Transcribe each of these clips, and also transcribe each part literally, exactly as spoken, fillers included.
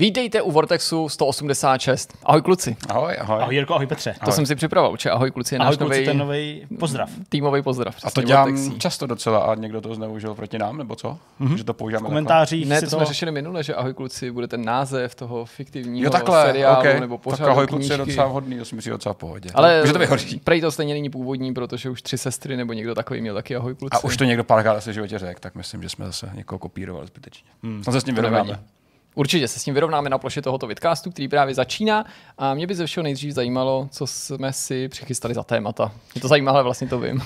Vítejte u Vortexu sto osmdesát šest. Ahoj kluci. Ahoj, ahoj. Ahoj Jirko, ahoj Petře. Ahoj. To jsem si připravil, če? Ahoj kluci je náš nový pozdrav. Týmový pozdrav. A to dělám Vortexí často docela a někdo to zneužil proti nám, nebo co? Mm-hmm. Že to používáme v komentářích. Ne, to toho... jsme řešili minule, že ahoj kluci bude ten název toho fiktivního jo, takhle, seriálu okay. Nebo pořádu. Tak ahoj kluci je docela vhodný, to si myslím docela v pohodě. Ale může to vyhoří. Prej to stejně není původní, protože už tři sestry nebo někdo takový měl taky ahoj kluci. A už to někdo párkrát asi v životě řekl, tak myslím, že jsme zase někoho kopírovali zbytečně. Snad se s tím vyrovnáme. Určitě se s ním vyrovnáme na ploše tohoto vidcastu, který právě začíná, a mě by ze všeho nejdřív zajímalo, co jsme si přichystali za témata. Mě to zajímalo, ale vlastně to vím.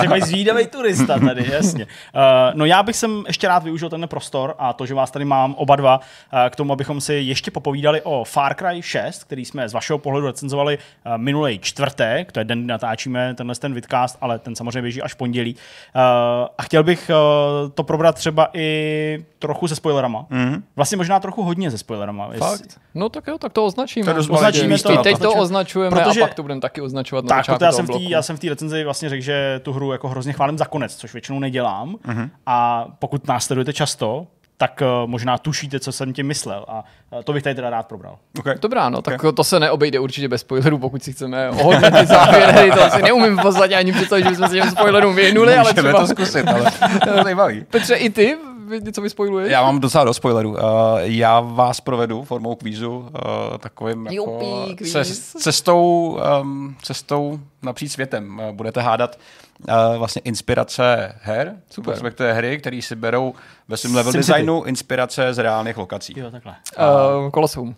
Jsi mají zvídavej turista tady, jasně. Uh, no já bych sem ještě rád využil ten prostor a to, že vás tady mám oba dva, uh, k tomu, abychom si ještě popovídali o Far Cry šest, který jsme z vašeho pohledu recenzovali uh, minulý čtvrtek, to je den, kdy natáčíme tenhle ten vidcast, ale ten samozřejmě běží až v pondělí. Uh, a chtěl bych uh, to probrat třeba i trochu se spoilerama. Mm-hmm. Vlastně možná trochu hodně ze spoilerama. Fakt? No tak jo, tak to označíme. označíme to, teď to označujeme, protože a pak to budeme taky označovat na začátku toho bloku. Já jsem v té recenzi vlastně řekl, že tu hru jako hrozně chválím za konec, což většinou nedělám. Uh-huh. A pokud nás sledujete často, tak uh, možná tušíte, co jsem tím myslel. A uh, to bych tady teda rád probral. Okay. Dobrá, no, tak okay. To se neobejde určitě bez spoilerů, pokud si chceme ohodnotit závěry. To asi neumím v podstatě ani představit, že bychom se těm spoilerům věnuli, ale třeba to zkusit, ale to zajímavý. Petře, i ty něco vyspoiluješ? Já mám docela do spoilerů. Uh, já vás provedu formou kvízu, uh, takovým jako cest, cestou, um, cestou napříč světem. Uh, budete hádat uh, vlastně inspirace her, respektive hry, které si berou ve svém level designu inspirace z reálných lokací. Jo, takhle. Uh, Kolosum.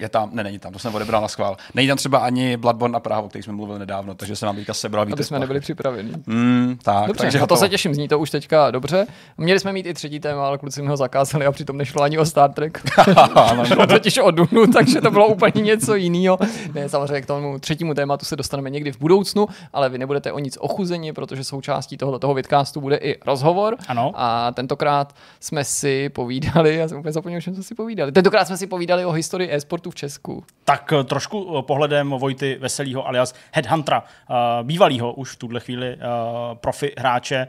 Je tam, ne, není tam, to jsem odebral na schvál. Není tam třeba ani Bloodborne a Praha, o kterých jsme mluvili nedávno, takže se nám teďka sebral víc. Aby jsme nebyli připraveni. Mm, tak, dobře, takže a to se těším, zní to už teďka dobře. Měli jsme mít i třetí téma, ale kluci mi ho zakázali a přitom nešlo ani o Star Trek. Šlo totiž o Dunu, takže to bylo úplně něco jiného. Ne, samozřejmě k tomu třetímu tématu se dostaneme někdy v budoucnu, ale vy nebudete o nic ochuzeni, protože součástí tohoto vidcastu bude i rozhovor. Ano. A tentokrát jsme si povídali, já jsem úplně zapomněl, o čem jsme si povídali. Tentokrát jsme si povídali o historii e-sportu v Česku. Tak trošku pohledem Vojty Veselýho alias Headhuntera, bývalýho už v tuhle chvíli profi hráče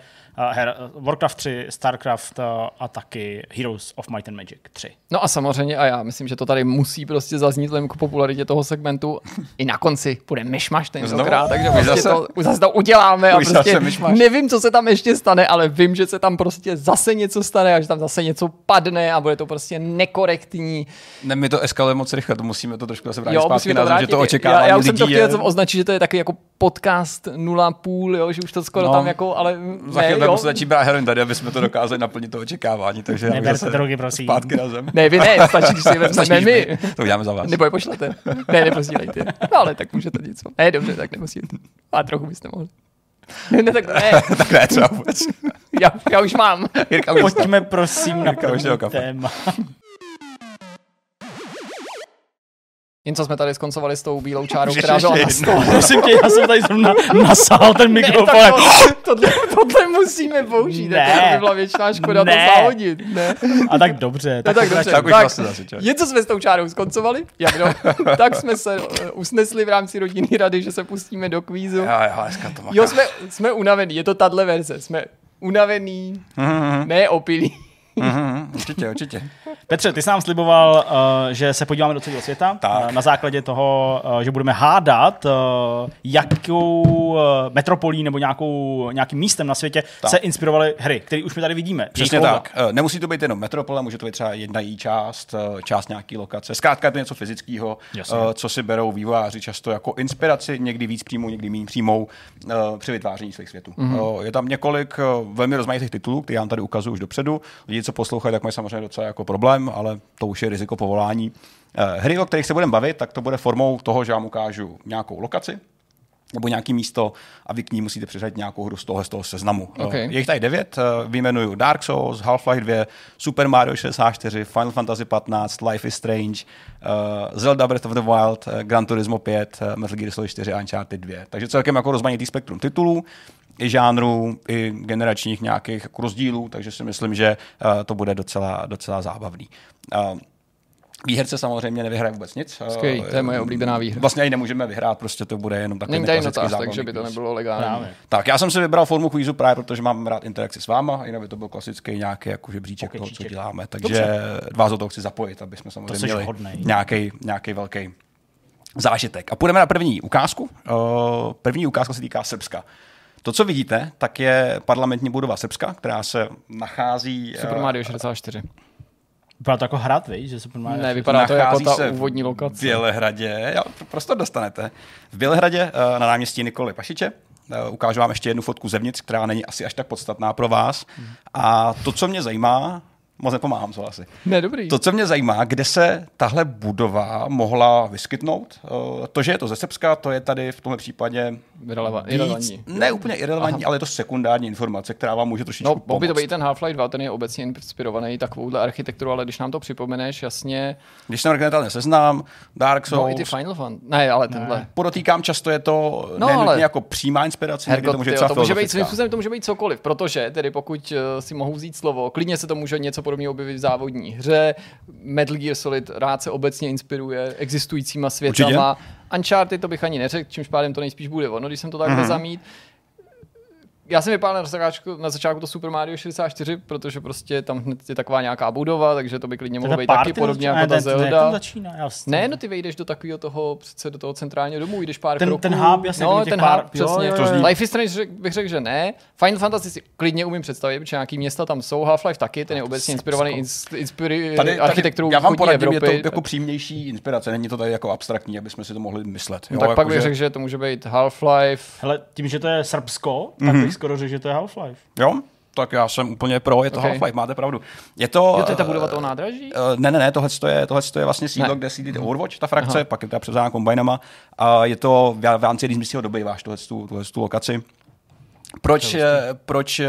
her Warcraft tři, Starcraft a taky Heroes of Might and Magic tři. No a samozřejmě, a já myslím, že to tady musí prostě zaznít k popularitě toho segmentu, i na konci bude myšmaš tentokrát, takže prostě zase to, zase to uděláme a už prostě nevím, co se tam ještě stane, ale vím, že se tam prostě zase něco stane a že tam zase něco padne a bude to prostě nekorektní. Ne, my to eskalujeme moc rychle, to musíme to trošku zase vrátit zpátky na to, že to očekávání lidí. Já už jsem to chtěl je... označit, že to je taky jako podcast nula celá pět, jo, že už to skoro no, tam jako, ale ne, musí začít brát heroin tady, aby jsme to dokázali naplnit to očekávání, takže neberte drogy, prosím. Zpátky na zem. Ne, vy ne, stačí, když si vezmeme my. To uděláme za vás. Nebo je pošlete. Ne, neposílejte. No ale tak můžete něco. Ne, dobře, tak neposílejte. A trochu byste mohli. Ne, ne, tak ne. Tak ne, třeba vůbec. Já, já už mám. Jirka, pojďme prosím na téma. Jen co jsme tady skoncovali s tou bílou čárou, která byla na stole. Prosím tě, já jsem tady zrovna nasál ten mikrofon. Ne, to, tohle, tohle musíme použít. Ne. To by byla věčná škoda ne. To zahodit. Ne. A tak dobře. Tak, tak, dobře. Tak, tak, vlastně tak jen co jsme s tou čárou skoncovali, jak no, tak jsme se usnesli v rámci rodinné rady, že se pustíme do kvízu. Jo, jo, to jo jsme, jsme unavený, je to tahle verze. Jsme unavený, mm-hmm. Ne opilý. Mm-hmm, určitě, určitě. Petře, ty jsi nám sliboval, uh, že se podíváme do celého světa tak. Na základě toho, uh, že budeme hádat, uh, jakou uh, metropolí nebo nějakou, nějakým místem na světě tak. Se inspirovaly hry, které už my tady vidíme. Přesně tak. Uh, nemusí to být jenom metropole, může to být třeba jedna její část, uh, část nějaký lokace. Zkrátka je to něco fyzického, uh, co si berou vývojáři často jako inspiraci, někdy víc přímou, někdy méně přímou uh, při vytváření svých světů. Mm-hmm. Uh, je tam několik uh, velmi rozmanitých titulů, které já vám tady ukazuju už dopředu. Lidi, co poslouchají, tak mají samozřejmě docela jako problém, ale to už je riziko povolání. Hry, o kterých se budeme bavit, tak to bude formou toho, že vám ukážu nějakou lokaci nebo nějaký místo a vy k ní musíte přiřadit nějakou hru z toho, z toho seznamu. Okay. Je jich tady devět, vyjmenuju Dark Souls, Half-Life dva, Super Mario šedesát čtyři, Final Fantasy patnáct, Life is Strange, Zelda Breath of the Wild, Gran Turismo pět, Metal Gear Solid čtyři a Uncharted dva. Takže celkem jako rozmanitý spektrum titulů, i žánrů, i generačních nějakých rozdílů, takže si myslím, že to bude docela, docela zábavný. Výherce samozřejmě nevyhraje vůbec nic. Skvělý, to je moje oblíbená výhra. Vlastně ji nemůžeme vyhrát, prostě to bude jenom takový klasický zábavný. Takže by to nebylo legální. Tak, já jsem si vybral formu kvízu právě, protože mám rád interakci s váma, jinak by to byl klasický nějaký jako žebříček toho, co děláme. Takže vás do toho chci zapojit, aby jsme samozřejmě měli nějaký nějaký velký zážitek. A půjdeme na první ukázku. První ukázka se týká Srbska. To, co vidíte, tak je parlamentní budova Srbska, která se nachází Super Mario šedesát čtyři. Vypadá to jako hrad, víš? Že Super Mario ne, vypadá to jako ta úvodní lokace. V Bělehradě, jo, prostor dostanete. V Bělehradě na náměstí Nikoli Pašiče. Ukážu vám ještě jednu fotku zevnitř, která není asi až tak podstatná pro vás. A to, co mě zajímá, moc nepomáhám, co asi. Ne, dobrý. To, co mě zajímá, kde se tahle budova mohla vyskytnout, to, že je to ze Srbska, to je tady v tomhle případě Ireleva- irelevantní. Ne úplně irelevantní, ale je to sekundární informace, která vám může trošičku no, pomoct. No, by to být ten Half-Life dva, ten je obecně inspirovaný takovouhle architekturu, ale když nám to připomeneš, jasně... Když jsem originálně seznám, Dark Souls... No, i ty Final Fantasy. Ne, ale tenhle. Ne. Podotýkám, často je to no, nejen ale... jako přímá inspirace, Hergot, to, jo, to, může být, to může být cokoliv, protože tedy pokud si mohou vzít slovo, klidně se to může něco podobně objevit v závodní hře. Metal Gear Solid rád se obecně inspiruje existujícíma světama. Určitě. Uncharted to bych ani neřekl, čímž pádem to nejspíš bude ono, když jsem to takhle mm-hmm. zamít. Já jsem vypál na začátku, na začátku to Super Mario šedesát čtyři, protože prostě tam hned je taková nějaká budova, takže to by klidně mohlo být taky podobně jako ta Zelda. Ne, no ty vejdeš do takového toho, přece do toho centrálního domu, jdeš pár kroků. Ten hub, jasně. No, ten hub, přesně. Life is Strange bych řekl, že ne. Final Fantasy si klidně umím představit, protože nějaký města tam jsou, Half-Life taky, ten je obecně inspirovaný architekturou východní Evropy. Já vám je to jako přímější inspirace, není to tady jako abstraktní, aby jsme si to mohli myslet. Tak pak bych řekl, že to může být Half-Life. Hele, tím, že to je Srbsko, skoro řekl, že to je Half-Life. Jo, tak já jsem úplně pro, je to okay. Half-Life, máte pravdu. Je to, jo, to je ta budova toho nádraží? Uh, ne, ne, ne, tohle je, je vlastně sídlo, ne. Kde sídlí hmm. Overwatch, ta frakce, aha. Pak je ta převzána kombajnama a je to v rámci rýzmyslího dobyváš tuhle tu lokaci. Proč, proč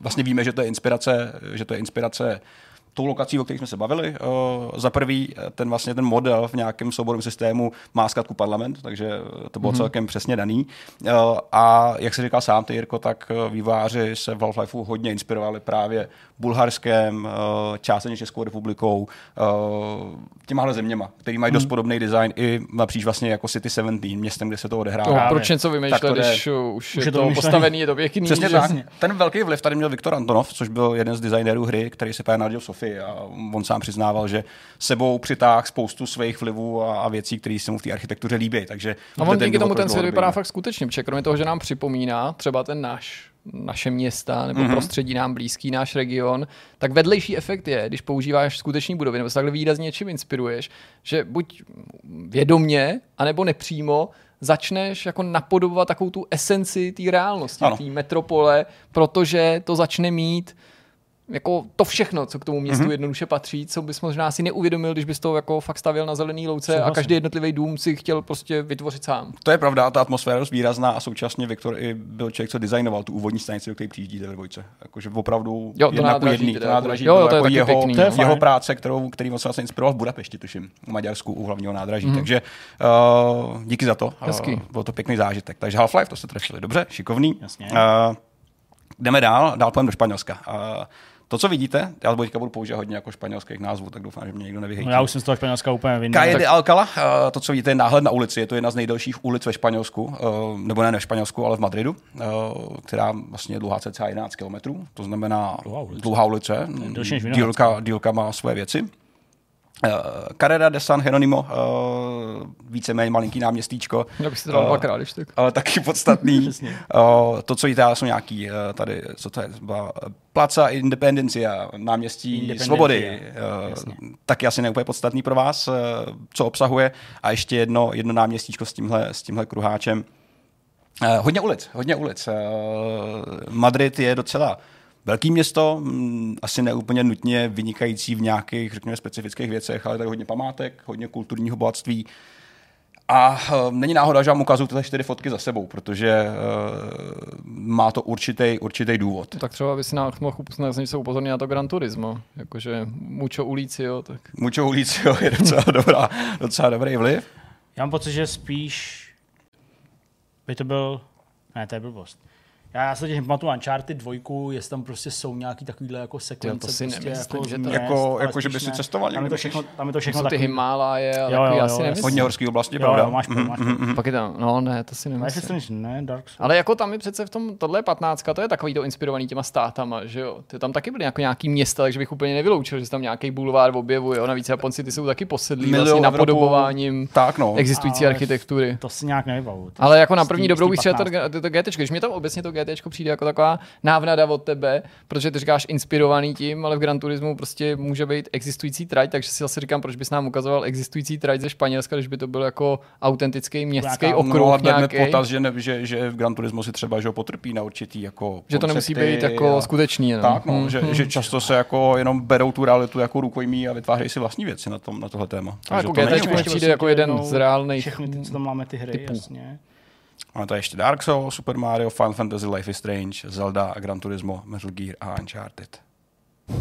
vlastně víme, že to je inspirace, že to je inspirace tou lokací, o kterých jsme se bavili. Uh, za prvý, ten vlastně ten model v nějakém souborovém systému má zkratku parlament, takže to bylo mm-hmm. celkem přesně daný. Uh, a jak se říkal sám ty, Jirko, tak vývojáři se v Half-Lifeu hodně inspirovali právě Bulharskem, uh, částečně Českou republikou, uh, těmahle zeměma, který mají mm-hmm. dost podobný design i napříč vlastně jako City sedmnáct, městem, kde se to odehrává. To, proč něco vymýšlet, když už je to postavený, je to pěkný. Přesně tak. Ten velký vliv tady měl Viktor Antonov, což byl jeden z designérů hry, který se právě narodil v Sofii. A on sám přiznával, že sebou přitáhl spoustu svých vlivů a věcí, které se mu v té architektuře líbí. Takže a on díky tomu ten svět vypadá fakt skutečně, protože kromě toho, že nám připomíná třeba ten náš, naše města nebo mm-hmm. prostředí nám blízký, náš region, tak vedlejší efekt je, když používáš skuteční budovy nebo se takhle výrazně čím inspiruješ, že buď vědomně, anebo nepřímo začneš jako napodobovat takovou tu esenci té reálnosti, té metropole, protože to začne mít jako to všechno, co k tomu městu mm-hmm. jednoduše patří, co bys možná si neuvědomil, když bys to jako fakt stavěl na zelený louce Souhlasím. A každý jednotlivý dům si chtěl prostě vytvořit sám. To je pravda, ta atmosféra je výrazná a současně Viktor i byl člověk, co designoval tu úvodní stanici, do které přijíždíte ve dvojce. Jakože opravdu jo, to nádraží, jedný, to nádraží jo, jo, to je jako jeho, pěkný, jeho, jeho práce, kterou, který on se vlastně inspiroval v Budapešti, tuším, v Maďarsku u hlavního nádraží. Mm-hmm. Takže uh, díky za to. Uh, byl to pěkný zážitek. Takže Half-Life, to se trefili dobře, šikovný. Jasně. Uh, jdeme dál, dál půjdeme do Španělska. Uh, To, co vidíte, já teďka budu používat hodně jako španělských názvů, tak doufám, že mě někdo nevyhejtí. No já už jsem z toho Španělska úplně vinný. Calle de Alcalá, to, co vidíte, je náhled na ulici. Je to jedna z nejdelších ulic ve Španělsku, nebo ne, ne v Španělsku, ale v Madridu, která vlastně je dlouhá cca jedenáct kilometrů. To znamená dlouhá ulice. ulice. Dílka, dílka má svoje věci. Carrera de San Jerónimo, víceméně malinký náměstíčko. Já bych si to dal dvakrát, když tak. Ale taky podstatný. To, co jde, jsou nějaký tady, co to je, Plaza Independencia, náměstí Svobody. Taky asi neúplně podstatný pro vás, co obsahuje. A ještě jedno, jedno náměstíčko s tímhle, s tímhle kruháčem. Hodně ulic, hodně ulic. Madrid je docela velký město, asi neúplně nutně vynikající v nějakých, řekněme, specifických věcech, ale tady hodně památek, hodně kulturního bohatství. A uh, není náhoda, že vám ukazuju tyhle čtyři fotky za sebou, protože uh, má to určitý, určitý důvod. Tak třeba by si nám mohl se upozornit na to Gran Turismo, jakože mucho ulicio. Tak... Mucho ulicio je docela, dobrá, docela dobrý vliv. Já mám pocit, že spíš by to byl... Ne, to je blbost. Já, já se těžím pamatuju Uncharted dva, jestli tam prostě jsou nějaký takovýhle jako sekvence. To si prostě nemyslím, jako že, měst, jako, jako, že by si cestoval někde. Tam je to všechno, tam je to všechno to takový. Ty Himálaje, ale jo, jo, jo, já si nemyslím. Hodně horský oblasti, jo, pravda? Jo, máš mm, máš mm, pak je tam, no ne, to si nemyslím. Strange, ne, Dark Souls. Ale jako tam je přece v tom, tohle je patnáctka, to je takový to inspirovaný těma státama, že jo. Ty tam taky byly jako nějaký města, takže bych úplně nevyloučil, že tam nějaký bulvár objevu, jo. Navíc Japonci ty jsou taky posedlí vlastně napodobováním existující architektury. To si nějak nevybavu. Ale jako na první dobrou bych to G T, když mi tam obecně to G T přijde jako taková návnada od tebe, protože ty říkáš inspirovaný tím, ale v Gran Turismu prostě může být existující trať, takže si zase říkám, proč bys nám ukazoval existující trať ze Španělska, když by to byl jako autentický městský okruh nějaký. Ale potaz, že, ne, že, že v Gran Turismu si třeba že potrpí na určitý jako koncepty, že to nemusí být jako a... skutečný. No? Tak, no, mm-hmm. že, že často se jako jenom berou tu realitu jako rukojmí a vytvářejí si vlastní věci na, tom, na tohle téma. A jako G T přijde jako jeden z reálných všechny ty, co tam máme ty hry, jasně. Máme tady ještě Dark Souls, Super Mario, Final Fantasy, Life is Strange, Zelda, Gran Turismo, Metal Gear a Uncharted.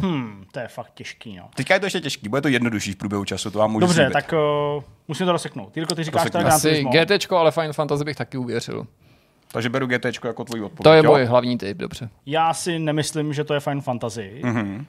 Hmm, to je fakt těžký, no. Teďka je to ještě těžký, bude to jednodušší v průběhu času, to vám můžu Dobře, slíbit. Tak uh, musím to rozseknout. Jirko, ty říkáš to Gran Turismo. GTčko, ale Final Fantasy bych taky uvěřil. Takže beru GTčko jako tvůj odpověď. To je jo? Můj hlavní typ, dobře. Já si nemyslím, že to je Final Fantasy. Mm-hmm.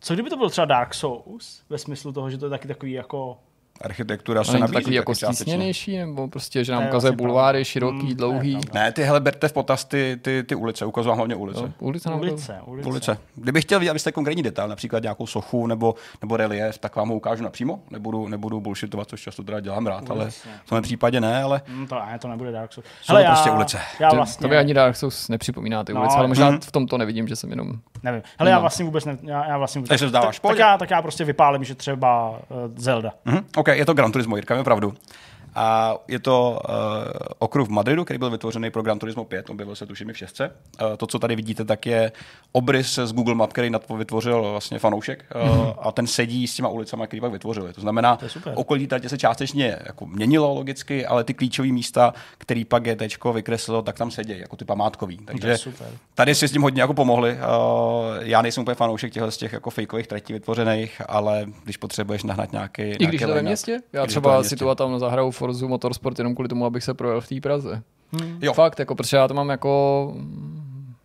Co kdyby to byl třeba Dark Souls, ve smyslu toho, že to je taky takový jako... Architektura se nabízí taky jako stísněnější, nebo prostě, že nám ukazuje bulváry, široký, mm, dlouhý. Ne, tyhle berte v potaz ty, ty, ty ulice, ukazovám hlavně ulice. Jo, ulice, ulice, ulice. ulice. Kdybych chtěl vidět, abyste konkrétní detail, například nějakou sochu nebo, nebo relief, tak vám ho ukážu napřímo, nebudu, nebudu bullshitovat, což často teda dělám rád, ulice. Ale v tomhle případě ne, ale... Mm, to, ne, to nebude Dark Souls. Jsou to prostě ulice. Já vlastně... To by ani Dark Souls nepřipomíná ty no, ulice, ale možná mm. v tom to nevidím, že jsem jenom... Nevím, ale já vlastně vůbec ne... Tak já prostě vypálím, že třeba Zelda. OK, je to Gran Turismo, Jirka, je pravdu. A je to uh, okruh v Madridu, který byl vytvořený pro Gran Turismo pět, objevil se tuším i v šestce. Uh, to, co tady vidíte, tak je obrys z Google Map, který nad to vytvořil vlastně fanoušek uh, mm-hmm. a ten sedí s těma ulicama, který pak vytvořili. To znamená, to okolí tratě se částečně jako měnilo logicky, ale ty klíčové místa, který pak GTčko vykreslilo, tak tam sedějí, jako ty památkový. Takže tady si s tím hodně jako pomohli. Uh, já nejsem úplně fanoušek těchto z těch jako fejkových tratí vytvořených, ale když potřebuješ nahnat nějaký... I když to ve městě? Já třeba situovat tam na zahradu Forzu Motorsport jenom kvůli tomu, abych se projel v té Praze. Hmm. Jo. Fakt, jako, protože já to mám jako...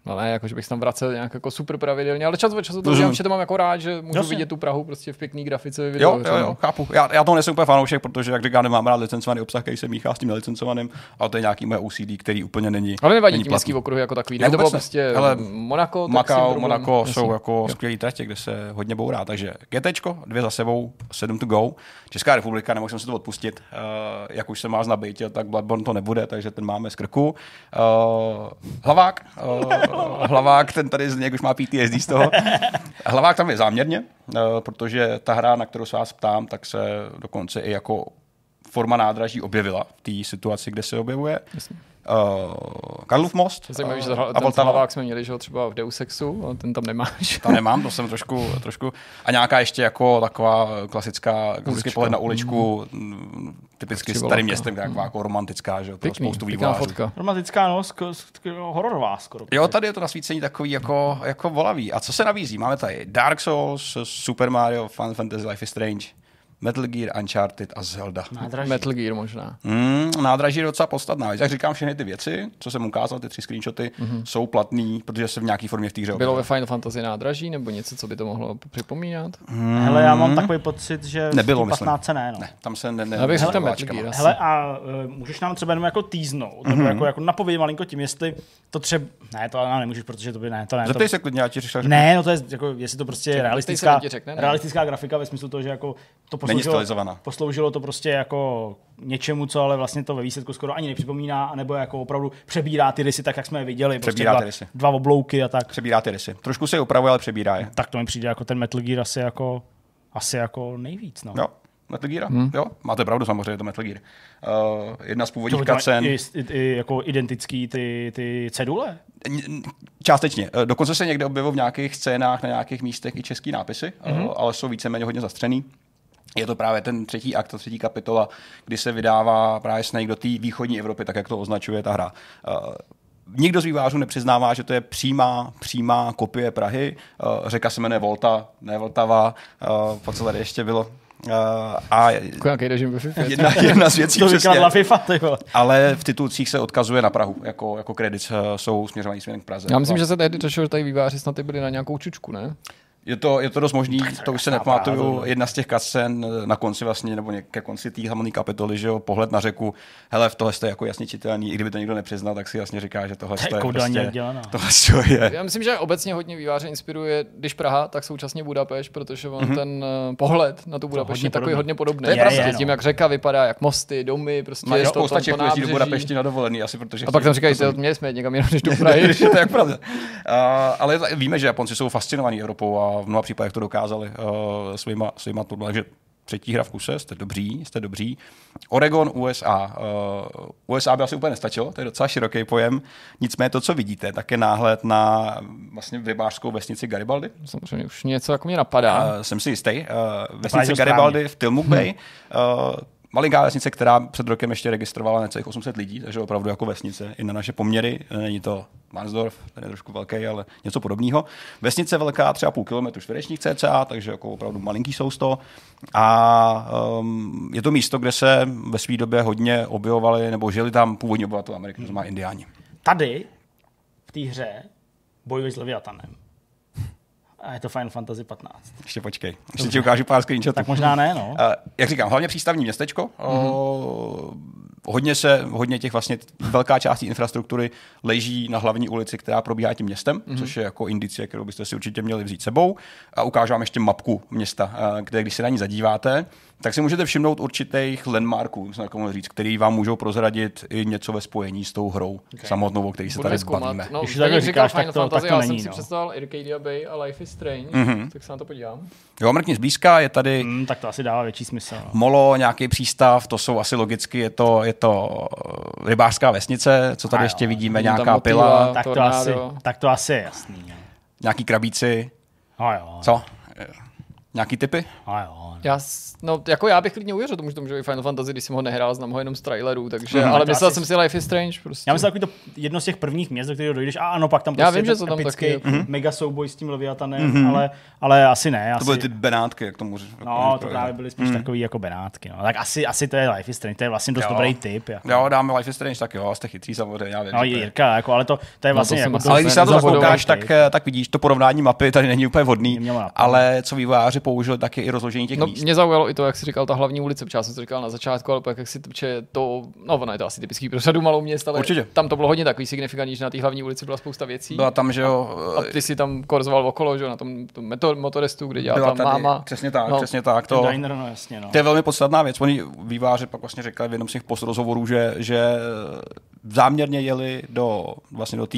No ne, jako, že bych se tam vracel nějak jako super pravidelně, ale čas od času to určitě to mám jako rád, že můžu Jasně. vidět tu Prahu prostě v pěkný grafice ve videu. Jo, jo, jo, chápu. Já, já to nejsem úplně fanoušek, protože jak říkám, nemám rád licencovaný obsah, který se míchá s tím nelicencovaným, ale to je nějaký moje O C D, který úplně není. Ale nevadí ti městský okruh jako takový. Ne, to bylo prostě Monako, Macau, Monako jsou jako skvělé tratě, kde se hodně bourá, takže GTčko, dvě za sebou, sedm to go. Česká republika, nemohl jsem se to odpustit. Uh, jak už jsem vás nabejtil, tak Bloodborne to nebude, takže ten máme z krku. Uh, hlavák, uh, Hlavák, ten tady jak už má P T S D z toho. Hlavák tam je záměrně, protože ta hra, na kterou se vás ptám, tak se dokonce i jako forma nádraží objevila v té situaci, kde se objevuje. Jasně. Uh, Karlův most. Zajímavý, že uh, ten hlavák jsme měli, že ho třeba v Deus Exu, ale ten tam nemáš. Tam nemám, to jsem trošku, trošku. A nějaká ještě jako taková klasická, klasický pohled na uličku, mm. typicky s starým městem, taková jako romantická, že jo, to spoustu vývojářů. Romantická, no, sk- sk- hororová skoro. Jo, tady je to nasvícení takový jako, jako volavý. A co se nabízí? Máme tady Dark Souls, Super Mario, Final Fantasy, Life is Strange, Metal Gear, Uncharted a Zelda. Nádraží. Metal Gear možná. Mm, nádraží je docela podstatná. Jak říkám, všechny ty věci, co jsem ukázal, ty tři screenshoty, mm-hmm. jsou platný, protože se v nějaký formě v té hře objevilo. Bylo ve Final Fantasy nádraží nebo něco, co by to mohlo připomínat? Mm. Hele, já mám takový pocit, že nebylo, v patnáctce ne, no. Ne, tam se ne, ne, ne, tam Metal Gear. Hele, a uh, můžeš nám třeba jenom jako teasnout, mm-hmm. nebo jako, jako napovědět malinko tím, jestli to třeba... Ne, to ale nemůžeš, protože to by ne, to ne. Zeptej to... se klidně, já ti řeknu. Ne, no to je jako, jestli to prostě je realistická, realistická grafika ve smyslu toho, že jako to Posloužilo, posloužilo to prostě jako něčemu, co ale vlastně to ve výsledku skoro ani nepřipomíná, anebo jako opravdu přebírá ty rysy tak, jak jsme je viděli. Prostě dva, dva oblouky a tak. Přebírá ty rysy. Trošku se je opravuje, ale přebírá je. Tak to mi přijde jako ten Metal Gear asi jako, asi jako nejvíc. No. Jo, Metal Gear, hmm. jo. Máte pravdu, samozřejmě to Metal Gear. Uh, jedna z původních kacen. I, i, i jako identický ty, ty cedule? Částečně. Dokonce se někde objevil v nějakých scénách, na nějakých místech i český nápisy, hmm. ale jsou víceméně hodně zastřený. Je to právě ten třetí akt, ta třetí kapitola, kdy se vydává právě Snake do té východní Evropy, tak jak to označuje ta hra. Uh, nikdo z vývářů nepřiznává, že to je přímá, přímá kopie Prahy. Uh, řeka se jmenuje Volta, ne Vltava, uh, po co tady ještě bylo. Uh, a jedna, jedna z věcí, to přesně, FIFA, ale v titulcích se odkazuje na Prahu, jako, jako kredit uh, jsou směřovaný směrem k Praze. Já myslím, a... že se tehdy řešilo, že tady výváři snad byli na nějakou čučku, ne? Je to, je to dost možný, tak, to už se nepamatuju, jedna z těch cutscén na konci vlastně, nebo ke konci té hlavní kapitoly, že jo, pohled na řeku, hele, v tohle je jako jasně čitelný, i kdyby to nikdo nepřiznal, tak si jasně říká, že tohle je prostě, tohle je. Já myslím, že obecně hodně výváře inspiruje, když Praha, tak současně Budapešť, protože on mm-hmm. ten pohled na tu Budapešť je takový hodně podobný. Je, prostě je, no. Tím, jak řeka vypadá, jak mosty, domy, prostě je to tam to nábřeží. Do Budapešti na dovolený, asi protože a pak tam říkají, že měli jsme někam jenom, než do Prahy, že to jak pravda. Ale víme, že Japonci jsou fascinovaní Evropou a v mnoha případech to dokázali uh, svýma, svýma tohle, takže třetí hra v kuse, jste dobří, jste dobří. Oregon, U S A. Uh, U S A by asi úplně nestačilo, to je docela široký pojem. Nicméně to, co vidíte, tak je náhled na vlastně rybářskou vesnici Garibaldi. Samozřejmě už něco jako mě napadá. Uh, jsem si jistý. Uh, vesnice Garibaldi v Tillamook Bay. Uh, Malinká vesnice, která před rokem ještě registrovala necelých osm set lidí, takže opravdu jako vesnice i na naše poměry. Není to Mansdorf, ten je trošku velký, ale něco podobného. Vesnice velká třeba půl kilometru čtverečních cca, takže jako opravdu malinký sousto. A um, je to místo, kde se ve své době hodně objevovali, nebo žili tam původní obyvatelé Ameriky, to znamená Indiáni. Tady v té hře bojuješ s Leviatanem. A je to Final Fantasy patnáct. Ještě počkej, ještě dobře. Ti ukážu pár screenshotů. Tak možná ne, no. Uh, jak říkám, hlavně přístavní městečko. Mm-hmm. Uh, hodně se, hodně těch vlastně, velká část infrastruktury leží na hlavní ulici, která probíhá tím městem, mm-hmm. což je jako indicie, kterou byste si určitě měli vzít sebou. A ukážu vám ještě mapku města, uh, kde když se na ní zadíváte, tak si můžete všimnout určitých landmarků, říct, který vám můžou prozradit i něco ve spojení s tou hrou okay. samotnou, o který se tady bavíme. No, když tak říkáš, říkáš Final to, Fantasy, tak to já není, jsem no. si představil Arcadia Bay a Life is Strange, mm-hmm. tak se na to podívám. Jo, mrkni zblízka, je tady... Mm, tak to asi dává větší smysl. No. Molo, nějaký přístav, to jsou asi logicky, je to, je to rybářská vesnice, co tady a ještě jo, vidíme, nějaká motiva, pila. Tak to, asi, tak to asi je jasný. Ne? Nějaký krabíci. A jo. Co? Nějaký tipy? A jo. Já, no, jako já bych klidně uvěřil tomu, že to může být Final Fantasy, když jsem ho nehrál, znám ho jenom z trailerů, takže, no, ale myslel jsem si Life is Strange. Prostě. Já myslím, takový to jedno z těch prvních měst, do kterého dojdeš, a ano, pak tam prostě já vím, že to tam epický taky, jako... mega souboj s tím Leviatanem, mm-hmm. ale, ale asi ne. Asi... To byly ty Benátky, jak to může. No, to právě byly spíš mm-hmm. takový jako Benátky. No. Tak asi, asi to je Life is Strange, to je vlastně dost jo. dobrý tip. Jako. Jo, dáme Life is Strange, tak jo, jste chytří samozřejmě. Já vím, no, Jirka, jako, ale to, to je vlastně... No, to jako, ale když se na to zakoukáš, tak vidíš, to porovnání mapy tady není úplně vhodný, ale co vývojáři použili, taky i rozložení těch míst. Mě zaujalo i to, jak jsi říkal, ta hlavní ulice, protože já jsem to říkal na začátku, ale pak jak si tče to, no ono je to asi typický pro řadu malou měst, ale určitě. Tam to bylo hodně takový signifikantní, že na té hlavní ulici byla spousta věcí. Byla tam, že jo, a, a ty si tam korzoval okolo, že jo, na tom, tom motorestu, kde dělala ta máma. Přesně tak, no. přesně tak. To, diner, no, jasně, no. to je velmi podstatná věc. Oni výváři pak vlastně řekli v jednom z těch postrozhovorů, že, že záměrně jeli do, vlastně do té,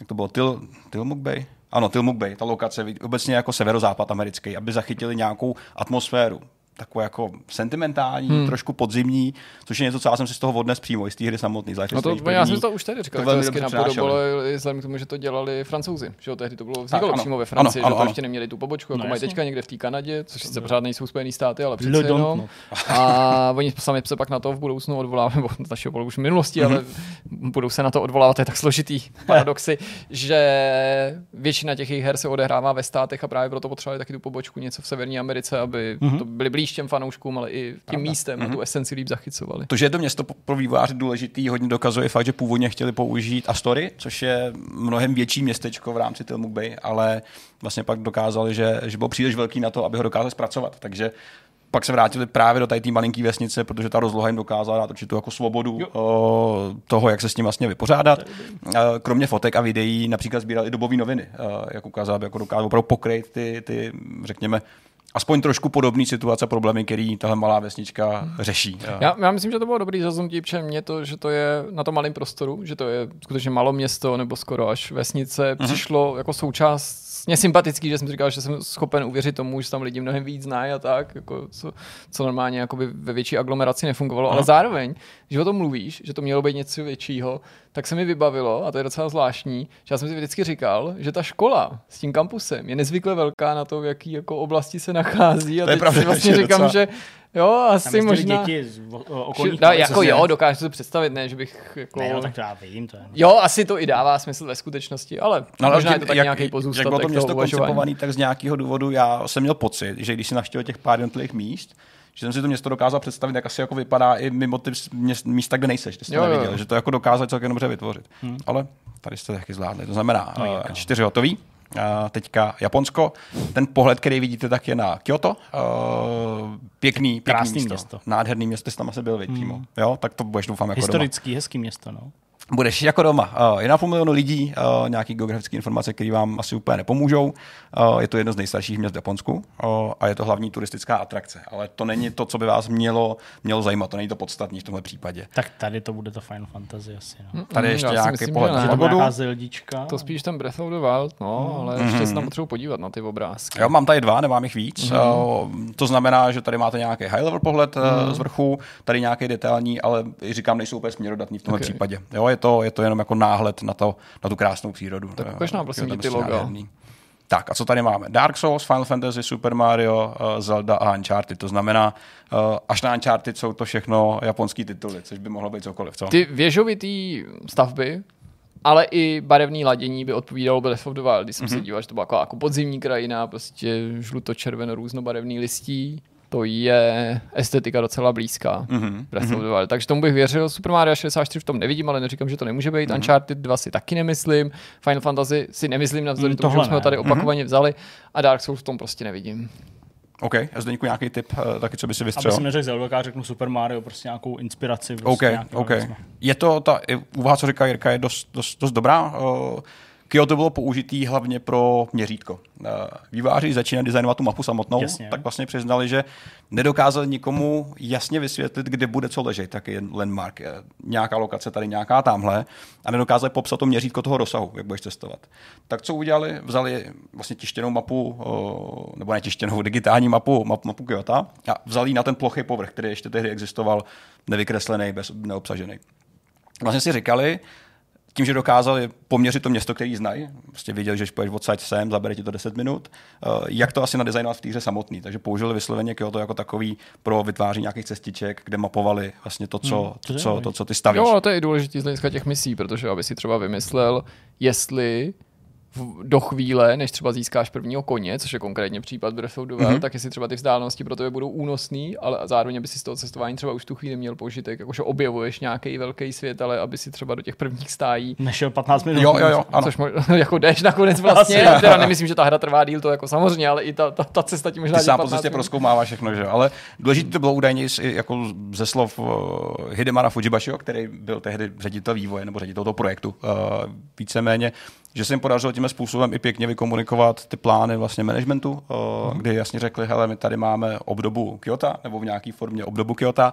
jak to bylo, Till, Tillamook Bay? Ano, Tillamook Bay, ta lokace, obecně jako severozápad americký, aby zachytili nějakou atmosféru, takovou jako sentimentální, hmm. trošku podzimní, což je něco, co já jsem si z toho odnes přímo, z té hry samotný. No to, já jsem to už tady říkal, to hezky napodobilo, vzhledem k tomu, že to dělali Francouzi, že jo, tehdy to bylo vzniklo tak, přímo ve Francii, ano, že ano, to ano. ještě neměli tu pobočku, jako no, mají teďka někde v té Kanadě, což sice pořád nejsou Spojený státy, ale přece jenom. No. A oni sami se pak na to v budoucnu odvolávají, nebo z našeho pohledu už v minulosti, ale budou se na to odvolávat, to je tak složitý paradoxy, že většina těch jejich her se odehrává ve státech a právě proto potřebovali taky tu pobočku něco v Severní Americe, aby to byli blíž těm fanouškům, ale i tím Pravda. místem mm-hmm. tu esenci líp zachycovali. To, že je to město pro vývojáře důležitý, hodně dokazuje fakt, že původně chtěli použít Astory, což je mnohem větší městečko v rámci Tillamook Bay, ale vlastně pak dokázali, že, že byl příliš velký na to, aby ho dokázali zpracovat. Takže pak se vrátili právě do tady té malinké vesnice, protože ta rozloha jim dokázala dát určitou jako svobodu o, toho, jak se s tím vlastně vypořádat. Kromě fotek a videí například sbírali i dobové noviny, jak ukázal, aby jako dokázal opravdu pokrýt ty, ty, řekněme, aspoň trošku podobný situace, problémy, který tahle malá vesnička řeší. Já, já myslím, že to bylo dobrý zazumtí, protože mě to, že to je na tom malém prostoru, že to je skutečně malo město nebo skoro až vesnice, mm-hmm. přišlo jako součást mě sympatický, že jsem říkal, že jsem schopen uvěřit tomu, že tam lidi mnohem víc znají a tak, jako co, co normálně ve větší aglomeraci nefungovalo, no. ale zároveň, že o tom mluvíš, že to mělo být něco většího, tak se mi vybavilo, a to je docela zvláštní, že já jsem si vždycky říkal, že ta škola s tím kampusem je nezvykle velká na to, v jaký jako oblasti se nachází a teď pravda, si vlastně říkám, docela... že jo, asi možná. Z okolních, no, jako jo, dokážu to představit, ne, že bych jako. Ne, no, tak to já vím, to je. Jo, asi to i dává smysl ve skutečnosti, ale no, možná je to tak jak, nějaký pozůstatek. Jak bylo to město koncipovaný, tak z nějakého důvodu já jsem měl pocit, že když si navštívil těch pár jednotlivých míst, že jsem si to město dokázal představit, jak asi jako vypadá i mimo ty místa, kde nejseš, kde jsi to neviděl, že to jako dokázal celkem dobře vytvořit. Hmm. Ale tady jste taky zvládli, to znamená no, čtyři hotový. A teďka Japonsko. Ten pohled, který vidíte, tak je na Kyoto. Pěkný, pěkný město. město. Nádherný město, jsi tam asi byl, věď, hmm. Jo, tak to budeš, doufám, jako historický, doma. Hezký město, no. Budeš jako doma. Je na půl milionu lidí, nějaké geografické informace, které vám asi úplně nepomůžou. Je to jedno z nejstarších měst v Japonsku a je to hlavní turistická atrakce. Ale to není to, co by vás mělo, mělo zajímat. To není to podstatní v tomhle případě. Tak tady to bude to Final Fantasy asi. No. Tady ještě já nějaký myslím, pohled. Že nějaká zeldička. To spíš ten Breath of the Wild, no, ale mm-hmm. ještě se tam potřebuji podívat na ty obrázky. Jo, mám tady dva, nemám jich víc. Mm-hmm. To znamená, že tady máte nějaký high level pohled mm-hmm. z vrchu, tady nějaký detailní, ale říkám, nejsou úplně směrodatný v tomhle okay. případě. Jo, je to, je to jenom jako náhled na, to, na tu krásnou přírodu. Tak ukaž nám prosím ty logo. Tak a co tady máme? Dark Souls, Final Fantasy, Super Mario, Zelda a Uncharted. To znamená, až na Uncharted jsou to všechno japonský tituly, což by mohlo být cokoliv. Co? Ty věžovitý stavby, ale i barevný ladění by odpovídalo Breath of the Wild, když jsem mm-hmm. se díval, že to byla jako podzimní krajina, prostě žluto-červeno, různobarevný listí. To je estetika docela blízká. Mm-hmm. Mm-hmm. Takže tomu bych věřil. Super Mario šedesát čtyři v tom nevidím, ale neříkám, že to nemůže být. Mm-hmm. Uncharted dva si taky nemyslím. Final Fantasy si nemyslím navzdory mm, tomu, že jsme ho tady opakovaně mm-hmm. vzali. A Dark Souls v tom prostě nevidím. OK, a Zdeňku nějaký tip, taky co by si vystřel? Aby jsem neřekl Zelda, řeknu Super Mario, prostě nějakou inspiraci. Prostě OK, nějaký, OK. Nevzme. Je to, ta úvaha, co říká Jirka, je dost, dost, dost dobrá. Uh, Kyoto bylo použitý hlavně pro měřítko. Výváři začínají designovat tu mapu samotnou, jasně. Tak vlastně přiznali, že nedokázali nikomu jasně vysvětlit, kde bude co ležet, tak je landmark, je nějaká lokace tady, nějaká tamhle, a nedokázali popsat to měřítko toho rozsahu, jak budeš cestovat. Tak co udělali? Vzali vlastně tištěnou mapu, nebo ne tištěnou, digitální mapu, mapu, mapu Kyoto a vzali na ten plochý povrch, který ještě tehdy existoval, nevykreslený, bez, neobsažený. Vlastně si říkali, tím, že dokázali poměřit to město, který znají, prostě věděli, že když půjdeš odsaď sem, zabere ti to deset minut, jak to asi nadizajnovat v té hře samotný. Takže použili vysloveně Kyoto jako takový pro vytváření nějakých cestiček, kde mapovali vlastně to, co, hmm, to, co, to, co ty stavíš. Jo, ale to je důležitý z hlediska těch misí, protože aby si třeba vymyslel, jestli do chvíle, než třeba získáš prvního koně, což je konkrétně případ Breath of the Wild, mm-hmm. tak jestli třeba ty vzdálenosti pro tebe budou únosný, ale zároveň by si z toho cestování třeba už tu chvíli měl požitek, jakože objevuješ nějaký velký svět, ale aby si třeba do těch prvních stájí nešel patnáct minut. Jo, jo, jo, což možná, jako jdeš nakonec vlastně, asi, teda nemyslím, že ta hra trvá díl, to jako samozřejmě, ale i ta, ta, ta cesta ti možná dělá patnáct minut. Ty sám prostě prozkoumáváš všechno, že jo, ale důležité to bylo údajně jako ze slov uh, Hidemasa Fujibashiho, který byl tehdy ředitel vývoje nebo ředitel toho projektu. Uh, víceméně, že se jim podařilo tímhle způsobem i pěkně vykomunikovat ty plány vlastně managementu, kdy jasně řekli, hele, my tady máme obdobu Kyoto, nebo v nějaké formě obdobu Kyoto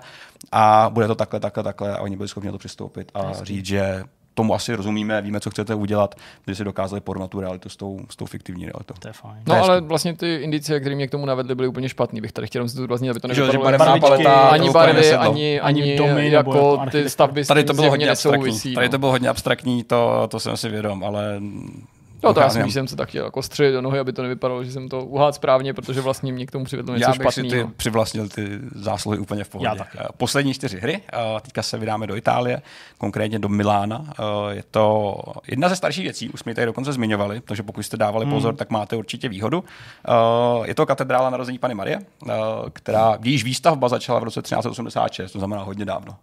a bude to takhle, takhle, takhle a oni byli schopni na to přistoupit a říct, že tomu asi rozumíme, víme, co chcete udělat, když si dokázali porovnat tu realitu s tou, s tou fiktivní realitou. To je fajn. No ale vlastně ty indicie, které mě k tomu navedly, byly úplně špatný. Bych tady chtěl zdůraznit, aby to nevypadalo paleta, ani barvy, ani, ani domy, jako ty stavby. Tady to bylo hodně abstraktní. Tady to bylo hodně abstraktní, to, to jsem si vědom, ale no to já si jsem se tak chtěl jako střelit do nohy, aby to nevypadalo, že jsem to uhádl správně, protože vlastně mě k tomu přivedlo něco špatného. Já bych špatný, si ty no. přivlastnil ty zásluhy úplně v pohodě. Poslední čtyři hry, teďka se vydáme do Itálie, konkrétně do Milána. Je to jedna ze starších věcí, už jsme ji tady dokonce zmiňovali, takže pokud jste dávali hmm. pozor, tak máte určitě výhodu. Je to katedrála narození Panny Marie, která jejíž výstavba začala v roce třináct osmdesát šest, to znamená hodně dávno.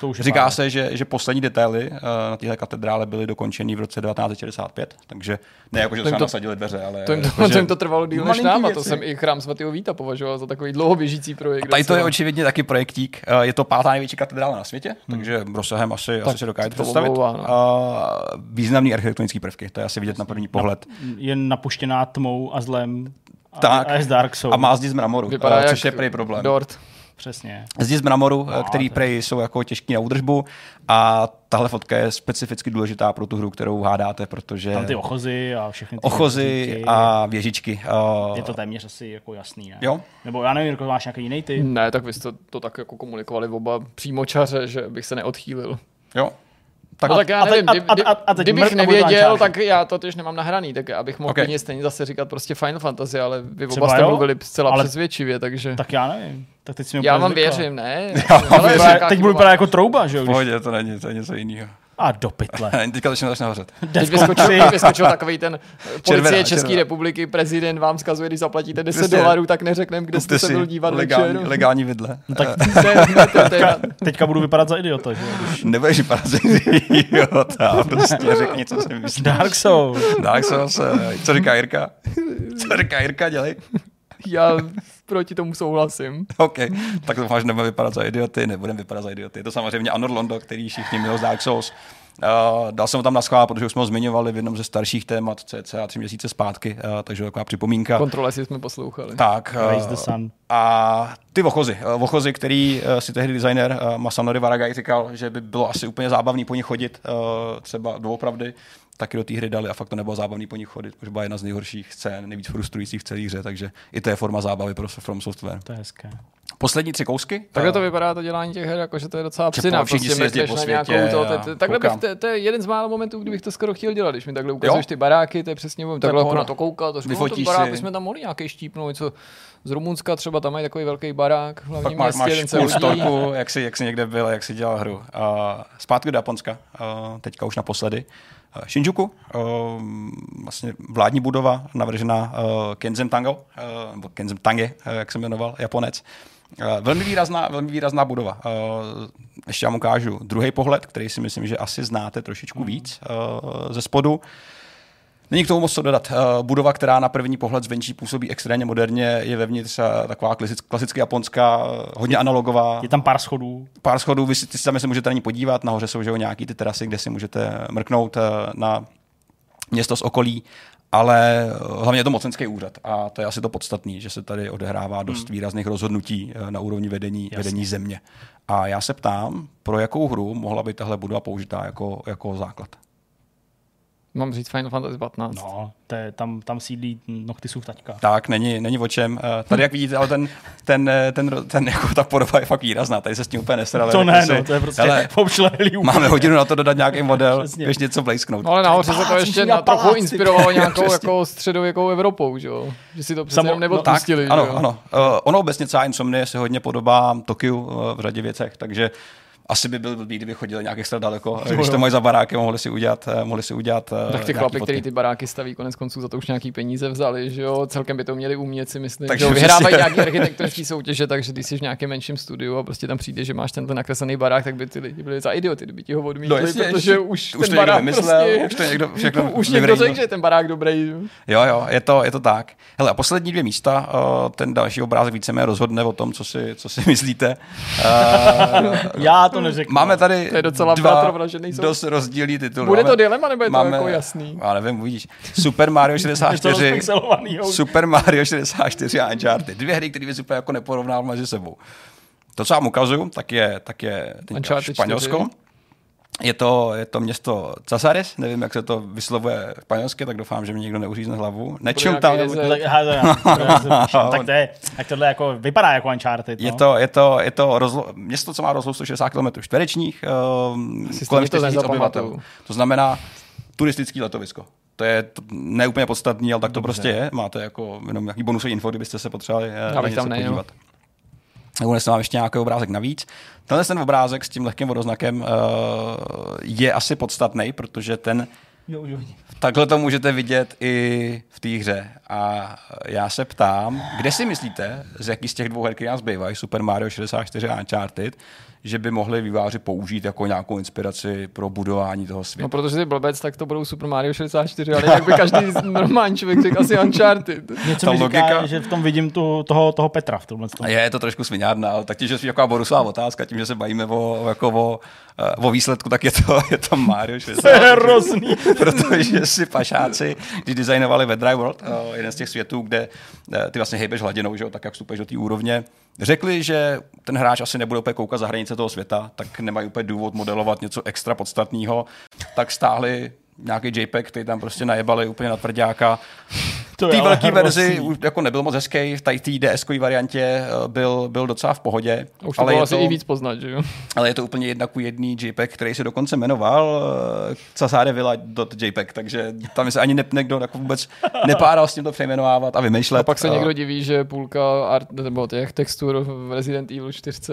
To už říká se, že, že poslední detaily na téhle katedrále byly dokončeny v roce devatenáct šedesát pět. Takže ne jako, že to, to nasadili dveře, ale to jim to, jako, to, jim to trvalo díl než nám a to jsem i chrám svatého Víta považoval za takový dlouhoběžící projekt. A tady to je očividně taky projektík. Je to pátá největší katedrála na světě, hmm. takže rozsahem asi, tak asi se dokážete představit. A významný architektonický prvky, to je asi vidět na první pohled. Je napuštěná tmou a zlem a, tak, a z Dark Souls. A má zdi z mramoru, což je prý problém. Dort. Přesně. Zdi z mramoru, no, který prej jsou jako těžký na údržbu a tahle fotka je specificky důležitá pro tu hru, kterou hádáte, protože tam ty ochozy a všechny ty ochozy věžičky. a věžičky. Uh... Je to téměř asi jako jasný, ne? Jo? Nebo já nevím, Jirko, máš nějaký jiný typ? Ne, tak vy jste to tak jako komunikovali oba přímočaře, že bych se neodchýlil. Jo. Tak, no, tak já nevím, a, a, a, a kdybych nevěděl, tak já to tež nemám nahraný, tak já bych mohl okay. klidně stejně zase říkat prostě Final Fantasy, ale vy oba jste mluvili zcela přesvědčivě, takže tak já nevím. Tak teď si já vám věřím, ne? Já, ale věřím, teď budu vypadat jako trouba, že jo? V pohodě, to není, to je něco jiného. A do pytle. Teďka začne začne hořet. Teď vyskočil takový ten policie České republiky, prezident vám vzkazuje, když zaplatíte deset dolarů, tak neřekneme, kde jste se byl dívat legální, legální vidle. No tak teďka budu vypadat za idiota. Že? Nebudeš vypadat za idiota, prostě řekni, co si myslíš. Dark Souls. Dark Souls. Co říká Jirka? Co říká Jirka, dělej. Já proti tomu souhlasím. OK, tak to máš, nebudeme vypadat za idioty, nebudeme vypadat za idioty. Je to samozřejmě Anor Londo, který všichni měl z Dark Souls. Uh, dal jsem ho tam na schvál, protože už jsme ho zmiňovali v jednom ze starších témat, cca tři měsíce zpátky, uh, takže taková připomínka. Kontrole si jsme poslouchali. Tak. Uh, Raise the sun. A ty vochozy, uh, vochozy, který uh, si tehdy designer uh, Masanori Waragai říkal, že by bylo asi úplně zábavný po nich chodit, uh, třeba doopravdy, taky do té hry dali a fakt to nebylo zábavný po nich chodit, protože byla jedna z nejhorších scén, nejvíc frustrujících v celé hře, takže i to je forma zábavy pro From Software. To je hezké. Poslední tři kousky. Takhle to vypadá to dělání těch her, jakože to je docela psina. To je jeden z málo momentů, kdybych to skoro chtěl dělat, když mi takhle ukazuješ ty baráky, to je přesně moment. Takhle na to kouká, to říkám, to barák, bychom tam mohli nějaký štípnout, něco z Rumunska třeba, tam mají takový velký barák. Pak máš půl storku, jak jsi někde byl, jak jsi dělal hru. Zpátky do Japonska, teďka už naposledy. Shinjuku, vlastně vládní budova navržená Kenzen Tango, nebo Kenzen Tange, jak se jmenoval, Japonec. Velmi výrazná, velmi výrazná budova. Ještě vám ukážu druhý pohled, který si myslím, že asi znáte trošičku víc ze spodu. Není k tomu moc co dodat. Budova, která na první pohled zvenčí působí extrémně moderně, je vevnitř taková klasicky japonská, hodně analogová. Je tam pár schodů. Pár schodů, vy si, ty sami se můžete na ní podívat, nahoře jsou že, nějaký ty terasy, kde si můžete mrknout na město z okolí, ale hlavně je to mocenský úřad a to je asi to podstatné, že se tady odehrává dost hmm. výrazných rozhodnutí na úrovni vedení, vedení země. A já se ptám, pro jakou hru mohla být tahle budova použitá jako, jako základ? Mám říct Final Fantasy patnáct. No, to je, tam, tam sídlí Noctisův taťka. Tak, není, není o čem. Tady, jak vidíte, ale ten, ten, ten, ten, ten jako ta podoba je fakt výrazná. Tady se s tím úplně nestrali. To ne, no, to je prostě hele, máme hodinu na to dodat nějaký model, ještě něco blejsknout. No, ale nahoře se to ještě na trochu inspirovalo nějakou jako středověkou Evropou, že jo? Že si to přece Samo, nebo odpustili. No, ano, ano. Uh, ono obecně celá Insomnie se hodně podobá Tokiu uh, v řadě věcech, takže asi by byl blbý, kdyby chodili nějak extra daleko. No, když to mají za baráky, mohli si udělat, mohli si udělat tak ty chlapy, kteří ty baráky staví, konec konců za to už nějaký peníze vzali, že jo? Celkem by to měli umět, si myslím. Takže vyhrávají nějaké architektonické soutěže, takže ty jsi v nějakém menším studiu a prostě tam přijde, že máš tenhle nakreslený barák, tak by ty lidi byli za idioty, kdyby ti ho odmítli, no, jestli, protože ještě, už ten už barák myslel, prostě, už to někdo všechno už někdo řekl, že ten barák dobrý. Jo, jo, je to, je to tak. Hele, a poslední dvě místa, ten další obrázek víceméně rozhodne o tom, co si, co si myslíte. Já neřeknu. Máme tady docela dva dost rozdílný tituly. Bude to dilema, nebo je to máme, jako jasný? Já nevím, uvidíš. Super Mario šedesát čtyři, Super Mario šedesát čtyři a Uncharted. Dvě hry, které bys úplně jako neporovnal mezi sebou. To, co vám ukazuju, tak je, tak je Španělsko. Je to, je to město Casares, nevím, jak se to vyslovuje španělsky, tak doufám, že mi někdo neuřízne hlavu. Nečím tam. Tak to je, tak tohle jako vypadá jako Uncharted. No? Je to, je to, je to rozlo, město, co má rozlohu sto šedesát kilometrů čtverečních, uh, kolem čtyři tisíce obyvatel. To znamená turistický letovisko. To je neúplně podstatný, ale tak to prostě je. Máte jako jenom nějaký bonusový info, kdybyste se potřebovali na něco podívat. Dnes mám ještě nějaký obrázek navíc. Tenhle ten obrázek s tím lehkým vodoznakem uh, je asi podstatný, protože ten jo, jo. Takhle to můžete vidět i v té hře. A já se ptám, kde si myslíte, z jaký z těch dvou her, které nás bývají, Super Mario šedesát čtyři a Uncharted, že by mohli výváři použít jako nějakou inspiraci pro budování toho světa? No, protože ty blbec, tak to budou Super Mario šedesát čtyři, ale jak by každý normální člověk řekl asi Uncharted. Něco ta mi logika říká, že v tom vidím tu, toho, toho Petra v tomhle. Je, je to trošku sviňárna, ale tak tím, že je taková Borusová otázka, tím, že se bavíme o, jako o, o výsledku, tak je to, je to Mario šedesát čtyři. To je hrozný. Protože si pašáci, když designovali Wet Dry World, jeden z těch světů, kde ty vlastně hejbeš hladinou, že jo, tak jak vstupuješ do té úrovně, řekli, že ten hráč asi nebude úplně koukat za hranice toho světa, tak nemají úplně důvod modelovat něco extra podstatného, tak stáhli nějaký JPEG, který tam prostě najebali úplně na tvrďáka. v té velké verzi už jako nebyl moc hezký, v té D S-kové variantě byl, byl docela v pohodě. Už to ale bylo asi to, i víc poznat, že jo? Ale je to úplně jedna ku jedný JPEG, který se dokonce jmenoval casadevilla.jpg, takže tam se ani ne, někdo jako vůbec nepáral s tím to přejmenovávat a vymýšlet. A pak se někdo diví, že půlka art, nebo těch textur v Resident Evil čtyři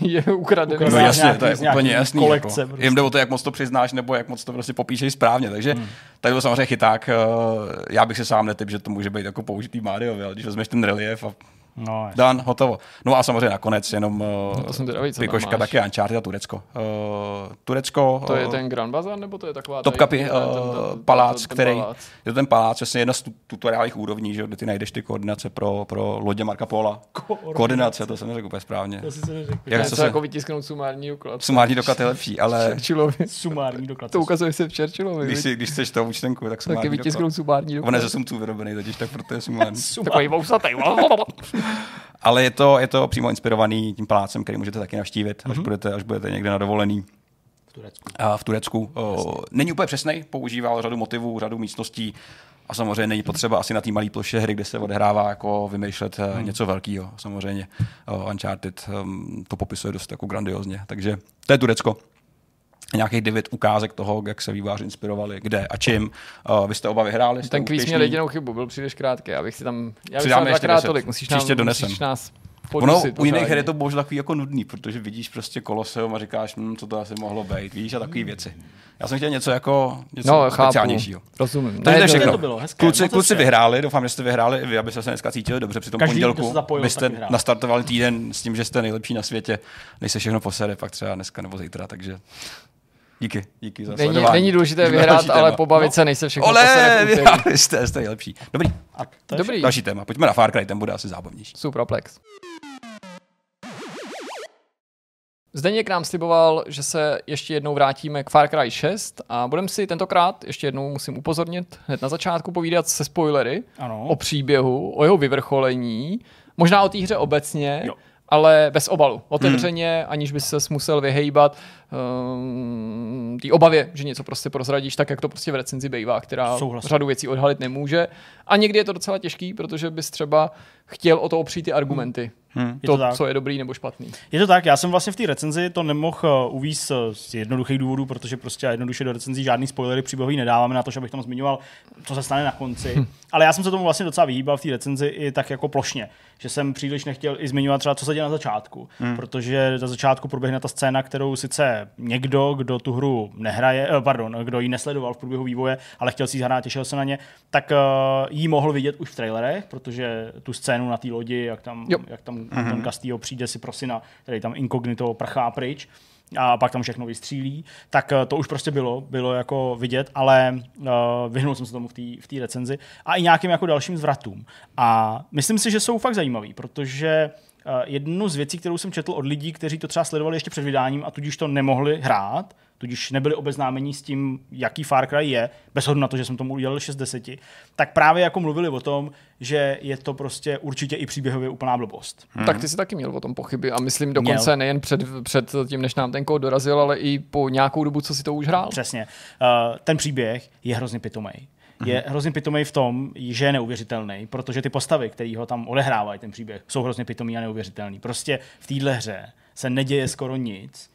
je ukradený. No jasně, to je úplně jasný. Kolekce, jako. Prostě. Jim jde o to, jak moc to přiznáš, nebo jak moc to prostě popíšeš správně, takže hmm. tak byl samozřejmě chyták. Já bych se sám netyp, že to může být jako použitý Mario, ale když vezmeš ten relief a no, dan, hotovo. No a samozřejmě nakonec jenom vykoška no taky Uncharted a Turecko. Uh, Turecko. To uh, je ten Grand Bazar, nebo to je taková Topkapi uh, palác, který je ten palác, vlastně jedna z tutoriálních úrovní, že kde ty najdeš ty koordinace pro, pro lodě Marca Pola. Koordinace, koordinace to jsem neřekl úplně správně. To si se neřekl. Jak to se jako vytisknout sumární doklad. Sumární doklad je lepší, ale sumární doklad. To ukazuje se v Churchillovi. Když si, když chceš to účtenku, tak sumární. Tak vytisknout sumární doklad. Ono je ze sumců vyrobený, totiž tak proto je sumární. Takový vousatý. Ale je to, je to přímo inspirovaný tím palácem, který můžete taky navštívit, mm-hmm. až, budete, až budete někde na dovolený. V Turecku. A v Turecku. O, není úplně přesnej, používal řadu motivů, řadu místností a samozřejmě není potřeba asi na té malé ploše hry, kde se odehrává jako vymýšlet mm. něco velkého. Samozřejmě o, Uncharted um, to popisuje dost jako grandiozně. Takže to je Turecko. Nějakých devět ukázek toho, jak se vývojáři inspirovali, kde a čím. Uh, vy jste oba vyhráli. Ten kvíz měl jedinou chybu, byl příliš krátký. Já bych si tam, já bych si tam dvakrát tolik. Musíš nám, musíš nás podusit. U jiných her je to bohužel takový jako nudný, protože vidíš prostě Koloseum a říkáš, hm, co to asi mohlo být, víš, a takové věci. Já jsem chtěl něco jako něco no, speciálnějšího. Rozumím. To je všechno. To bylo hezké, kluci, kluci vyhráli, doufám, že jste vyhráli i vy, aby se dneska cítili dobře při tom každý, pondělku. Vy jste nastartovali týden s tím, že jste nejlepší na světě, než se všechno posede, pak třeba dneska nebo zítra, takže díky, díky za sledování. Není, není důležité vyhrát, ale pobavit no. se nejse všechno. Ole, vyhráli jste, jste nejlepší. Dobrý. A Dobrý. Další téma. Pojďme na Far Cry, ten bude asi zábavnější. Supraplex. Zdeněk nám sliboval, že se ještě jednou vrátíme k Far Cry šest a budeme si tentokrát, ještě jednou musím upozornit, hned na začátku povídat se spoilery ano. o příběhu, o jeho vyvrcholení, možná o té hře obecně, jo. ale bez obalu, otevřeně, hmm. aniž by ses musel vyhejbat um, té obavě, že něco prostě prozradíš, tak jak to prostě v recenzi bývá, která Souhlasím. řadu věcí odhalit nemůže. A někdy je to docela těžký, protože bys třeba chtěl o to opřít ty argumenty, hmm. to, to co je dobrý nebo špatný. Je to tak, já jsem vlastně v té recenzi to nemohl uvízt z jednoduchých důvodů, protože prostě jednoduše do recenzí žádný spoilery příběhový nedáváme na to, že abych tam zmiňoval, co se stane na konci. Hmm. Ale já jsem se tomu vlastně docela vyhýbal v té recenzi i tak jako plošně, že jsem příliš nechtěl i zmiňovat třeba, co se děje na začátku, hmm. protože na začátku proběhne ta scéna, kterou sice někdo, kdo tu hru nehraje, pardon, kdo ji nesledoval v průběhu vývoje, ale chtěl si ji zahrát, těšil se na ně, tak ji mohl vidět už v trailerech, protože tu scénu na té lodi, jak tam, jak tam mm-hmm. ten Castillo přijde si prosina, který tam inkognito prchá pryč a pak tam všechno vystřílí, tak to už prostě bylo, bylo jako vidět, ale uh, vyhnul jsem se tomu v té recenzi a i nějakým jako dalším zvratům. A myslím si, že jsou fakt zajímavý, protože uh, jednu z věcí, kterou jsem četl od lidí, kteří to třeba sledovali ještě před vydáním a tudíž to nemohli hrát, tudíž nebyli obeznámeni s tím, jaký Far Cry je, bez ohledu na to, že jsem tomu udělal šest z deseti, tak právě jako mluvili o tom, že je to prostě určitě i příběhově úplná blbost. Hmm. Tak ty jsi taky měl o tom pochyby a myslím dokonce měl. nejen před, před tím, než nám ten kód dorazil, ale i po nějakou dobu, co si to už hrál. Přesně. Uh, ten příběh je hrozně pitomej. Je hrozně pitomý v tom, že je neuvěřitelný, protože ty postavy, které ho tam odehrávají, ten příběh, jsou hrozně pitomý a neuvěřitelný. Prostě v téhle hře se neděje skoro nic,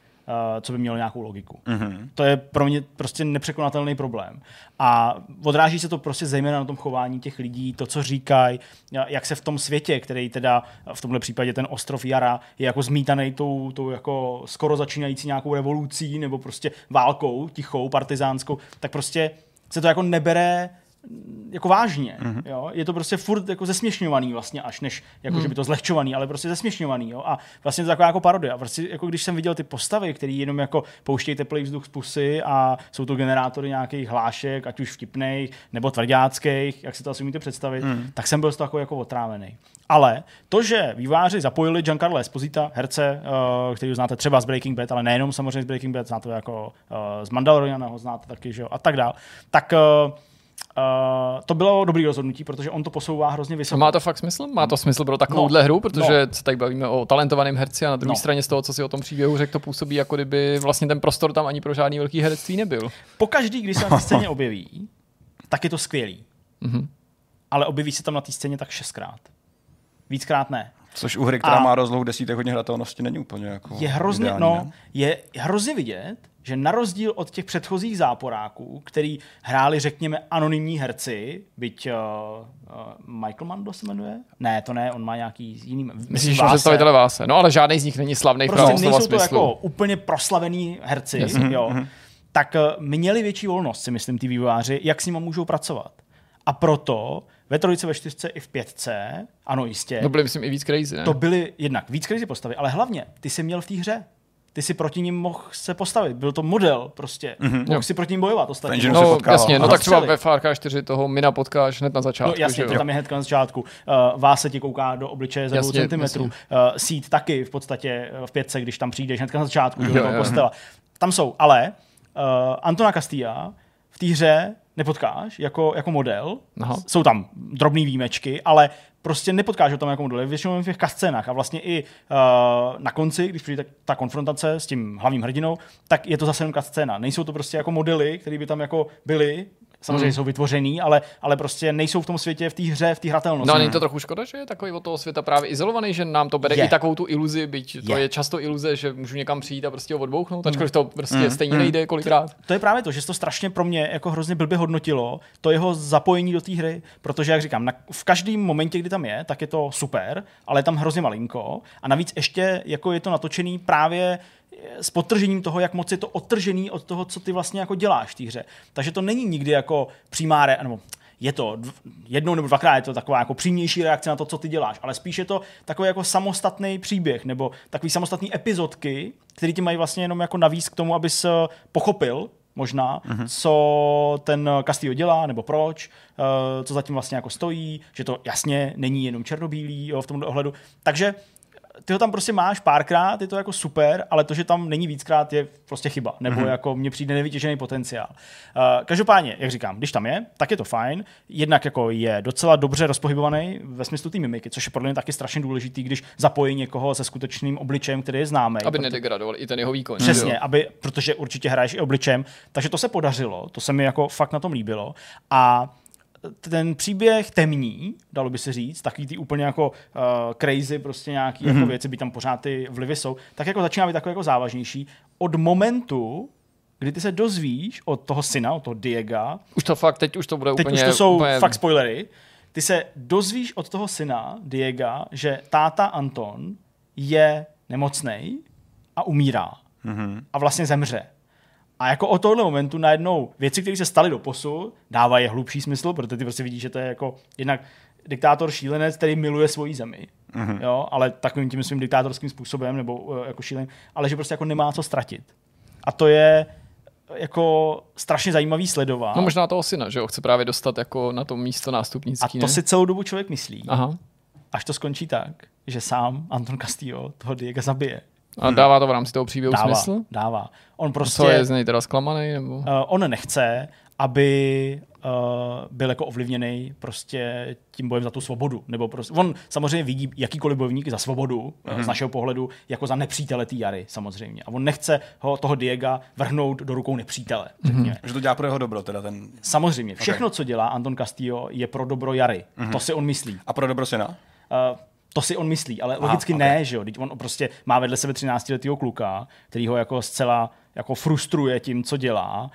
co by mělo nějakou logiku. Mm-hmm. To je pro mě prostě nepřekonatelný problém. A odráží se to prostě zejména na tom chování těch lidí, to, co říkají, jak se v tom světě, který teda v tomhle případě ten ostrov Jara je jako zmítaný tou, tou jako skoro začínající nějakou revolucí nebo prostě válkou, tichou, partizánskou, tak prostě se to jako nebere jako vážně. Mm-hmm. Jo? Je to prostě furt jako zesměšňovaný vlastně až, než jako, mm. že by to zlehčovaný, ale prostě zesměšňovaný. Jo? A vlastně to je taková jako parodie. A prostě jako když jsem viděl ty postavy, které jenom jako pouštějí teplý vzduch z pusy a jsou to generátory nějakých hlášek, ať už vtipných nebo tvrďáckých, jak si to asi umíte představit, mm. tak jsem byl z toho jako, jako otrávený. Ale to, že výváři zapojili Giancarlo Esposita, herce, který ho znáte třeba z Breaking Bad, ale nejenom samozřejmě z Breaking Bad, znáte jako z Mandaloriana, ho znáte taky, že jo, a tak dál. Tak Uh, to bylo dobrý rozhodnutí, protože on to posouvá hrozně vysoko. Má to fakt smysl? Má to smysl pro takovouhle no, hru, protože no. se tady bavíme o talentovaném herci a na druhé no. straně z toho, co si o tom příběhu řekl, to působí, jako kdyby vlastně ten prostor tam ani pro žádný velký herectví nebyl. Pokaždý, když se na té scéně objeví, tak je to skvělý. Mm-hmm. ale objeví se tam na té scéně tak šestkrát. Víckrát ne. Což u hry, která a má rozlohu desítek hodně hratelnosti, není úplně jako je hrozně, ideální, no, je hrozně vidět, že na rozdíl od těch předchozích záporáků, který hráli, řekněme, anonymní herci, byť uh, uh, Michael Mando se jmenuje? Ne, to ne, on má nějaký jiný... Myslíš, že představitele Váse. No, ale žádný z nich není slavný prostě v tom slova smyslu. Prostě nejsou to jako úplně proslavený herci, yes. jo. Tak uh, měli větší volnost, si myslím, ty vývojáři, jak s nimi můžou pracovat. A proto ve trojice, ve čtyřce i v pětce, ano, jistě. To byly, myslím, i víc crazy, ne? To byly jednak víc crazy postavy, ale hlavně ty jsi měl v té hře. Ty si proti ním mohl se postavit. Byl to model prostě. Mm-hmm. Mohl si proti ním bojovat. Ostatní. No jasně, no tak třeba ve Far Cry čtyři toho Mina potkáš hned na začátku. No jasně, to tam je hned na začátku. Uh, Vás se ti kouká do obličeje za dvou centimetrů. Uh, Seed taky v podstatě v pětce, když tam přijdeš hned na začátku do toho postela. Tam jsou, ale uh, Antona Castilla v té hře nepotkáš jako, jako model. Aha. Jsou tam drobný výjimečky, ale prostě nepotkáš ho tam jako model. Většinou v těch kascenách a vlastně i uh, na konci, když přijde ta, ta konfrontace s tím hlavním hrdinou, tak je to zase jenom kascena. Nejsou to prostě jako modely, které by tam jako byly. Samozřejmě hmm. jsou vytvořený, ale, ale prostě nejsou v tom světě, v té hře, v té hratelnosti. No a není to trochu škoda, že je takový od toho světa právě izolovaný, že nám to bere je. i takovou tu iluzi, byť je. to je často iluze, že můžu někam přijít a prostě ho odbouchnout, ačkoliv mm. to prostě mm. stejně mm. nejde kolikrát. To, to je právě to, že to strašně pro mě jako hrozně blbě hodnotilo, to jeho zapojení do té hry, protože jak říkám, na, v každém momentě, kdy tam je, tak je to super, ale je tam hrozně malinko a navíc ještě jako je to natočený právě s podtržením toho, jak moc je to odtržený od toho, co ty vlastně jako děláš v té hře. Takže to není nikdy jako přímá re... Nebo je to jednou nebo dvakrát je to taková jako přímější reakce na to, co ty děláš, ale spíš je to takový jako samostatný příběh nebo takový samostatný epizodky, které ti mají vlastně jenom jako navíc k tomu, abys pochopil možná, mm-hmm. co ten Castillo dělá, nebo proč, co zatím vlastně jako stojí, že to jasně není jenom černobílý, jo, v tomto ohledu. Takže ty ho tam prostě máš párkrát, je to jako super, ale to, že tam není víckrát, je prostě chyba. Nebo mm-hmm. jako mně přijde nevytěžený potenciál. Uh, každopádně, jak říkám, když tam je, tak je to fajn. Jednak jako je docela dobře rozpohybovaný ve smyslu té mimiky, což je podle mě taky strašně důležitý, když zapojí někoho se skutečným obličejem, který je známý. Aby proto... nedegradoval i ten jeho výkon. Přesně, aby, protože určitě hraješ i obličejem. Takže to se podařilo, to se mi jako fakt na tom líbilo. A ten příběh temní, dalo by se říct, taky ty úplně jako uh, crazy prostě nějaký mm-hmm. jako věci, by tam pořád ty vlivy jsou, tak jako začíná být takový jako závažnější. Od momentu, kdy ty se dozvíš od toho syna, od toho Diega, už to fakt, teď už to bude teď úplně... Teď už to jsou úplně... fakt spoilery. Ty se dozvíš od toho syna, Diega, že táta Anton je nemocnej a umírá. Mm-hmm. A vlastně zemře. A jako od tohohle momentu najednou věci, které se staly doposud, dávají hlubší smysl, protože ty prostě vidíš, že to je jako jednak diktátor šílenec, který miluje svoji zemi. Mm-hmm. Jo, ale takovým tím svým diktátorským způsobem, nebo jako šílen, ale že prostě jako nemá co ztratit. A to je jako strašně zajímavý sledovat. No možná toho syna, že jo, chce právě dostat jako na to místo nástupnický. A to ne? si celou dobu člověk myslí. Aha. Až to skončí tak, že sám Anton Castillo toho Diega zabije. A dává to v rámci toho příběhu dává, smysl? Dává. On prostě... Co je z něj teda zklamaný? Nebo? Uh, on nechce, aby uh, byl jako ovlivněný prostě tím bojem za tu svobodu. Nebo prostě, on samozřejmě vidí jakýkoliv bojovník za svobodu, mm-hmm. z našeho pohledu, jako za nepřítele té jary samozřejmě. A on nechce ho, toho Diega vrhnout do rukou nepřítele. Mm-hmm. Že to dělá pro jeho dobro teda ten... Samozřejmě. Všechno, okay. co dělá Anton Castillo, je pro dobro jary. Mm-hmm. To si on myslí. A pro dobro syna? Uh, To si on myslí, ale logicky ah, okay. ne, že jo. Teď on prostě má vedle sebe třináctiletýho kluka, který ho jako zcela jako frustruje tím, co dělá.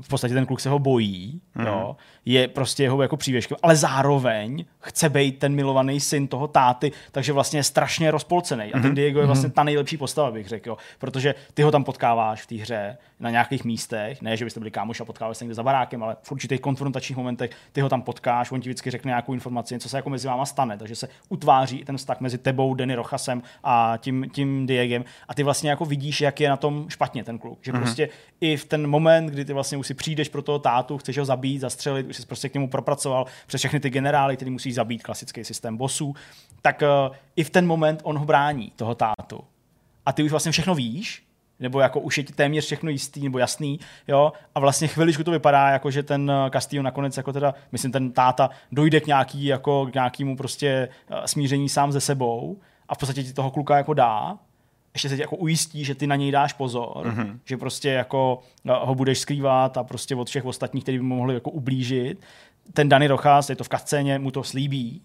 V podstatě ten kluk se ho bojí, mm. jo. Je prostě jeho jako přívěškem, ale zároveň chce být ten milovaný syn toho táty, takže vlastně je strašně rozpolcený. A ten Diego je vlastně ta nejlepší postava, bych řekl, jo. Protože ty ho tam potkáváš v té hře na nějakých místech, ne, že byste byli kámoš a potkáváš se někde za barákem, ale v určitých konfrontačních momentech ty ho tam potkáš, on ti vždycky řekne nějakou informaci, co se jako mezi váma stane, takže se utváří i ten vztah mezi tebou, Dani Rochasem a tím, tím Diegem. A ty vlastně jako vidíš, jak je na tom špatně ten kluk. Že mm-hmm. prostě i v ten moment, kdy ty vlastně už si přijdeš pro toho tátu, chceš ho zabít, zastřelit, už jsi prostě k němu propracoval přes všechny ty generály, který musí zabít, klasický systém bossů, tak uh, i v ten moment on ho brání, toho tátu. A ty už vlastně všechno víš, nebo jako už je ti téměř všechno jistý nebo jasný, jo, a vlastně chviličku to vypadá, jako že ten Castillo nakonec jako teda, myslím ten táta, dojde k nějaký, jako k nějakému prostě smíření sám se sebou a v podstatě ti toho kluka jako dá, ještě se ti jako ujistí, že ty na něj dáš pozor, mm-hmm. že prostě jako ho budeš skrývat a prostě od všech ostatních, kteří by mohli jako ublížit, ten Dani Rojas, je to v cutscéně, mu to slíbí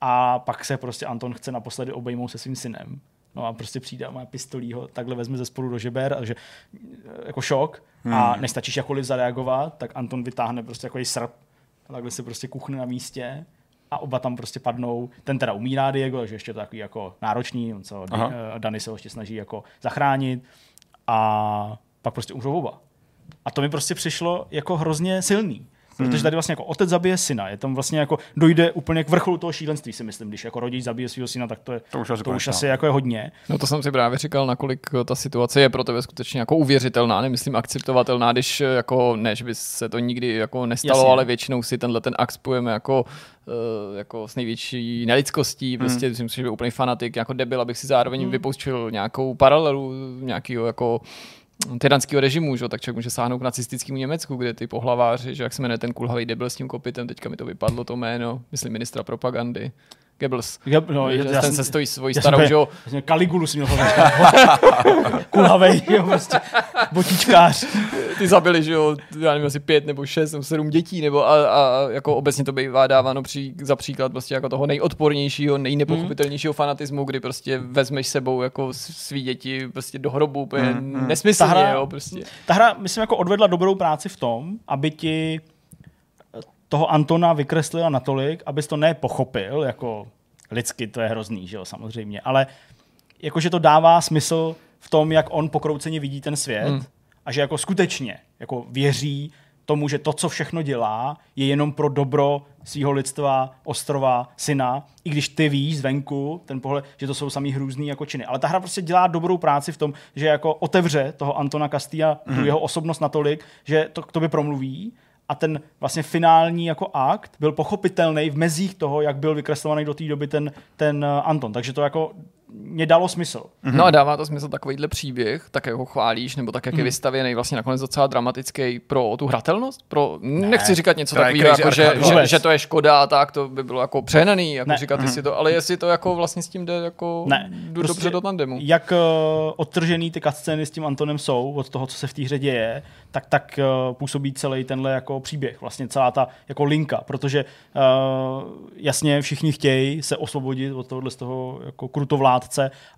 a pak se prostě Anton chce naposledy obejmout se svým synem. No a prostě přijde a má pistolího, takhle vezme ze spodu do žeber, takže jako šok a hmm. nestačíš jakkoliv zareagovat, tak Anton vytáhne prostě jako srp a takhle se prostě kuchne na místě a oba tam prostě padnou. Ten teda umírá Diego, takže ještě to takový jako náročný, on se Dani se ještě snaží jako zachránit a pak prostě umřou oba. A to mi prostě přišlo jako hrozně silný. Protože tady vlastně jako otec zabije syna, je tam vlastně jako dojde úplně k vrcholu toho šílenství, si myslím, když jako rodič zabije svého syna, tak to je to už asi, to už asi jako je hodně. No to jsem si právě říkal, nakolik ta situace je pro tebe skutečně jako uvěřitelná, nemyslím akceptovatelná, když jako ne, že by se to nikdy jako nestalo, jasně, ale většinou si tenhle ten akt spojeme jako jako s největší nelidskostí, prostě mm. myslím, že byl úplný fanatik, jako debil, abych si zároveň mm. vypoučil nějakou paralelu nějakýho jako tyranského režimu, že? Tak člověk může sáhnout k nacistickému Německu, kde ty pohlaváři, že jak se jmenuje ten kulhavý debil s tím kopitem, teďka mi to vypadlo to jméno, myslím ministra propagandy. Goebbels. Goebbels. No, já, ten jsem, se stojí svojí starou, že jo. Kaligulu si měl povědět. Kulhavej, jo, prostě botičkář. Ty zabili, že jo, já nevím, asi pět nebo šest nebo sedm dětí, nebo a, a jako obecně to bývá dáváno pří, za příklad prostě jako toho nejodpornějšího, nejnepochopitelnějšího fanatismu, kdy prostě vezmeš sebou jako svý děti prostě do hrobu, to je mm, nesmyslně, hra, jo, prostě. Ta hra, myslím, jako odvedla dobrou práci v tom, aby ti toho Antona vykreslila natolik, abys to nepochopil, jako lidsky to je hrozný, že jo, samozřejmě, ale jakože to dává smysl v tom, jak on pokrouceně vidí ten svět hmm. a že jako skutečně jako věří tomu, že to, co všechno dělá, je jenom pro dobro svého lidstva, ostrova, syna, i když ty víš zvenku ten pohled, že to jsou samý hrůzný jako činy. Ale ta hra prostě dělá dobrou práci v tom, že jako otevře toho Antona Castilla, hmm. tu jeho osobnost natolik, že to k tobě promluví. A ten vlastně finální jako akt byl pochopitelný v mezích toho, jak byl vykreslovaný do té doby ten, ten Anton. Takže to jako mě dalo smysl. No a dává to smysl takovýhle příběh, tak jak ho chválíš, nebo tak jak je vystavěný, vlastně nakonec docela dramatický pro tu hratelnost? Pro, ne, nechci říkat něco takového, jako, že, že, že to je škoda a tak, to by bylo jako přehnaný, jako říkat, jestli to, ale jestli to jako vlastně s tím jde jako prostě dobře do tandemu. Jak uh, odtržený ty cutscény s tím Antonem jsou od toho, co se v té hře děje, tak, tak uh, působí celý tenhle jako příběh, vlastně celá ta jako linka, protože uh, jasně všichni chtějí se osvobodit od tohohle z toho jako krutovládce,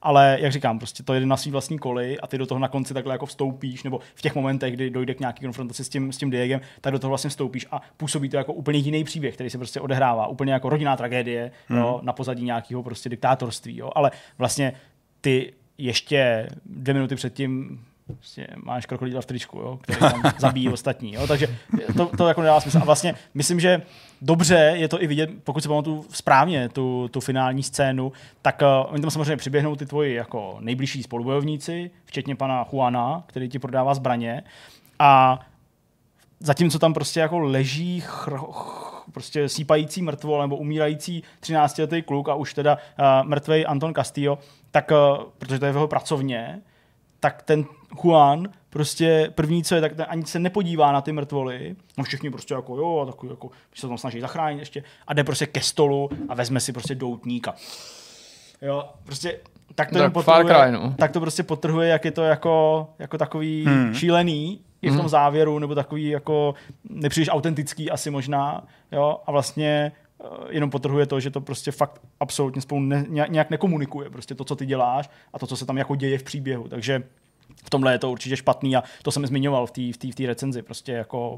ale jak říkám, prostě to jede na svý vlastní koli a ty do toho na konci takhle jako vstoupíš, nebo v těch momentech, kdy dojde k nějaký konfrontaci s tím, s tím Diegem, tak do toho vlastně vstoupíš a působí to jako úplně jiný příběh, který se prostě odehrává, úplně jako rodinná tragédie, hmm. jo, na pozadí nějakého prostě diktátorství, jo, ale vlastně ty ještě dvě minuty předtím prostě máš krokodýla v tričku, jo, který tam zabíjí ostatní, jo, takže to, to jako nedává smysl. A vlastně myslím, že dobře je to i vidět, pokud si pamatuju správně tu, tu finální scénu, tak uh, oni tam samozřejmě přiběhnou ty tvoji jako nejbližší spolubojovníci, včetně pana Juana, který ti prodává zbraně, a zatímco tam prostě jako leží chr- prostě sípající mrtvol nebo umírající třináctiletý kluk a už teda uh, mrtvej Anton Castillo, tak uh, protože to je v jeho pracovně, tak ten Juan prostě první, co je, tak ten ani se nepodívá na ty mrtvoly. No všichni prostě jako jo, takový jako, se tam snaží zachránit ještě a jde prostě ke stolu a vezme si prostě doutníka. Jo, prostě tak to, tak potrhuje, Far Cry, no. Tak to prostě potrhuje, jak je to jako, jako takový hmm. šílený i v tom závěru, nebo takový jako nepříliš autentický asi možná, jo, a vlastně jenom potrhuje to, že to prostě fakt absolutně spolu ne, nějak nekomunikuje. Prostě to, co ty děláš a to, co se tam jako děje v příběhu. Takže v tomhle je to určitě špatný a to jsem zmiňoval v té v té v té recenzi. Prostě jako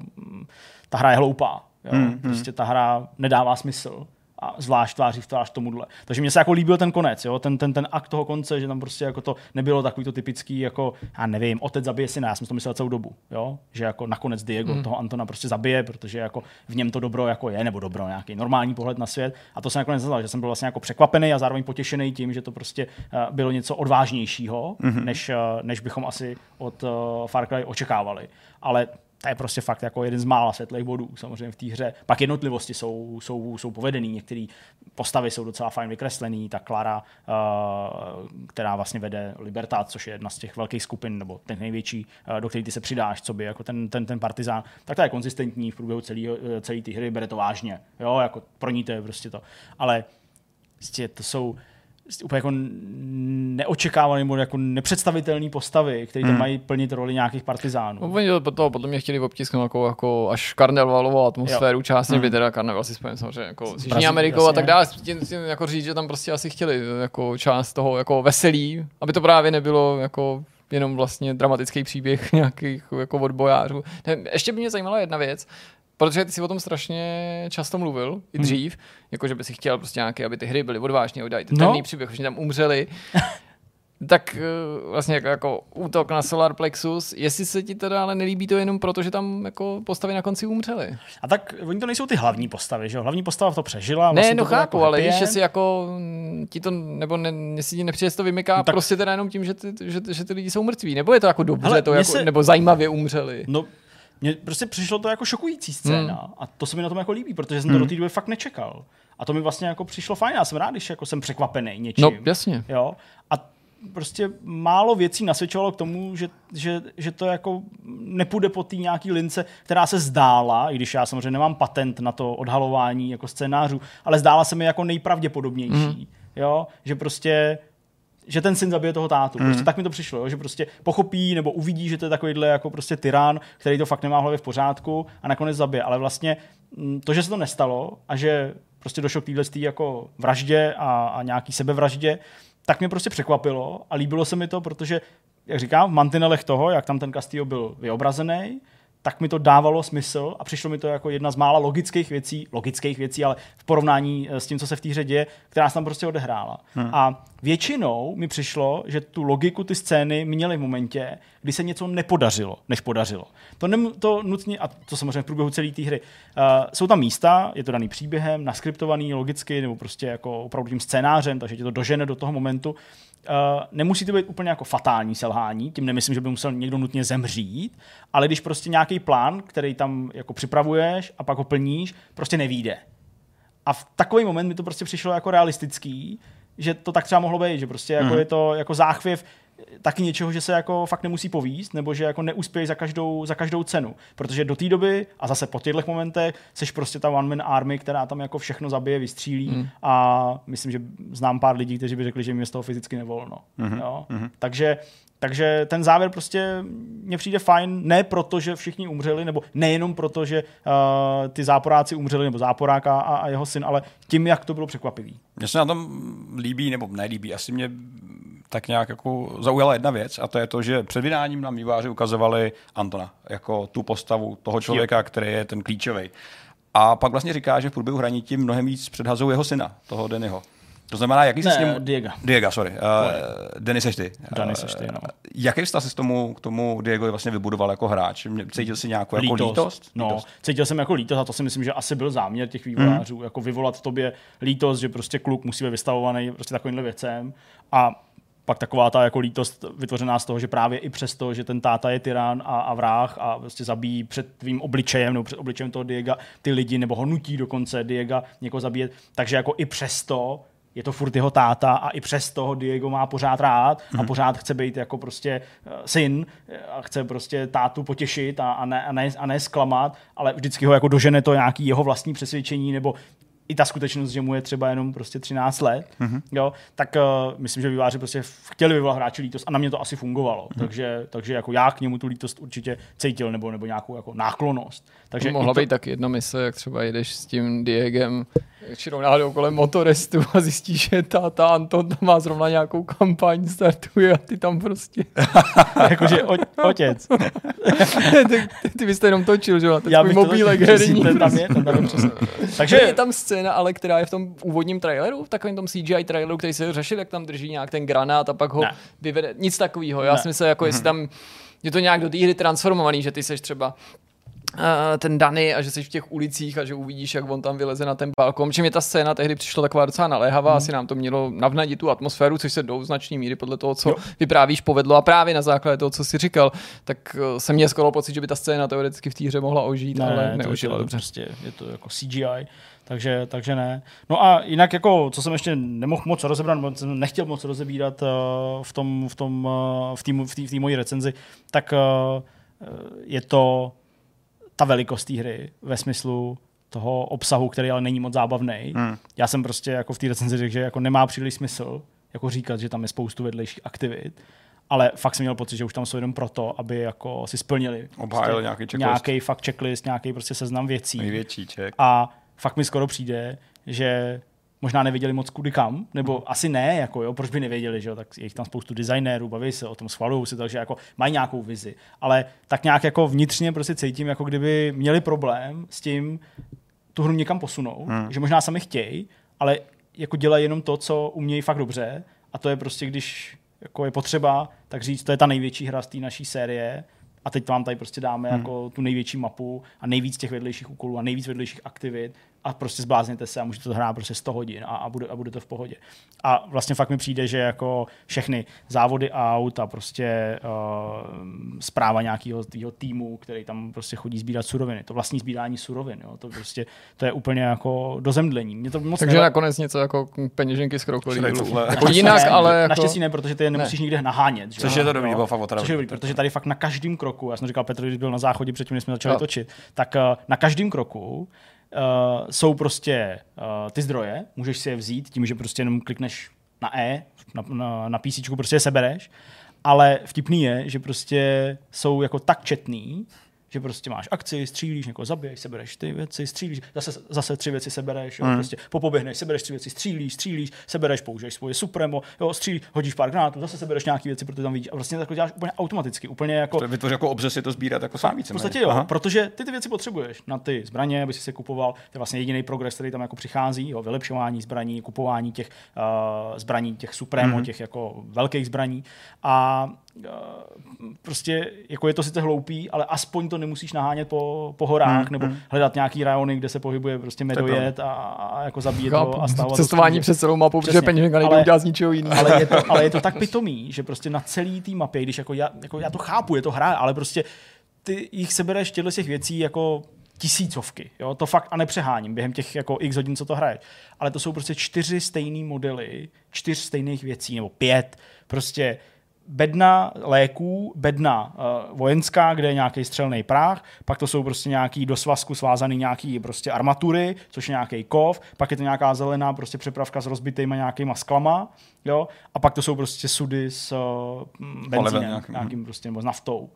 ta hra je hloupá. Jo? Mm, prostě ta hra nedává smysl. A zvlášť tváří v tvář tomuhle. Takže mně se jako líbil ten konec, jo? Ten, ten, ten akt toho konce, že tam prostě jako to nebylo takový to typický, jako, já nevím, otec zabije syna, já jsem to myslel celou dobu, jo? Že jako nakonec Diego mm. toho Antona prostě zabije, protože jako v něm to dobro jako je, nebo dobro, nějaký normální pohled na svět. A to jsem nakonec znal, že jsem byl vlastně jako překvapený a zároveň potěšený tím, že to prostě uh, bylo něco odvážnějšího, mm-hmm. než, uh, než bychom asi od uh, Far Cry očekávali. Ale to je prostě fakt jako jeden z mála světlých bodů samozřejmě v té hře. Pak jednotlivosti jsou, jsou, jsou povedený, některé postavy jsou docela fajn vykreslený, ta Clara, uh, která vlastně vede Libertad, což je jedna z těch velkých skupin, nebo ten největší, uh, do kterých ty se přidáš, co by jako ten, ten, ten partizán, tak ta je konzistentní v průběhu celé té hry, bere to vážně, jo, jako pro ní to je prostě to. Ale prostě to jsou úplně jako neočekávané nebo jako nepředstavitelné postavy, které tam hmm. mají plnit roli nějakých partizánů. Oni no, to podle mě chtěli obtisknout jako, jako až karnevalovou atmosféru, částně by hmm. teda karneval si spojím samozřejmě jako s Jižní Amerikou a tak dále, tím, tím jako říct, že tam prostě asi chtěli jako část toho jako veselí, aby to právě nebylo jako jenom vlastně dramatický příběh nějakých jako odbojářů. Ne, ještě by mě zajímala jedna věc, protože ty jsi o tom strašně často mluvil, i dřív, hmm. jako že by si chtěl prostě nějaké, aby ty hry byly odvážné, udělali ten no. příběh, že tam umřeli. Tak vlastně jako, jako útok na Solar Plexus, jestli se ti teda ale nelíbí to jenom proto, že tam jako postavy na konci umřely. A tak oni to nejsou ty hlavní postavy, že jo? Hlavní postava to přežila. Vlastně ne, no chápu, jako ale víš, že si jako ti to, nebo ne, si ti nepřijde, to vymyká no tak... prostě teda jenom tím, že ty, že, že ty lidi jsou mrtví, nebo je to jako dobře, ale to jako, se... nebo zajímavě umřeli. No. Mně prostě přišlo to jako šokující scéna hmm. a to se mi na tom jako líbí, protože jsem to hmm. do té doby fakt nečekal. A to mi vlastně jako přišlo fajn, já jsem rád, když jako jsem překvapený něčím. No, jasně. Jo? A prostě málo věcí nasvědčovalo k tomu, že, že, že to jako nepůjde po té nějaký lince, která se zdála, i když já samozřejmě nemám patent na to odhalování jako scénářů, ale zdála se mi jako nejpravděpodobnější, hmm. jo? Že prostě... že ten syn zabije toho tátu. Prostě mm. tak mi to přišlo, jo? Že prostě pochopí nebo uvidí, že to je takovýhle jako prostě tyrán, který to fakt nemá v hlavě v pořádku a nakonec zabije. Ale vlastně to, že se to nestalo a že prostě došlo k této jako vraždě a, a nějaký sebevraždě, tak mě prostě překvapilo a líbilo se mi to, protože, jak říkám, v mantinelech toho, jak tam ten Castillo byl vyobrazený, tak mi to dávalo smysl a přišlo mi to jako jedna z mála logických věcí, logických věcí, ale v porovnání s tím, co se v té hře děje, která se tam prostě odehrála. Hmm. A většinou mi přišlo, že tu logiku, ty scény měly v momentě, kdy se něco nepodařilo, než podařilo. To, ne, to nutně, a to samozřejmě v průběhu celé té hry, uh, jsou tam místa, je to daný příběhem, naskriptovaný logicky, nebo prostě jako opravdu tím scénářem, takže tě to dožene do toho momentu. Uh, nemusí to být úplně jako fatální selhání, tím nemyslím, že by musel někdo nutně zemřít, ale když prostě nějaký plán, který tam jako připravuješ a pak ho plníš, prostě nevyjde. A v takový moment mi to prostě přišlo jako realistický, že to tak třeba mohlo být, že prostě jako mm. je to jako záchvěv taky něčeho, že se jako fakt nemusí povíst, nebo že jako neuspěj za každou, za každou cenu. Protože do té doby, a zase po těchto momentech, seš prostě ta one-man army, která tam jako všechno zabije, vystřílí mm. a myslím, že znám pár lidí, kteří by řekli, že mě z toho fyzicky nevolno. Mm-hmm. Jo? Mm-hmm. Takže, takže ten závěr prostě mně přijde fajn, ne proto, že všichni umřeli, nebo nejenom proto, že uh, ty záporáci umřeli, nebo záporák a, a jeho syn, ale tím, jak to bylo překvapivý. Mně se na tom líbí, nebo nelíbí, asi mě tak nějak jako zaujala jedna věc a to je to, že před vydáním nám vývojáři ukazovali Antona jako tu postavu toho člověka, který je ten klíčový. A pak vlastně říká, že v průběhu hraní tím mnohem víc předhazují jeho syna, toho Daniho. To znamená, jaký jsi ne, s ním... Diego. Diego, sorry. Uh, Dani seš ty. Dani seš ty, no. Jaký vztah jsi tomu, k tomu Diego vlastně vybudoval jako hráč? Cítil jsi nějakou lítost. Jako lítost? No, lítost. Cítil jsem jako lítost a to si myslím, že asi byl záměr těch vývojářů. Hmm. Jako vyvolat v tobě lítost, že prostě kluk musí být vystavovaný prostě takovýmhle věcem a pak taková ta jako lítost vytvořená z toho, že právě i přesto, že ten táta je tyrán a, a vrah a vlastně zabíjí před tvým obličejem nebo před obličejem toho Diega ty lidi, nebo ho nutí dokonce Diega někoho zabíjet. Takže jako i přesto je to furt jeho táta a i přesto ho Diego má pořád rád a hmm. pořád chce být jako prostě syn a chce prostě tátu potěšit a, a, ne, a, ne, a ne zklamat, ale vždycky ho jako dožene to nějaký jeho vlastní přesvědčení nebo i ta skutečnost, že mu je třeba jenom prostě třináct let, mm-hmm. jo, tak uh, myslím, že vývojáři prostě chtěli vyvolat hráči lítost a na mě to asi fungovalo. Mm-hmm. Takže, takže jako já k němu tu lítost určitě cítil nebo, nebo nějakou jako náklonost. Takže mohla to... být tak jedna mysl, jak třeba jedeš s tím Diegem čirou náhodou kolem motorestu a zjistíš, že táta Anton tam má zrovna nějakou kampaň, startuje a ty tam prostě... Jakože otec. ty, ty byste jenom točil, že jo? Já bych to točil, tam je, tam je přesně. Takže je tam scéna, ale která je v tom úvodním traileru, v takovém tom C G I traileru, který se řešil, jak tam drží nějak ten granát a pak ho ne. vyvede. Nic takového. Já ne. si myslím, jako jestli tam je to nějak do té hry transformovaný, že ty seš třeba ten Dani a že jsi v těch ulicích a že uvidíš, jak on tam vyleze na ten balkon. Čím je ta scéna tehdy přišla taková docela naléhavá, mm. asi nám to mělo navnadit tu atmosféru, což se do značné míry podle toho, co jo. vyprávíš, povedlo a právě na základě toho, co jsi říkal, tak se mě skoro pocit, že by ta scéna teoreticky v té hře mohla ožít, ne, ale neožila. Dobře. Prostě je to jako C G I. Takže, takže ne. No a jinak, jako, co jsem ještě nemohl moc rozebrat, nechtěl moc rozebírat uh, v tom, v tom, uh, v té v v mojí recenzi, tak uh, je to ta velikost té hry ve smyslu toho obsahu, který ale není moc zábavnej. Hmm. Já jsem prostě jako v té recenzi řekl, že jako nemá příliš smysl, jako říkat, že tam je spoustu vedlejších aktivit, ale fakt jsem měl pocit, že už tam jsou jenom proto, aby jako si splnili obhájil nějaký checklist, nějaký fakt checklist, nějaký prostě seznam věcí. Největší check. A fakt mi skoro přijde, že možná nevěděli moc kudy kam, nebo hmm. asi ne, jako jo, proč by nevěděli, že jo, tak je jich tam spoustu designérů, baví se o tom, schvalují se, takže jako mají nějakou vizi, ale tak nějak jako vnitřně prostě cítím, jako kdyby měli problém s tím tu hru někam posunout, hmm. že možná sami chtějí, ale jako dělají jenom to, co umějí fakt dobře, a to je prostě, když jako je potřeba, tak říct, to je ta největší hra z té naší série a teď vám tady prostě dáme hmm. jako tu největší mapu a nejvíc těch vedlejších úkolů a nejvíc vedlejších aktivit a prostě zblázněte se a můžete to hrát prostě sto hodin a, a, bude, a bude to v pohodě. A vlastně fakt mi přijde, že jako všechny závody aut a prostě uh, správa nějakého tvýho týmu, který tam prostě chodí sbírat suroviny. To vlastní sbírání surovin, jo, to prostě to je úplně jako dozemdlení. Mě to moc takže nevá... nakonec něco jako peněženky z krokolí. Jako jinak, ne, ale jako... Naštěstí ne, protože ty je nemusíš ne. nikde nahánět. Že? Což je to dobrý, no, což je dobrý, protože tady fakt na každém kroku, já jsem říkal Petr, když byl na záchodě předtím, než jsme začali no. točit, tak uh, na každém kroku Uh, jsou prostě uh, ty zdroje, můžeš si je vzít tím, že prostě jenom klikneš na E, na, na, na písíčku, prostě je sebereš, ale vtipný je, že prostě jsou jako tak četný, že prostě máš akci, střílíš, někoho zabiješ, sebereš ty věci, střílíš, zase, zase tři věci sebereš, jo, mm. prostě popoběhneš, sebereš tři věci, střílíš, střílíš, sebereš, použiješ svoje supremo, jo, střílíš, hodíš pár granátů, zase sebereš nějaký věci, protože tam vidíš, a prostě tak to děláš úplně automaticky, úplně jako vytvoří jako obře si to sbírat jako sám víc. V podstatě jo, aha. protože ty ty věci potřebuješ na ty zbraně, aby si se kupoval, to je vlastně jediný progres, který tam jako přichází, jo, vylepšování zbraní, kupování těch uh, zbraní, těch supremo, mm. těch jako velkých zbraní a prostě jako je to sice hloupý, ale aspoň to nemusíš nahánět po, po horách, mm, nebo mm. hledat nějaký rajony, kde se pohybuje prostě medojet a, a jako zabíjet ho a stávat. Cestování přes celou mapu, přesně, protože peněženka nejde udělat z ničeho jiného. Ale je to, ale je to tak pitomý, že prostě na celý té mapě, když jako já, jako já to chápu, je to hra, ale prostě ty jich sebereš těchto těch věcí jako tisícovky, jo? To fakt a nepřeháním během těch jako x hodin, co to hraje. Ale to jsou prostě čtyři stejný modely, čtyř stejných věcí, nebo pět, prostě bedna léků, bedna uh, vojenská, kde je nějaký střelný práh, pak to jsou prostě nějaký do svazku svázaný nějaký prostě armatury, což je nějaký kov, pak je to nějaká zelená prostě přepravka s rozbitejma nějakýma sklama, jo, a pak to jsou prostě sudy s uh, benzínem, nějaký. nějakým prostě, nebo s naftou.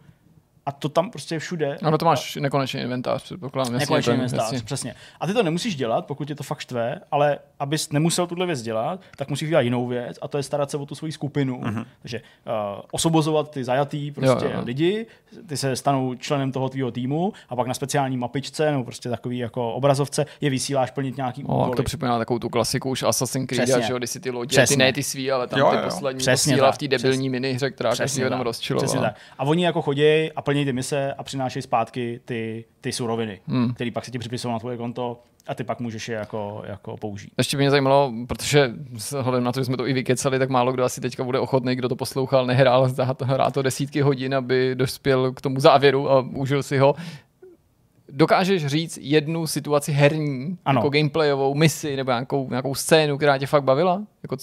A to tam prostě všude. Ano, to máš nekonečný inventář, předpokládám. Nekonečný inventář, přesně. A ty to nemusíš dělat, pokud tě to fakt štve, ale abys nemusel tuhle věc dělat, tak musíš dělat jinou věc, a to je starat se o tu svoji skupinu. Uh-huh. Takže uh, osobozovat ty zajatý prostě jo, jo. lidi, ty se stanou členem toho tvýho týmu a pak na speciální mapičce nebo prostě takový jako obrazovce je vysíláš plnit nějaký úkoly. Oh, to připomíná takovou tu klasiku už Assassin's Creed, že když si ty lodě, ty ne ty svý, ale tam jo, ty jo. poslední posílá v té debilní minihře, která si jenom rozčilovala. A oni jako chodí a plní ty mise a přinášej zpátky ty, ty suroviny, hmm. které pak se ti připisou na tvoje konto a ty pak můžeš je jako, jako použít. Ještě by mě zajímalo, protože hledem na to, že jsme to i vykecali, tak málo kdo asi teďka bude ochotný, kdo to poslouchal, nehrál, hrá to desítky hodin, aby dospěl k tomu závěru a užil si ho. Dokážeš říct jednu situaci herní, ano. jako gameplayovou misi nebo nějakou, nějakou scénu, která tě fakt bavila? Jako,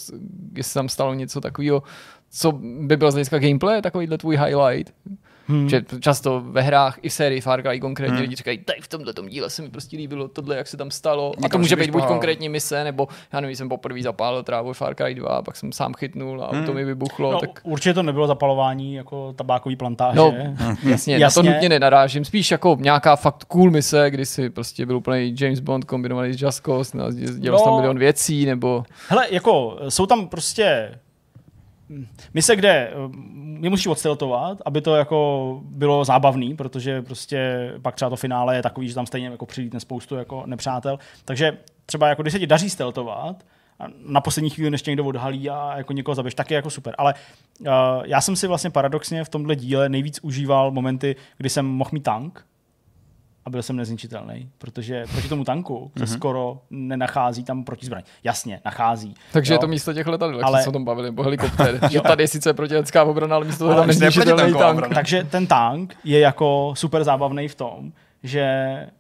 jestli tam stalo něco takového, co by bylo z hlediska gameplay, takovýhle tvůj highlight? Hmm. Že často ve hrách i v sérii Far Cry konkrétně hmm. lidi říkají, tady v tomhletom díle se mi prostě líbilo tohle, jak se tam stalo. Někam a to může být buď konkrétní mise, nebo já nevím, jsem poprvé zapálil trávu Far Cry dva a pak jsem sám chytnul a hmm. auto mi vybuchlo. No, tak... Určitě to nebylo zapalování jako tabákový plantáže. No, jasně, jasně, na to nutně nenarážím. Spíš jako nějaká fakt cool mise, kdy si prostě byl úplný James Bond kombinovaný s Just Cause, dělal no, tam milion věcí, nebo... Hele, jako jsou tam prostě... Mise, kde nemusíš odsteltovat, aby to jako bylo zábavný, protože prostě pak třeba to finále je takový, že tam stejně jako přilítne spoustu jako nepřátel. Takže třeba jako když se ti daří steltovat, na poslední chvíli, než někdo odhalí a jako někoho zabiješ, tak je jako super. Ale uh, já jsem si vlastně paradoxně v tomhle díle nejvíc užíval momenty, kdy jsem mohl mít tank a byl jsem nezničitelný, protože proti tomu tanku se mm-hmm. skoro nenachází tam protizbraň. Jasně, nachází. Takže jo? Je to místo těch letadel, ale... jak se o tom bavili, nebo helikopter. Jo, tady je sice protiletecká obrana, ale místo toho tam nezničitelný tank. Takže ten tank je jako super zábavný v tom, že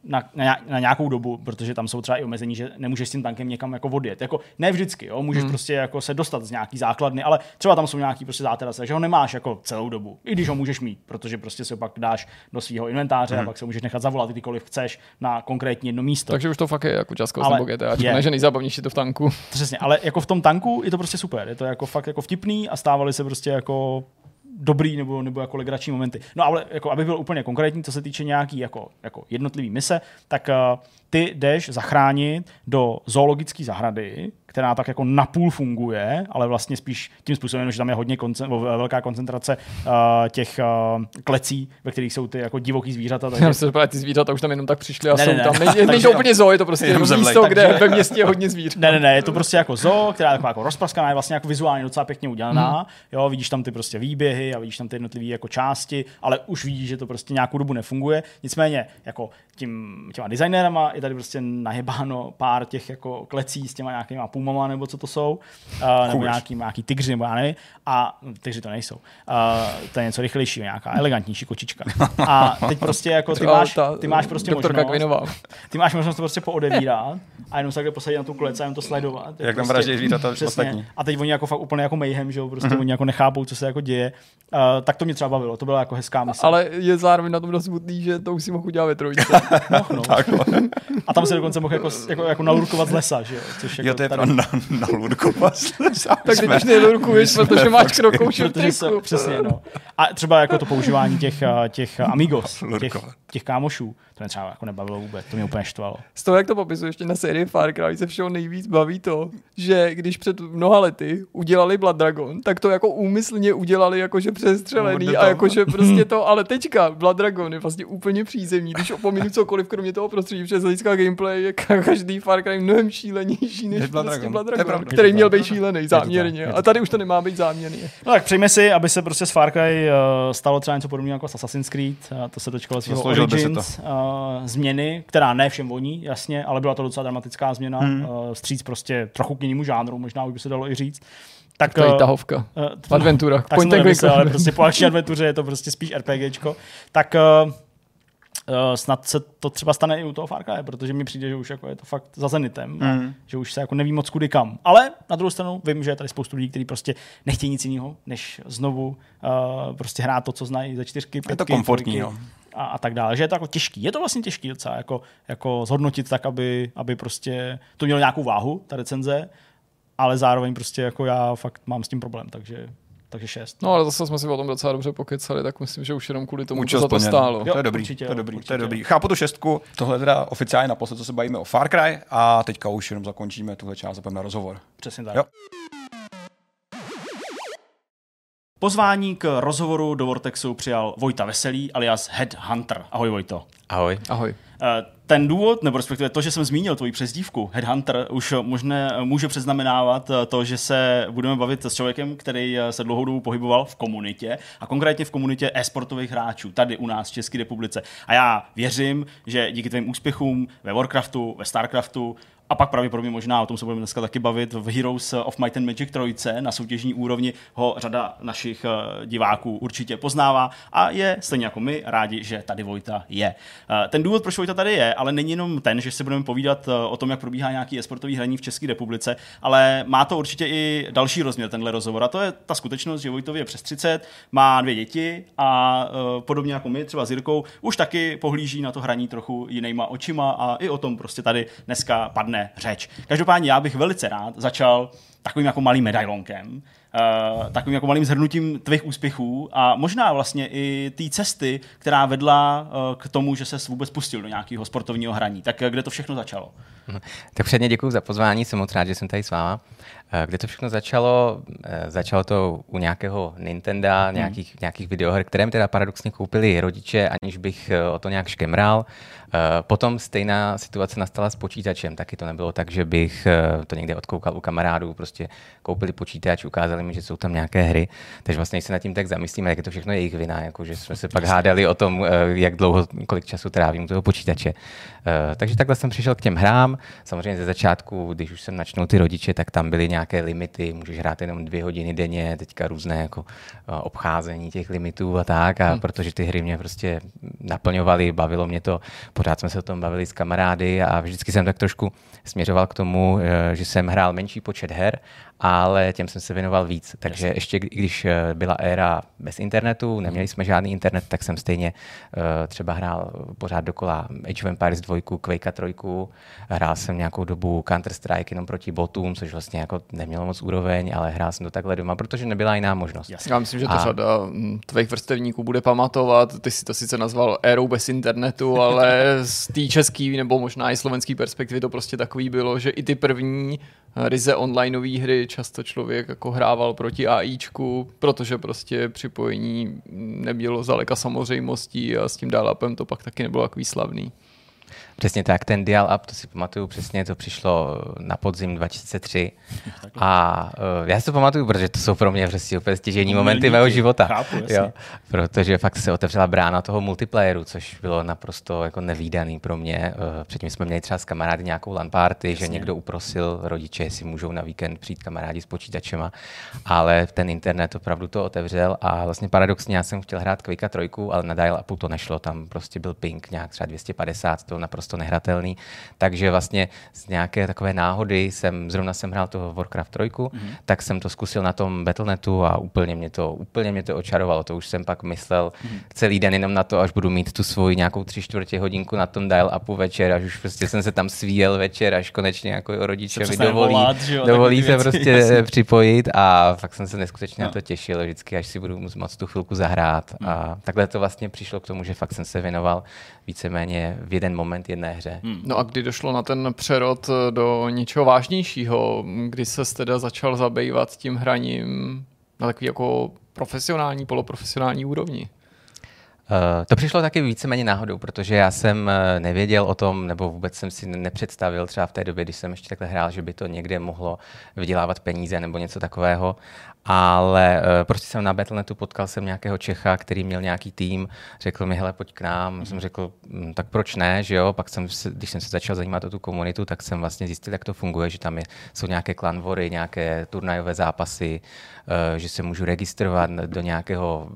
na, na, na nějakou dobu, protože tam jsou třeba i omezení, že nemůžeš s tím tankem někam jako odjet. Jako ne vždycky, jo, můžeš hmm. prostě jako se dostat z nějaký základny, ale třeba tam jsou nějaký prostě záterace, takže ho nemáš jako celou dobu, i když ho můžeš mít, protože prostě se pak dáš do svého inventáře hmm. a pak se můžeš nechat zavolat kdykoliv chceš na konkrétní jedno místo. Takže už to fakt je jako Just Cause nebo G T A, ne, že nejzábavnější to v tanku. Přesně, ale jako v tom tanku je to prostě super, je to jako fakt jako vtipný a stávaly se prostě jako dobrý nebo, nebo jako legrační momenty. No ale jako, aby byl úplně konkrétní, co se týče nějaký jako, jako jednotlivý mise, tak uh, ty jdeš zachránit do zoologické zahrady, která tak jako napůl funguje, ale vlastně spíš tím způsobem, že tam je hodně koncentr- velká koncentrace uh, těch uh, klecí, ve kterých jsou ty jako divoký zvířata. Takže... Já myslím, že ty zvířata už tam jenom tak přišli a ne, jsou ne, ne, tam. Ne, ne, to úplně zoo, je to prostě jenom místo, takže... kde ve městě je hodně zvířat. Ne, ne, ne, je to prostě jako zoo, která je taková jako rozpraskaná, je vlastně jako vizuálně docela pěkně udělaná. Hmm. Jo, vidíš tam ty prostě výběhy a vidíš tam ty jednotlivé jako části, ale už vidíš, že to prostě nějakou dobu nefunguje. Nicméně jako tím, těma designérama je tady prostě najebáno pár těch jako klecí s těma nějakýma pumama, nebo co to jsou, uh, nebo nějaký, nějaký tygři, nebo já nevím, a tygři to nejsou. Uh, to je něco rychlejší, nějaká elegantnější kočička. A teď prostě jako ty máš, ty máš prostě možnost, ty máš možnost to prostě poodevírat a jenom se takhle posadit na tu klec a jenom to sledovat. Jak prostě, tam vraždějí zvířata ostatní. A teď oni jako fakt úplně jako mayhem, že jo, prostě mm-hmm. oni jako nechápou, co se jako děje. Uh, tak to mě třeba bavilo, to byla jako hezká mise. Ale je zároveň na tom dost smutný, že to už si mohu udělat ve trojce. No, no. A tam se dokonce mohl jako, jako, jako nalurkovat z lesa, že jo? Což jako jo, na, na lurku vlastně. Tak teď už nelurkuješ, protože máš krokou šutrku. Přesně, no. A třeba jako to používání těch, těch amigos, těch, těch kámošů, to mě třeba jako nebavilo vůbec, to mě úplně štvalo. Z toho, jak to popisuješ ještě na sérii Far Cry, se všeho nejvíc baví to, že když před mnoha lety udělali Blood Dragon, tak to jako úmyslně udělali jakože přestřelený no, a jakože prostě to, ale teďka Blood Dragon je vlastně úplně přízemní, když opomínu cokoliv kromě toho prostředí, protože z hlediska gameplay je každý Far Cry mnohem šílenější než Dragon. Blood Dragon, pravda, který měl být šílený záměrně. A tady už to nemá být záměrně. No tak přejme si, aby se prostě s Far Cry uh, stalo třeba něco podobného jako Assassin's Creed. Uh, to se dočkalo svého Origins. Uh, změny, která ne všem voní, jasně, ale byla to docela dramatická změna. Hmm. Uh, vstříc prostě trochu k jinému žánru, možná už by se dalo i říct. Tak, to je tahovka. Uh, v adventurách. No, tak jsem to nemyslel, ale prostě po akční adventuře je to prostě spíš RPGčko. Tak... Uh, Uh, snad se to třeba stane i u toho Far Cry, protože mi přijde, že už jako je to fakt za zenitem, mm. že už se jako neví moc kudy kam. Ale na druhou stranu vím, že je tady spoustu lidí, kteří prostě nechtějí nic jiného, než znovu uh, prostě hrát to, co znají ze čtyřky, pětky, je to komfortní, no. a, a tak dále. Že je to jako těžký. Je to vlastně těžký docela jako, jako zhodnotit tak, aby, aby prostě to mělo nějakou váhu, ta recenze, ale zároveň prostě jako já fakt mám s tím problém, takže... Takže šest. No ale zase jsme si o tom docela dobře pokecali, tak myslím, že už jenom kvůli tomu Učil to za to stálo. Jo, to je dobrý, určitě, to je dobrý, určitě. To je dobrý. Chápu tu šestku, tohle je teda oficiálně naposled, co se bavíme o Far Cry a teďka už jenom zakončíme tuhle část a na rozhovor. Přesně tak. Jo. Pozvání k rozhovoru do Vortexu přijal Vojta Veselý alias Headhunter. Ahoj Vojto. Ahoj. Ahoj. Ten důvod, nebo respektive to, že jsem zmínil tvoji přezdívku Headhunter, už možné, může předznamenávat to, že se budeme bavit s člověkem, který se dlouhou dobu pohyboval v komunitě a konkrétně v komunitě e-sportových hráčů tady u nás v České republice. A já věřím, že díky tvým úspěchům ve Warcraftu, ve Starcraftu, a pak pravděpodobně možná, o tom se budeme dneska taky bavit, v Heroes of Might and Magic tři na soutěžní úrovni ho řada našich diváků určitě poznává a je stejně jako my rádi, že tady Vojta je. Ten důvod, proč Vojta tady je, ale není jenom ten, že se budeme povídat o tom, jak probíhá nějaký e-sportový hraní v České republice, ale má to určitě i další rozměr tenhle rozhovor a to je ta skutečnost, že Vojtovi je přes třicet, má dvě děti a podobně jako my, třeba s Jirkou, už taky pohlíží na to hraní trochu jinýma očima a i o tom prostě tady dneska padne řeč. Každopádně já bych velice rád začal takovým jako malým medailonkem, uh, takovým jako malým zhrnutím tvých úspěchů a možná vlastně i té cesty, která vedla uh, k tomu, že ses vůbec pustil do nějakého sportovního hraní. Tak kde to všechno začalo? Tak předně děkuju za pozvání, jsem moc rád, že jsem tady s váma. Uh, kde to všechno začalo? Uh, začalo to u nějakého Nintenda, hmm. nějakých, nějakých videoher, které mi teda paradoxně koupili rodiče, aniž bych uh, o to nějak škemral. Uh, potom stejná situace nastala s počítačem, taky to nebylo tak, že bych uh, to někde odkoukal u kamarádů, prostě koupili počítač, ukázali sami, že jsou tam nějaké hry. Takže vlastně, když se nad tím tak zamyslíme, tak je to všechno jejich vina, jako, že jsme se pak hádali o tom, jak dlouho, kolik času trávím u toho počítače. Takže takhle jsem přišel k těm hrám. Samozřejmě ze začátku, když už jsem načnul ty rodiče, tak tam byly nějaké limity, můžeš hrát jenom dvě hodiny denně, teďka různé jako obcházení těch limitů a tak, a hmm. protože ty hry mě prostě naplňovaly, bavilo mě to, pořád jsme se o tom bavili s kamarády a vždycky jsem tak trošku směřoval k tomu, že jsem hrál menší počet her, ale těm jsem se věnoval víc. Takže ještě když byla éra bez internetu, neměli jsme žádný internet, tak jsem stejně třeba hrál pořád dokola Age of Empires dva, Quake tři, hrál jsem nějakou dobu Counter Strike jenom proti botům, což vlastně jako nemělo moc úroveň, ale hrál jsem to takhle doma, protože nebyla jiná možnost. Jasně. Já myslím, že to a... řada tvých vrstevníků bude pamatovat, ty si to sice nazval érou bez internetu, ale z té český nebo možná i slovenský perspektivy to prostě takový bylo, že i ty první ryze onlineové hry často člověk jako hrával proti AIčku, protože prostě připojení nebylo zdaleka samozřejmostí a s tím dial-upem to pak taky nebylo takový slavný. Přesně tak, ten dial-up, to si pamatuju přesně, to přišlo na podzim dva tisíce tři a uh, já si to pamatuju, protože to jsou pro mě přesně úplně stěžejní momenty mého života. Chápu, jo, protože fakt se otevřela brána toho multiplayeru, což bylo naprosto jako nevídaný pro mě. Uh, předtím jsme měli třeba s kamarády nějakou LAN party, že někdo uprosil rodiče, jestli můžou na víkend přijít kamarádi s počítačema, ale ten internet opravdu to otevřel a vlastně paradoxně já jsem chtěl hrát Quake tři, ale na dial-upu to nešlo, tam prostě byl ping nějak třeba dvě stě padesát, to naprosto to nehratelný, takže vlastně z nějaké takové náhody jsem, zrovna jsem hrál toho Warcraft tři, mm-hmm. tak jsem to zkusil na tom Battle tečka netu a úplně mě to, úplně mě to očarovalo, to už jsem pak myslel mm-hmm. celý den jenom na to, až budu mít tu svoji nějakou tři čtvrtě hodinku na tom dial-upu večer, až už prostě jsem se tam svíjel večer, až konečně jako rodiče mi dovolí, volát, jo, dovolí se věci, prostě jasný. Připojit a fakt jsem se neskutečně no. na to těšil, vždycky, až si budu moct tu chvilku zahrát mm-hmm. a takhle to vlastně přišlo k tomu, že fakt jsem se věnoval víceméně v jeden moment jedné hře. Hmm. No a kdy došlo na ten přerod do něčeho vážnějšího, kdy ses teda začal zabývat tím hraním na takový jako profesionální, poloprofesionální úrovni? Uh, to přišlo taky víceméně náhodou, protože já jsem nevěděl o tom, nebo vůbec jsem si nepředstavil třeba v té době, když jsem ještě takhle hrál, že by to někde mohlo vydělávat peníze nebo něco takového. Ale uh, prostě jsem na Battle tečka netu potkal jsem nějakého Čecha, který měl nějaký tým, řekl mi, hele, pojď k nám. Mm. Jsem řekl, tak proč ne, že jo? Pak jsem, se, když jsem se začal zajímat o tu komunitu, tak jsem vlastně zjistil, jak to funguje, že tam je, jsou nějaké klanvory, nějaké turnajové zápasy, uh, že se můžu registrovat do nějakého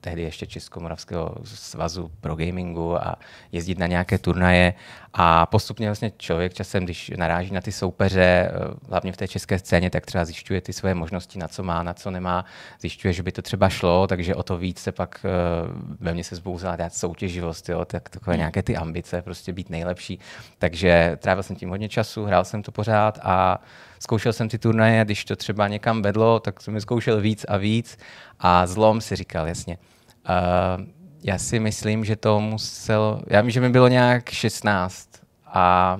tehdy ještě Českomoravského svazu pro gamingu a jezdit na nějaké turnaje. A postupně vlastně člověk časem, když naráží na ty soupeře, hlavně v té české scéně, tak třeba zjišťuje ty své možnosti, na co má, na co nemá, zjišťuje, že by to třeba šlo, takže o to víc se pak ve mně se zbouzala dát soutěživost, jo, tak takové nějaké ty ambice, prostě být nejlepší. Takže trávil jsem tím hodně času, hrál jsem to pořád a zkoušel jsem ty turnaje, když to třeba někam vedlo, tak jsem zkoušel víc a víc a zlom si říkal, jasně. Uh, Já si myslím, že to muselo... Já vím, že mi bylo nějak šestnáct a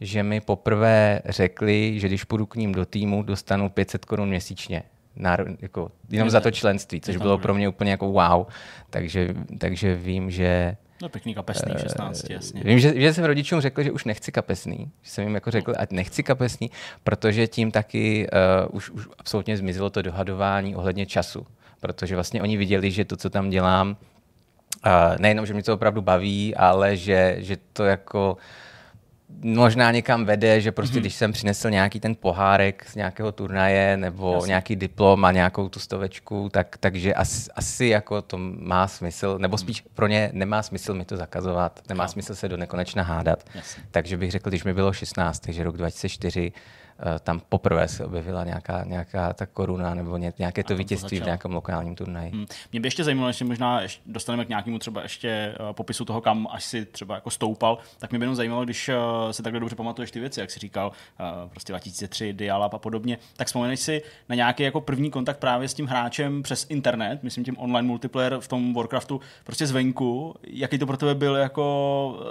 že mi poprvé řekli, že když půjdu k ním do týmu, dostanu pět set korun měsíčně. Na, jako, jenom je, za to členství, což bylo bude. Pro mě úplně jako wow. Takže, takže vím, že... No pěkný kapesný v šestnácti, jasně. Vím, že, že jsem rodičům řekl, že už nechci kapesný. Že jsem jim jako řekl, ať nechci kapesný, protože tím taky uh, už, už absolutně zmizelo to dohadování ohledně času. Protože vlastně oni viděli, že to, co tam dělám, Uh, nejenom, že mě to opravdu baví, ale že, že to jako možná někam vede, že prostě mm-hmm. když jsem přinesl nějaký ten pohárek z nějakého turnaje nebo Jasně. nějaký diplom a nějakou tu stovečku, tak, takže asi, asi jako to má smysl, nebo spíš pro ně nemá smysl mi to zakazovat, nemá Chápu. Smysl se do nekonečna hádat. Jasně. Takže bych řekl, když mi bylo šestnáct, takže rok dva tisíce čtyři, tam poprvé se objevila nějaká, nějaká ta koruna nebo nějaké to vítězství to v nějakém lokálním turnaji. Hmm. Mě by ještě zajímalo, že možná ještě dostaneme k nějakému třeba ještě popisu toho, kam až si třeba jako stoupal, tak mě by jenom zajímalo, když se takhle dobře pamatuješ ty věci, jak jsi říkal, prostě dva tisíce tři, dial-up a podobně, tak vzpomeneš si na nějaký jako první kontakt právě s tím hráčem přes internet, myslím tím online multiplayer v tom Warcraftu, prostě zvenku, jaký to pro tebe byl jako,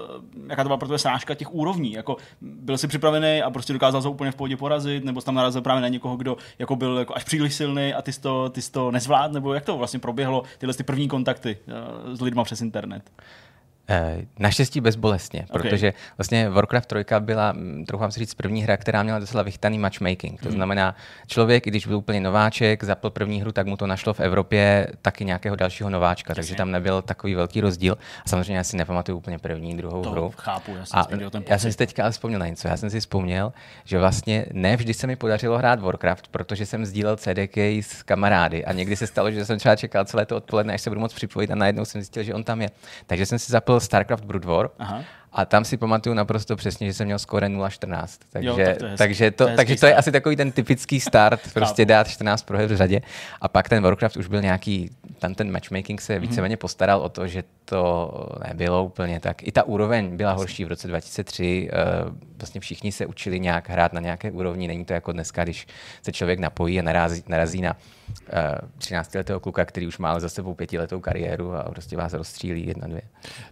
jaká to byla pro tebe srážka těch úrovní, jako byl jsi připravený a prostě dokázal to úplně v pohodě porazit, nebo jsi tam narazil právě na někoho, kdo jako byl jako až příliš silný a ty jsi to, ty jsi to nezvládl, nebo jak to vlastně proběhlo, tyhle ty první kontakty uh, s lidma přes internet? Naštěstí bezbolestně, okay. Protože vlastně Warcraft tři byla, trochu si říct, první hra, která měla docela vychtaný matchmaking. To znamená, člověk, i když byl úplně nováček, zapl první hru, tak mu to našlo v Evropě taky nějakého dalšího nováčka, takže tam nebyl takový velký rozdíl. A samozřejmě já si nepamatuju úplně první, druhou to hru. Chápu, já jsem, a ten já jsem si teďka ale vzpomněl na něco. Já jsem si vzpomněl, že vlastně ne vždy se mi podařilo hrát Warcraft, protože jsem sdílel cédéky s kamarády a někdy se stalo, že jsem třeba čekal celé to odpoledne, až se budu moc připojit, a najednou jsem zjistil, že on tam je. Takže jsem si zapl Starcraft Brood War. Aha. A tam si pamatuju naprosto přesně, že jsem měl skóre nula čtrnáct. Takže, jo, tak to je takže, to, to je takže to je asi takový ten typický start, prostě dát čtrnáct proher v řadě. A pak ten Warcraft už byl nějaký, tam ten matchmaking se víceméně postaral o to, že to nebylo úplně tak. I ta úroveň byla horší v roce dva tisíce tři. Vlastně všichni se učili nějak hrát na nějaké úrovni. Není to jako dneska, když se člověk napojí a narazí, narazí na třináctiletého kluka, který už má za sebou pětiletou kariéru a prostě vás rozstřílí jedna, dvě.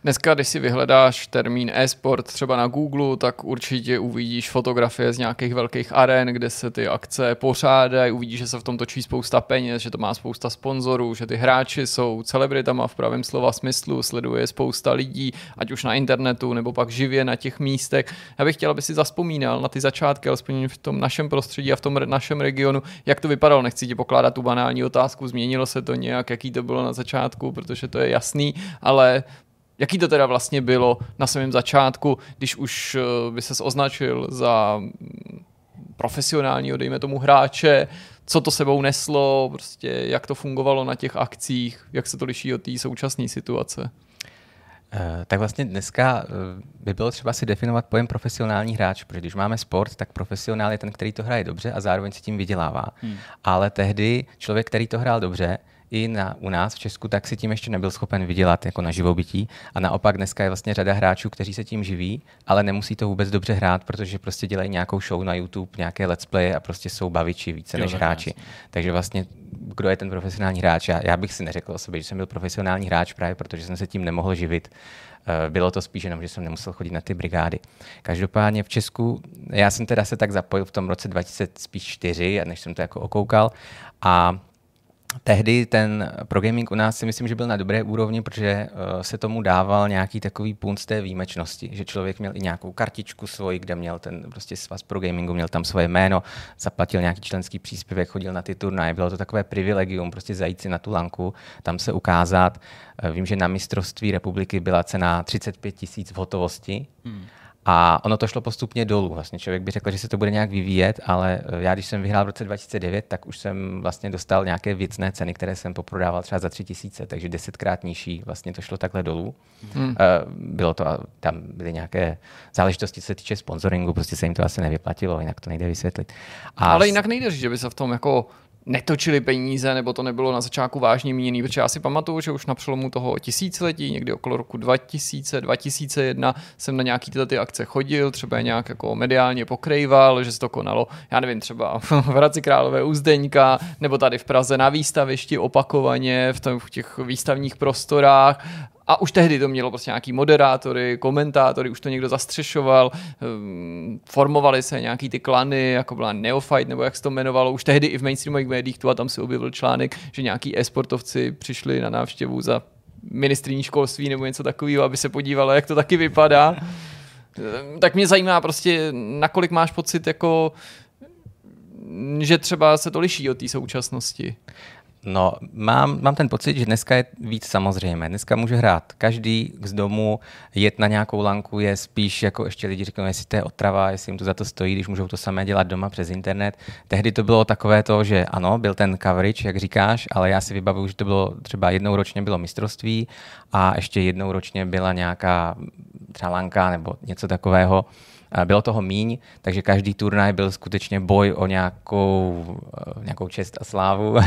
Dneska, když si vyhledáš termín e-sport třeba na Google, tak určitě uvidíš fotografie z nějakých velkých aren, kde se ty akce pořádají, uvidíš, že se v tom točí spousta peněz, že to má spousta sponzorů, že ty hráči jsou celebritama v pravém slova smyslu, sleduje spousta lidí, ať už na internetu, nebo pak živě na těch místech. Já bych chtěl, aby si zazpomínal na ty začátky, alespoň v tom našem prostředí a v tom našem regionu, jak to vypadalo. Nechci ti pokládat tu banální otázku, změnilo se to nějak, jaký to bylo na začátku, protože to je jasný, ale jaký to teda vlastně bylo na samém začátku, když už by ses označil za profesionálního, dejme tomu, hráče, co to sebou neslo, prostě jak to fungovalo na těch akcích, jak se to liší od té současné situace? Tak vlastně dneska by bylo třeba si definovat pojem profesionální hráč, protože když máme sport, tak profesionál je ten, který to hraje dobře a zároveň se tím vydělává. Hmm. Ale tehdy člověk, který to hrál dobře, i na, u nás v Česku, tak si tím ještě nebyl schopen vydělat jako na živobytí. A naopak dneska je vlastně řada hráčů, kteří se tím živí, ale nemusí to vůbec dobře hrát, protože prostě dělají nějakou show na YouTube, nějaké let's play a prostě jsou baviči více jo, než hráči. Vlastně. Takže vlastně kdo je ten profesionální hráč? Já, já bych si neřekl o sobě, že jsem byl profesionální hráč právě, protože jsem se tím nemohl živit. Bylo to spíš jenom, že jsem nemusel chodit na ty brigády. Každopádně v Česku, já jsem teda se tak zapojil v tom roce dva tisíce čtyři, než jsem to jako okoukal, a tehdy ten progaming u nás si myslím, že byl na dobré úrovni, protože se tomu dával nějaký takový punt z té výjimečnosti, že člověk měl i nějakou kartičku svoji, kde měl ten prostě svaz progamingu, měl tam svoje jméno, zaplatil nějaký členský příspěvek, chodil na ty turnaje, bylo to takové privilegium, prostě zajít si na tu lanku, tam se ukázat. Vím, že na mistrovství republiky byla cena třicet pět tisíc v hotovosti. Hmm. A ono to šlo postupně dolů. Vlastně člověk by řekl, že se to bude nějak vyvíjet, ale já, když jsem vyhrál v roce dva tisíce devět, tak už jsem vlastně dostal nějaké věcné ceny, které jsem poprodával třeba za tři tisíce, takže desetkrát nižší. Vlastně to šlo takhle dolů. Hmm. Bylo to, tam byly nějaké záležitosti, co se týče sponsoringu, prostě se jim to asi nevyplatilo, jinak to nejde vysvětlit. A ale jinak nejde říct, že by se v tom jako netočili peníze, nebo to nebylo na začátku vážně míněný, protože já si pamatuju, že už na přelomu toho tisíciletí, někdy okolo roku dva tisíce, dva tisíce jedna jsem na nějaký tyhle ty akce chodil, třeba nějak jako mediálně pokrýval, že se to konalo, já nevím, třeba v Hradci Králové u Zdeňka, nebo tady v Praze na výstavišti opakovaně, v, tom, v těch výstavních prostorách. A už tehdy to mělo prostě nějaký moderátory, komentátory, už to někdo zastřešoval, formovaly se nějaký ty klany, jako byla Neofight, nebo jak se to jmenovalo. Už tehdy i v mainstreamových médiích tu a tam se objevil článek, že nějaký e-sportovci přišli na návštěvu za ministryní školství nebo něco takového, aby se podívalo, jak to taky vypadá. Tak mě zajímá prostě, nakolik máš pocit, jako, že třeba se to liší od té současnosti. No, mám, mám ten pocit, že dneska je víc samozřejmé. Dneska může hrát každý z domu, jet na nějakou lanku je spíš, jako ještě lidi říkají, jestli to je otrava, jestli jim to za to stojí, když můžou to samé dělat doma přes internet. Tehdy to bylo takové to, že ano, byl ten coverage, jak říkáš, ale já si vybavuju, že to bylo třeba jednou ročně bylo mistrovství a ještě jednou ročně byla nějaká třeba lanka nebo něco takového. Bylo toho míň, takže každý turnaj byl skutečně boj o nějakou, nějakou čest a slávu.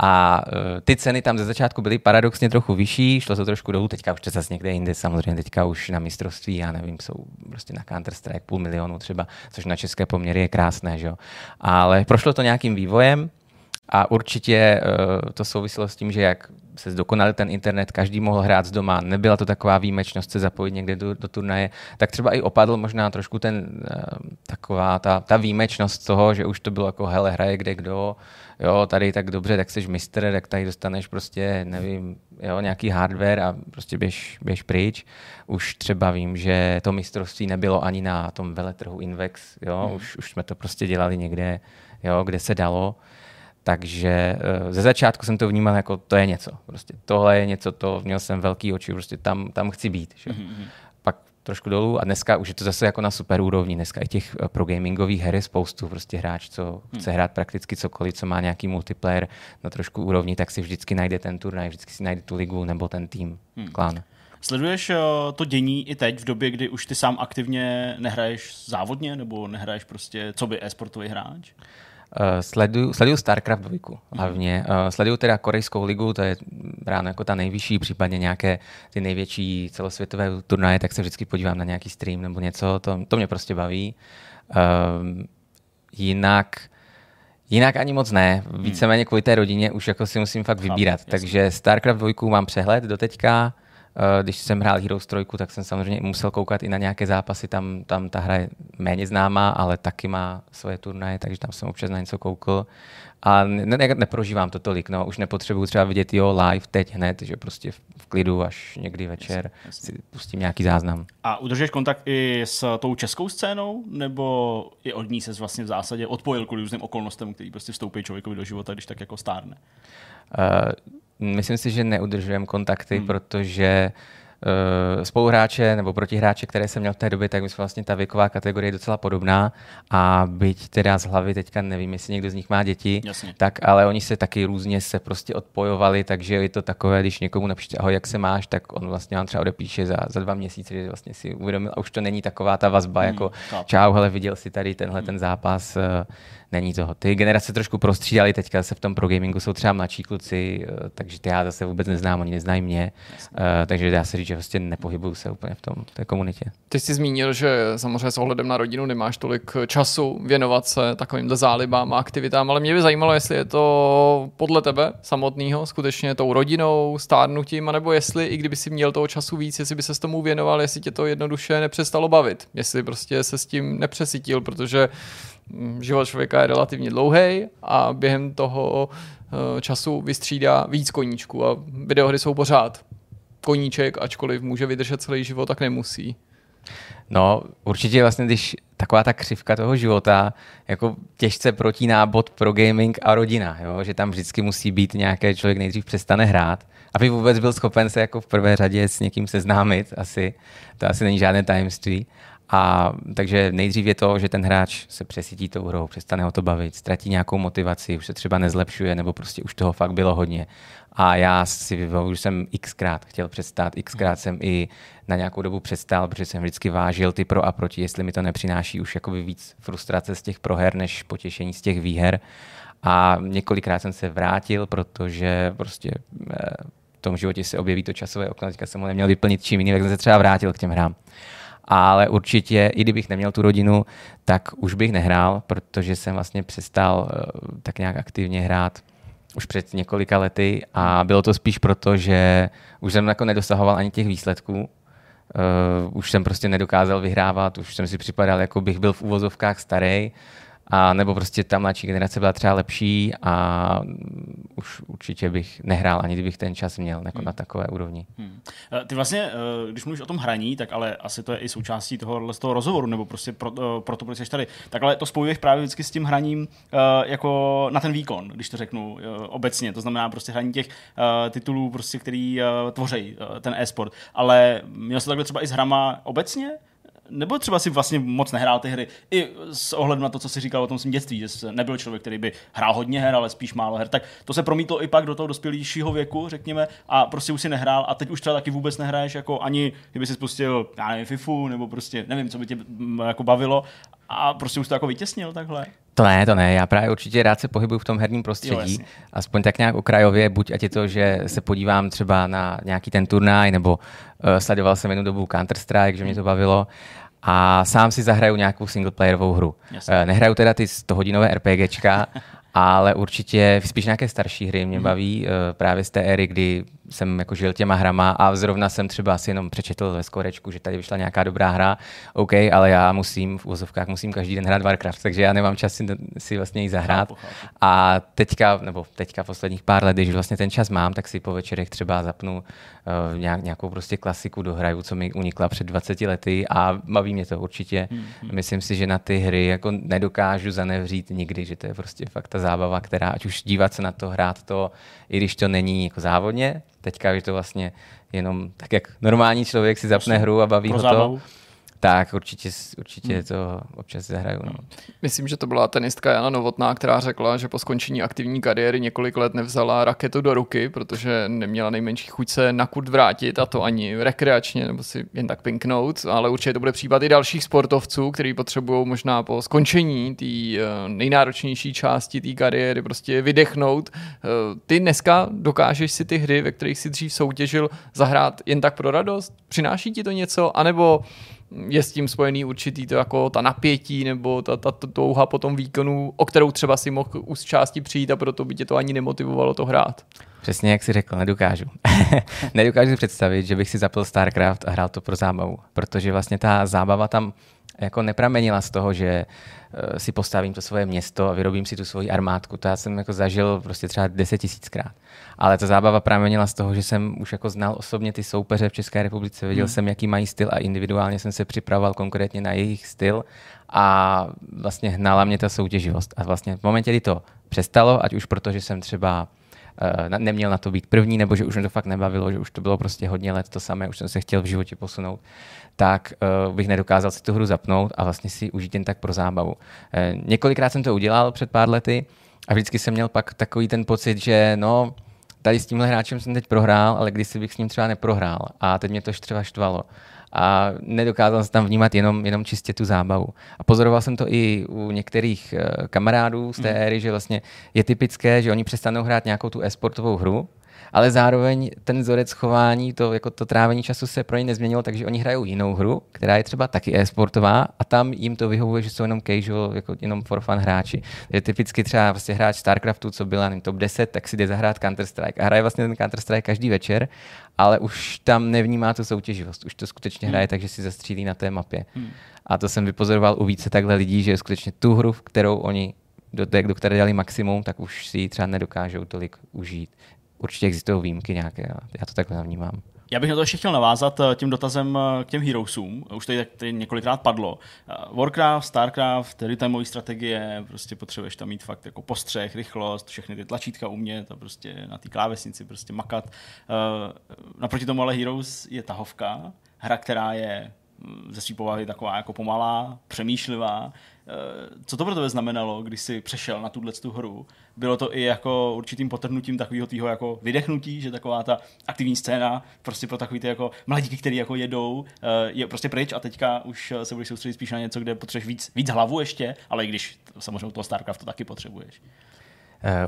A ty ceny tam ze začátku byly paradoxně trochu vyšší, šlo to trošku dolů, teďka už to zase někde jinde, samozřejmě teďka už na mistrovství, já nevím, jsou prostě na Counter Strike půl milionu třeba, což na české poměry je krásné, že jo. Ale prošlo to nějakým vývojem A určitě to souviselo s tím, že jak se zdokonalil ten internet, každý mohl hrát z doma, nebyla to taková výjimečnost se zapojit někde do, do turnaje, tak třeba i opadl možná trošku ten, taková ta, ta výjimečnost toho, že už to bylo jako hele, hraje kde kdo, jo, tady tak dobře, tak seš mistr, tak tady dostaneš prostě, nevím, jo, nějaký hardware a prostě běž, běž pryč. Už třeba vím, že to mistrovství nebylo ani na tom veletrhu Invex, jo, hmm. už, už jsme to prostě dělali někde, jo, kde se dalo. Takže ze začátku jsem to vnímal jako to je něco, prostě tohle je něco, to měl jsem velký oči, prostě tam, tam chci být. Že? Mm-hmm. Pak trošku dolů a dneska už je to zase jako na super úrovni, dneska i těch pro gamingových her je spoustu, prostě hráč, co chce mm. hrát prakticky cokoliv, co má nějaký multiplayer na trošku úrovni, tak si vždycky najde ten turnaj, vždycky si najde tu ligu nebo ten tým, mm. klán. Sleduješ to dění i teď v době, kdy už ty sám aktivně nehraješ závodně nebo nehraješ prostě co by e-sportový hráč? Uh, sleduju, sleduju Starcraft dva hlavně. Uh, sleduju teda korejskou ligu, to je ráno jako ta nejvyšší, případně nějaké ty největší celosvětové turnaje, tak se vždycky podívám na nějaký stream nebo něco, to, to mě prostě baví. Uh, jinak, jinak ani moc ne, víceméně kvůli té rodině už jako si musím fakt vybírat. Chápu, takže Starcraft dva mám přehled doteďka. Když jsem hrál Heroes tři, tak jsem samozřejmě musel koukat i na nějaké zápasy, tam, tam ta hra je méně známá, ale taky má svoje turnaje, takže tam jsem občas na něco koukal. A ne, ne, neprožívám to tolik, no. Už nepotřebuji třeba vidět jo live teď hned, že prostě v klidu až někdy večer si pustím nějaký záznam. A udržíš kontakt i s tou českou scénou, nebo i od ní ses vlastně v zásadě odpojil kvůli různým okolnostem, který prostě vstoupí člověkovi do života, když tak jako stárne? Uh, Myslím si, že neudržujeme kontakty, hmm. protože uh, spoluhráče nebo protihráče, které jsem měl v té době, tak myslím vlastně ta věková kategorie je docela podobná a byť teda z hlavy teďka nevím, jestli někdo z nich má děti, jasně. tak ale oni se taky různě se prostě odpojovali, takže je to takové, když někomu napíšte ahoj, jak se máš, tak on vlastně vám třeba odepíše za, za dva měsíce, že vlastně si uvědomil a už to není taková ta vazba, hmm. jako čau, hele, viděl jsi tady tenhle hmm. ten zápas, není toho. Ty generace trošku prostřídali, teďka se v tom progamingu jsou třeba mladší kluci, takže ty já zase vůbec neznám, oni neznají mě, uh, takže dá se říct, že vlastně nepohybuju se úplně v tom, v té komunitě. Ty jsi zmínil, že samozřejmě s ohledem na rodinu nemáš tolik času věnovat se takovýmhle zálibám a aktivitám, ale mě by zajímalo, jestli je to podle tebe samotného skutečně tou rodinou, stárnutím, anebo jestli i kdyby si měl toho času víc, jestli by se s tomu věnoval, jestli tě to jednoduše nepřestalo bavit, jestli prostě se s tím nepřesytil, protože život člověka je relativně dlouhý a během toho času vystřídá víc koníčků a videohry jsou pořád koníček, ačkoliv může vydržet celý život, tak nemusí. No určitě vlastně, když taková ta křivka toho života, jako těžce protíná bod pro gaming a rodina, jo? Že tam vždycky musí být nějaký člověk nejdřív přestane hrát, aby vůbec byl schopen se jako v prvé řadě s někým seznámit, asi, to asi není žádné tajemství. A takže nejdřív je to, že ten hráč se přesytí tou hrou, přestane ho to bavit, ztratí nějakou motivaci, už se třeba nezlepšuje, nebo prostě už toho fakt bylo hodně. A já si vybavuju, že jsem xkrát chtěl přestát, xkrát jsem i na nějakou dobu přestál, protože jsem vždycky vážil ty pro a proti, jestli mi to nepřináší už jakoby víc frustrace z těch proher, než potěšení z těch výher. A několikrát jsem se vrátil, protože prostě v tom životě se objeví to časové okno, teďka jsem ho neměl vyplnit čím jiným, jak jsem se třeba vrátil k těm hrám. Ale určitě, i kdybych neměl tu rodinu, tak už bych nehrál, protože jsem vlastně přestal tak nějak aktivně hrát už před několika lety a bylo to spíš proto, že už jsem jako nedosahoval ani těch výsledků. Uh, už jsem prostě nedokázal vyhrávat, už jsem si připadal, jako bych byl v uvozovkách starý, a nebo prostě ta mladší generace byla třeba lepší a už určitě bych nehrál, ani kdybych ten čas měl jako hmm. na takové úrovni. Hmm. Ty vlastně, když mluvíš o tom hraní, tak ale asi to je i součástí toho, toho rozhovoru, nebo prostě proto, pro proč jsi tady, tak ale to spojuješ právě vždycky s tím hraním jako na ten výkon, když to řeknu obecně, to znamená prostě hraní těch titulů, prostě, který tvoří ten e-sport, ale měl jsi takhle třeba i s hrama obecně? Nebo třeba si vlastně moc nehrál ty hry i s ohledem na to, co jsi říkal o tom svém dětství, že nebyl člověk, který by hrál hodně her, ale spíš málo her, tak to se promítlo i pak do toho dospělejšího věku, řekněme, a prostě už si nehrál a teď už třeba taky vůbec nehraješ, jako ani kdyby si spustil, já nevím, FIFU, nebo prostě nevím, co by tě jako bavilo a prostě už to jako vytěsnil takhle. To ne, to ne. Já právě určitě rád se pohybuju v tom herním prostředí. Jo, aspoň tak nějak okrajově, buď ať je to, že se podívám třeba na nějaký ten turnaj, nebo uh, sledoval jsem jednu dobu Counter Strike, že mě to bavilo. A sám si zahraju nějakou singleplayerovou hru. Uh, nehraju teda ty sto hodinové RPGčka, ale určitě spíš nějaké starší hry mě baví, právě z té éry, kdy jsem jako žil těma hrama a zrovna jsem třeba asi jenom přečetl ve skorečku, že tady vyšla nějaká dobrá hra, OK, ale já musím, v uvozovkách musím každý den hrát Warcraft, takže já nemám čas si, si vlastně ji zahrát. A teďka, nebo teďka posledních pár let, když vlastně ten čas mám, tak si po večerech třeba zapnu uh, nějak, nějakou prostě klasiku dohraju, co mi unikla před dvaceti lety a baví mě to určitě. Mm-hmm. Myslím si, že na ty hry jako nedokážu zanevřít nikdy, že to je prostě fakt ta zábava, která ať už dívat se na to, hrát to, i když to není jako závodně, teďka, že to vlastně jenom tak, jak normální člověk si zapne hru a baví ho to, tak určitě, určitě hmm. to občas zahraju. No. Myslím, že to byla tenistka Jana Novotná, která řekla, že po skončení aktivní kariéry několik let nevzala raketu do ruky, protože neměla nejmenší chuť se na kurt vrátit, a to ani rekreačně, nebo si jen tak pinknout, ale určitě to bude případ i dalších sportovců, kteří potřebují možná po skončení té nejnáročnější části té kariéry prostě vydechnout. Ty dneska dokážeš si ty hry, ve kterých si dřív soutěžil, zahrát jen tak pro radost? Přináší ti to něco? A nebo je s tím spojený určitý to jako ta napětí nebo ta, ta, ta touha po tom výkonu, o kterou třeba si mohl z části přijít a proto by tě to ani nemotivovalo to hrát? Přesně jak jsi řekl, nedokážu. Nedokážu si představit, že bych si zapl Starcraft a hrál to pro zábavu, protože vlastně ta zábava tam jako nepramenila z toho, že si postavím to svoje město a vyrobím si tu svoji armádku. To já jsem jako zažil prostě třeba deset tisíckrát. Ale ta zábava pramenila z toho, že jsem už jako znal osobně ty soupeře v České republice, věděl hmm. jsem, jaký mají styl a individuálně jsem se připravoval konkrétně na jejich styl a vlastně hnala mě ta soutěživost. A vlastně v momentě, kdy to přestalo, ať už protože jsem třeba neměl na to být první, nebo že už mě to fakt nebavilo, že už to bylo prostě hodně let to samé, už jsem se chtěl v životě posunout, tak uh, bych nedokázal si tu hru zapnout a vlastně si užít jen tak pro zábavu. Uh, několikrát jsem to udělal před pár lety a vždycky jsem měl pak takový ten pocit, že no, tady s tímhle hráčem jsem teď prohrál, ale kdysi bych s ním třeba neprohrál a teď mě to třeba štvalo. A nedokázal jsem tam vnímat jenom, jenom čistě tu zábavu. A pozoroval jsem to i u některých uh, kamarádů z té éry, že vlastně je typické, že oni přestanou hrát nějakou tu e-sportovou hru, ale zároveň ten vzorec chování, to, jako to trávení času se pro ně nezměnilo, takže oni hrajou jinou hru, která je třeba taky e-sportová a tam jim to vyhovuje, že jsou jenom casual, jako jenom for fun hráči. Takže typicky třeba vlastně hráč Starcraftu, co byla na top deset, tak si jde zahrát Counter Strike a hraje vlastně ten Counter Strike každý večer, ale už tam nevnímá tu soutěživost, už to skutečně hraje, hmm. takže si zastřílí na té mapě. Hmm. A to jsem vypozoroval u více takhle lidí, že skutečně tu hru, kterou oni do té, do které dělali maximum, tak už si ji třeba nedokážou tolik užít. Určitě existují výjimky nějaké, já to takhle vnímám. Já bych na to ještě chtěl navázat tím dotazem k těm Heroesům, už tady, tady několikrát padlo. Warcraft, Starcraft, real-timeové strategie, prostě potřebuješ tam mít fakt jako postřeh, rychlost, všechny ty tlačítka umět a prostě na té klávesnici prostě makat. Naproti tomu ale Heroes je tahovka, hra, která je ze své povahy taková jako pomalá, přemýšlivá. Co to pro tebe znamenalo, když jsi přešel na tuhletu hru? Bylo to i jako určitým potrhnutím takového týho jako vydechnutí, že taková ta aktivní scéna prostě pro takový ty jako mladíky, který jako jedou, je prostě pryč a teďka už se budeš soustředit spíš na něco, kde potřebuješ víc, víc hlavu ještě, ale i když samozřejmě toho Starcraft to taky potřebuješ.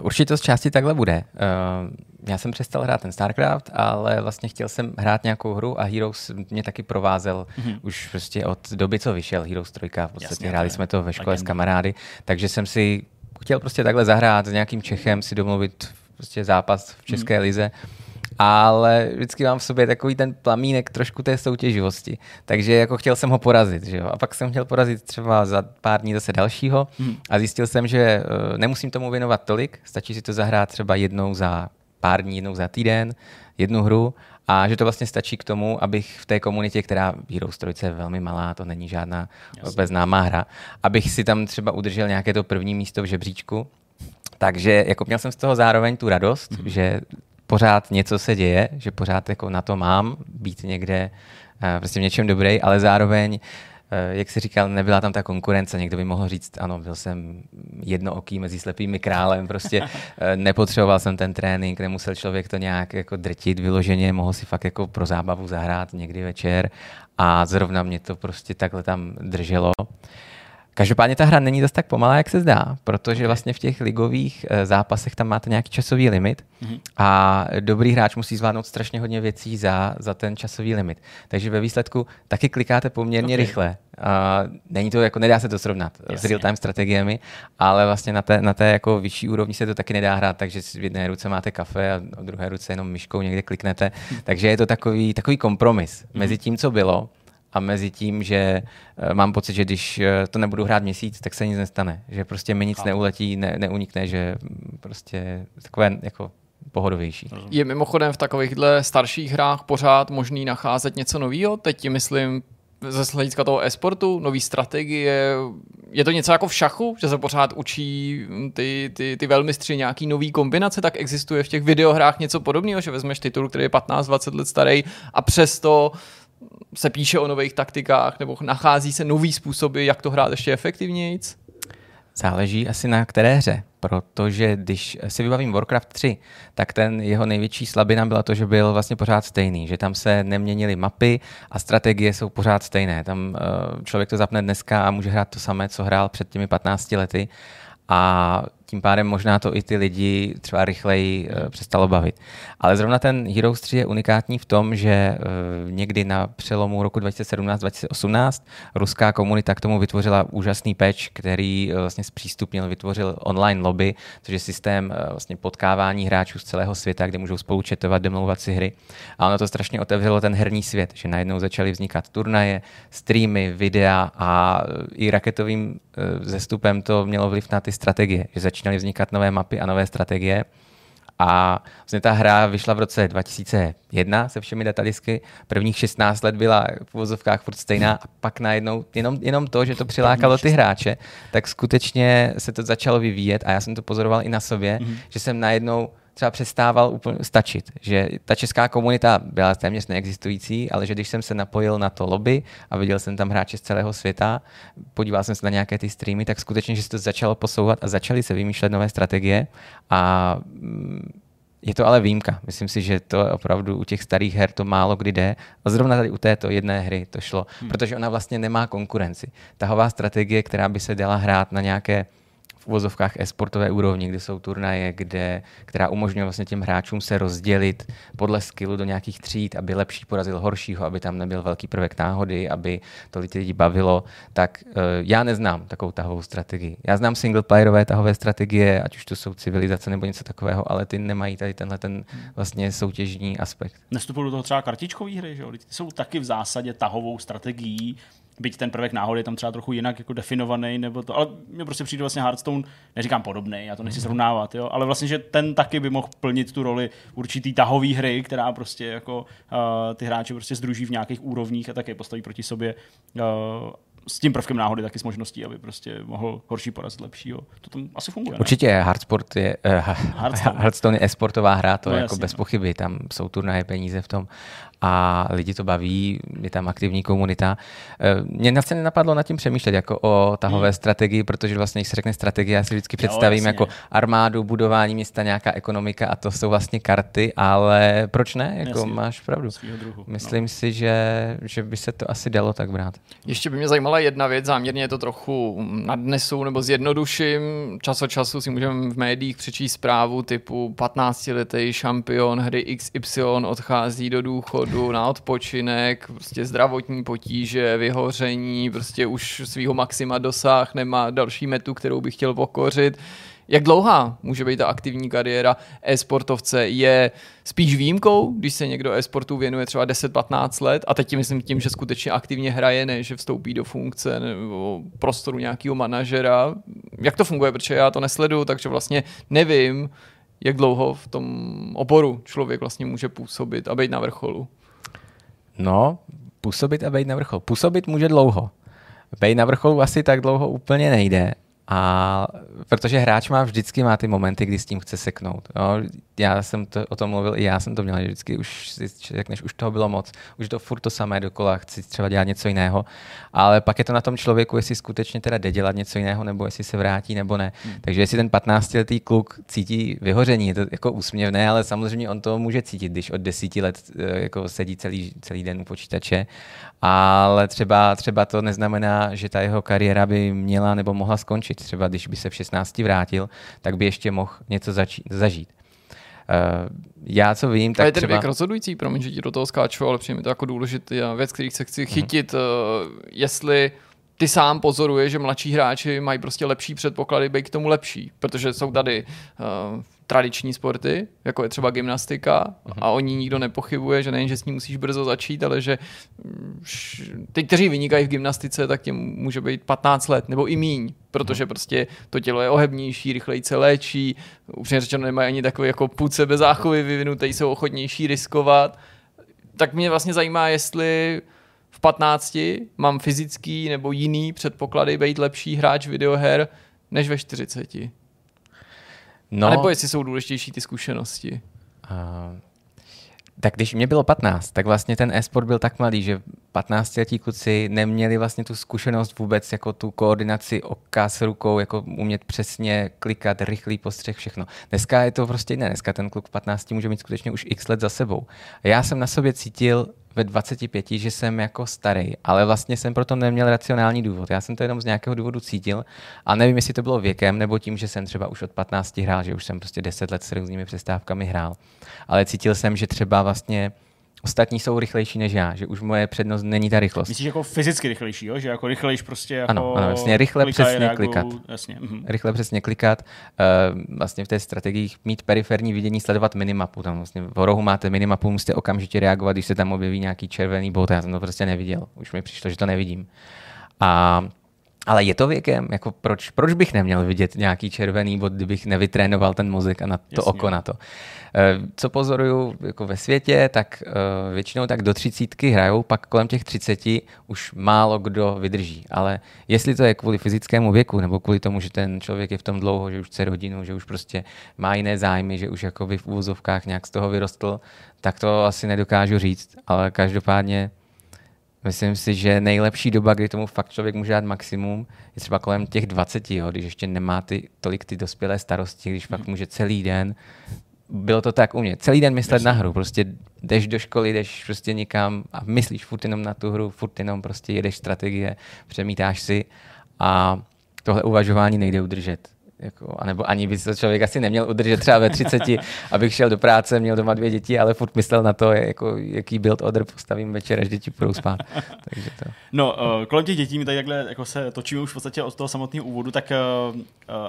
Určitě to z části takhle bude. Já jsem přestal hrát ten Starcraft, ale vlastně chtěl jsem hrát nějakou hru a Heroes mě taky provázel mm-hmm. už prostě od doby, co vyšel Heroes tři. V podstatě hráli jsme to ve škole s kamarády, takže jsem si chtěl prostě takhle zahrát s nějakým Čechem, si domluvit prostě zápas v České mm-hmm. lize. Ale vždycky mám v sobě takový ten plamínek trošku té soutěživosti. Takže jako chtěl jsem ho porazit, že jo. A pak jsem chtěl porazit třeba za pár dní zase dalšího hmm. a zjistil jsem, že nemusím tomu věnovat tolik, stačí si to zahrát třeba jednou za pár dní, jednou za týden, jednu hru a že to vlastně stačí k tomu, abych v té komunitě, která Heroes trojice je velmi malá, to není žádná beznámá hra, abych si tam třeba udržel nějaké to první místo v žebříčku. Takže jako měl jsem z toho zároveň tu radost, hmm. že pořád něco se děje, že pořád jako na to mám být někde prostě v něčem dobrý, ale zároveň, jak jsi říkal, nebyla tam ta konkurence. Někdo by mohl říct, ano, byl jsem jednooký mezi slepými králem, prostě nepotřeboval jsem ten trénink, nemusel člověk to nějak jako drtit vyloženě, mohl si fakt jako pro zábavu zahrát někdy večer a zrovna mě to prostě takhle tam drželo. Každopádně ta hra není zase tak pomalá, jak se zdá, protože vlastně v těch ligových zápasech tam máte nějaký časový limit a dobrý hráč musí zvládnout strašně hodně věcí za, za ten časový limit. Takže ve výsledku taky klikáte poměrně okay. rychle. Uh, není to jako, nedá se to srovnat Jasně. s real-time strategiemi, ale vlastně na té, na té jako vyšší úrovni se to taky nedá hrát, takže v jedné ruce máte kafe a v druhé ruce jenom myškou někde kliknete. Takže je to takový, takový kompromis mezi tím, co bylo, a mezi tím, že mám pocit, že když to nebudu hrát měsíc, tak se nic nestane. Že prostě mi nic Chápu. neuletí, ne, neunikne, že prostě takové jako pohodovější. Je mimochodem v takovýchhle starších hrách pořád možný nacházet něco nového? Teď ti myslím ze hlediska toho e-sportu, nový strategie. Je to něco jako v šachu, že se pořád učí ty, ty, ty velmistři nějaký nový kombinace, tak existuje v těch videohrách něco podobného, že vezmeš titul, který je patnáct dvacet let starý a přesto se píše o nových taktikách, nebo nachází se nový způsoby, jak to hrát ještě efektivnějc? Záleží asi na které hře, protože když si vybavím Warcraft tři, tak ten jeho největší slabina byla to, že byl vlastně pořád stejný, že tam se neměnily mapy a strategie jsou pořád stejné. Tam člověk to zapne dneska a může hrát to samé, co hrál před těmi patnácti lety a tím pádem možná to i ty lidi třeba rychleji přestalo bavit. Ale zrovna ten Heroes tři je unikátní v tom, že někdy na přelomu roku dva tisíce sedmnáct dva tisíce osmnáct ruská komunita k tomu vytvořila úžasný patch, který vlastně zpřístupnil, vytvořil online lobby, což je systém vlastně potkávání hráčů z celého světa, kde můžou spolu chatovat, domlouvat si hry. A ono to strašně otevřelo ten herní svět, že najednou začaly vznikat turnaje, streamy, videa a i raketovým zestupem to mělo vliv na ty strategie, že začínaly vznikat nové mapy a nové strategie. A vlastně ta hra vyšla v roce dva tisíce jedna se všemi datadisky. Prvních šestnáct let byla v uvozovkách furt stejná a pak najednou jenom, jenom to, že to přilákalo ty hráče, tak skutečně se to začalo vyvíjet a já jsem to pozoroval i na sobě, mm-hmm. že jsem najednou třeba přestával úplně stačit, že ta česká komunita byla téměř neexistující, ale že když jsem se napojil na to lobby a viděl jsem tam hráče z celého světa, podíval jsem se na nějaké ty streamy, tak skutečně, že se to začalo posouvat a začaly se vymýšlet nové strategie a je to ale výjimka. Myslím si, že to opravdu u těch starých her to málo kdy jde. A zrovna tady u této jedné hry to šlo, hmm. protože ona vlastně nemá konkurenci. Tahová strategie, která by se dala hrát na nějaké v uvozovkách e-sportové úrovni, kde jsou turnaje, kde, která umožňuje vlastně těm hráčům se rozdělit podle skillu do nějakých tříd, aby lepší porazil horšího, aby tam nebyl velký prvek náhody, aby to lidi bavilo, tak uh, já neznám takovou tahovou strategii. Já znám singleplayerové tahové strategie, ať už to jsou civilizace nebo něco takového, ale ty nemají tady tenhle ten vlastně soutěžní aspekt. Nestupují do toho třeba kartičkový hry, že jo? Ty jsou taky v zásadě tahovou strategií, byť ten prvek náhody je tam třeba trochu jinak jako definovaný, nebo to, ale mě prostě přijde vlastně Hardstone, neříkám podobný, já to nechci srovnávat, jo, ale vlastně, že ten taky by mohl plnit tu roli určitý tahový hry, která prostě jako uh, ty hráče prostě sdruží v nějakých úrovních a také postaví proti sobě uh, s tím prvkem náhody taky s možností, aby prostě mohl horší porazit lepšího. To tam asi funguje. Určitě je, Hardsport je, uh, Hardstone. Hardstone je e-sportová hra, to no, je jako jasně, bez pochyby, no. Tam jsou turnaje, peníze v tom a lidi to baví, je tam aktivní komunita. Mně na se nenapadlo nad tím přemýšlet jako o tahové hmm. strategii, protože vlastně, když se řekne strategie, já si vždycky představím jo, jako armádu, budování města, nějaká ekonomika a to jsou vlastně karty, ale proč ne? Jako jasně, máš pravdu. Myslím no. si, že, že by se to asi dalo tak brát. Ještě by mě zajímala jedna věc, záměrně je to trochu nadnesu nebo zjednoduším. Čas od času si můžeme v médiích přečíst zprávu typu patnáctiletý šampion hry X Y odchází do důchodu na odpočinek, prostě zdravotní potíže, vyhoření, prostě už svýho maxima dosah, nemá další metu, kterou by chtěl pokořit. Jak dlouhá může být ta aktivní kariéra e-sportovce? Je spíš výjimkou, když se někdo e-sportu věnuje třeba deset patnáct let a teď tím myslím tím, že skutečně aktivně hraje, ne, že vstoupí do funkce nebo prostoru nějakého manažera. Jak to funguje, protože já to nesleduju, takže vlastně nevím, jak dlouho v tom oboru člověk vlastně může působit a být na vrcholu? No, působit a být na vrcholu. Působit může dlouho. Být na vrcholu asi tak dlouho úplně nejde, A protože hráč má vždycky má ty momenty, kdy s tím chce seknout. Jo? Já jsem to, o tom mluvil, i já jsem to měl vždycky, už, než už toho bylo moc, už to furt to samé dokola, chci třeba dělat něco jiného, ale pak je to na tom člověku, jestli skutečně teda jde dělat něco jiného, nebo jestli se vrátí, nebo ne. Hmm. Takže jestli ten patnáctiletý kluk cítí vyhoření, je to jako úsměvné, ale samozřejmě on to může cítit, když od desíti let jako sedí celý, celý den u počítače, ale třeba, třeba to neznamená, že ta jeho kariéra by měla nebo mohla skončit. Třeba když by se v šestnácti vrátil, tak by ještě mohl něco začít, zažít. Uh, já co vím, tak je ten třeba... věk rozhodující, promiň, že ti do toho skáču, ale přijde mi to jako důležitá věc, který se chci chytit, hmm. uh, jestli ty sám pozoruješ, že mladší hráči mají prostě lepší předpoklady, být k tomu lepší, protože jsou tady uh, tradiční sporty, jako je třeba gymnastika, a o ní nikdo nepochybuje, že nejen, že s ní musíš brzo začít, ale že ty, kteří vynikají v gymnastice, tak těm může být patnáct let nebo i míň, protože prostě to tělo je ohebnější, rychleji se léčí, upřímně řečeno nemají ani takový jako pud sebe záchovy vyvinutý, jsou ochotnější riskovat. Tak mě vlastně zajímá, jestli v patnácti mám fyzický nebo jiný předpoklady být lepší hráč videoher než ve čtyřiceti. No, a nebo jestli jsou důležitější ty zkušenosti? Uh, tak když mě bylo patnáct, tak vlastně ten e-sport byl tak malý, že patnáctiletí kluci neměli vlastně tu zkušenost vůbec, jako tu koordinaci oka s rukou, jako umět přesně klikat, rychlý postřeh, všechno. Dneska je to prostě jiné. Dneska ten kluk patnácti může mít skutečně už x let za sebou. Já jsem na sobě cítil ve dvaceti pěti, že jsem jako starý, ale vlastně jsem proto neměl racionální důvod. Já jsem to jenom z nějakého důvodu cítil a nevím, jestli to bylo věkem nebo tím, že jsem třeba už od patnácti hrál, že už jsem prostě deset let s různými přestávkami hrál. Ale cítil jsem, že třeba vlastně ostatní jsou rychlejší než já, že už moje přednost není ta rychlost. Myslíš jako fyzicky rychlejší, jo? Že jako rychlejš prostě jako... Ano, ano vlastně rychle klikaj, přesně reagují, klikat. Jasně. Mhm. Rychle přesně klikat. Uh, vlastně v té strategii mít periferní vidění, sledovat minimapu. Tam vlastně v rohu máte minimapu, musíte okamžitě reagovat, když se tam objeví nějaký červený bod. Já jsem to prostě neviděl. Už mi přišlo, že to nevidím. A... Ale je to věkem, jako proč, proč bych neměl vidět nějaký červený bod, kdybych nevytrénoval ten mozek a na to Jasně. oko na to. Co pozoruju jako ve světě, tak většinou tak do třicítky hrajou, pak kolem těch třiceti už málo kdo vydrží. Ale jestli to je kvůli fyzickému věku, nebo kvůli tomu, že ten člověk je v tom dlouho, že už chce rodinu, že už prostě má jiné zájmy, že už jakoby v úvozovkách nějak z toho vyrostl, tak to asi nedokážu říct, ale každopádně myslím si, že nejlepší doba, kdy tomu fakt člověk může dát maximum, je třeba kolem těch dvaceti, jo, když ještě nemá ty, tolik ty dospělé starosti, když fakt může celý den, bylo to tak u mě, celý den myslet na hru, prostě jdeš do školy, jdeš prostě nikam a myslíš furt jenom na tu hru, furt jenom prostě jedeš strategie, přemítáš si a tohle uvažování nejde udržet. Jako, anebo ani by se člověk asi neměl udržet třeba ve třiceti, abych šel do práce, měl doma dvě děti, ale furt myslel na to, jako, jaký build order postavím večer, až děti půjdou spát. Takže to. No, uh, kolem těch dětí my tady takhle jako se točíme už v podstatě od toho samotného úvodu, tak uh, uh,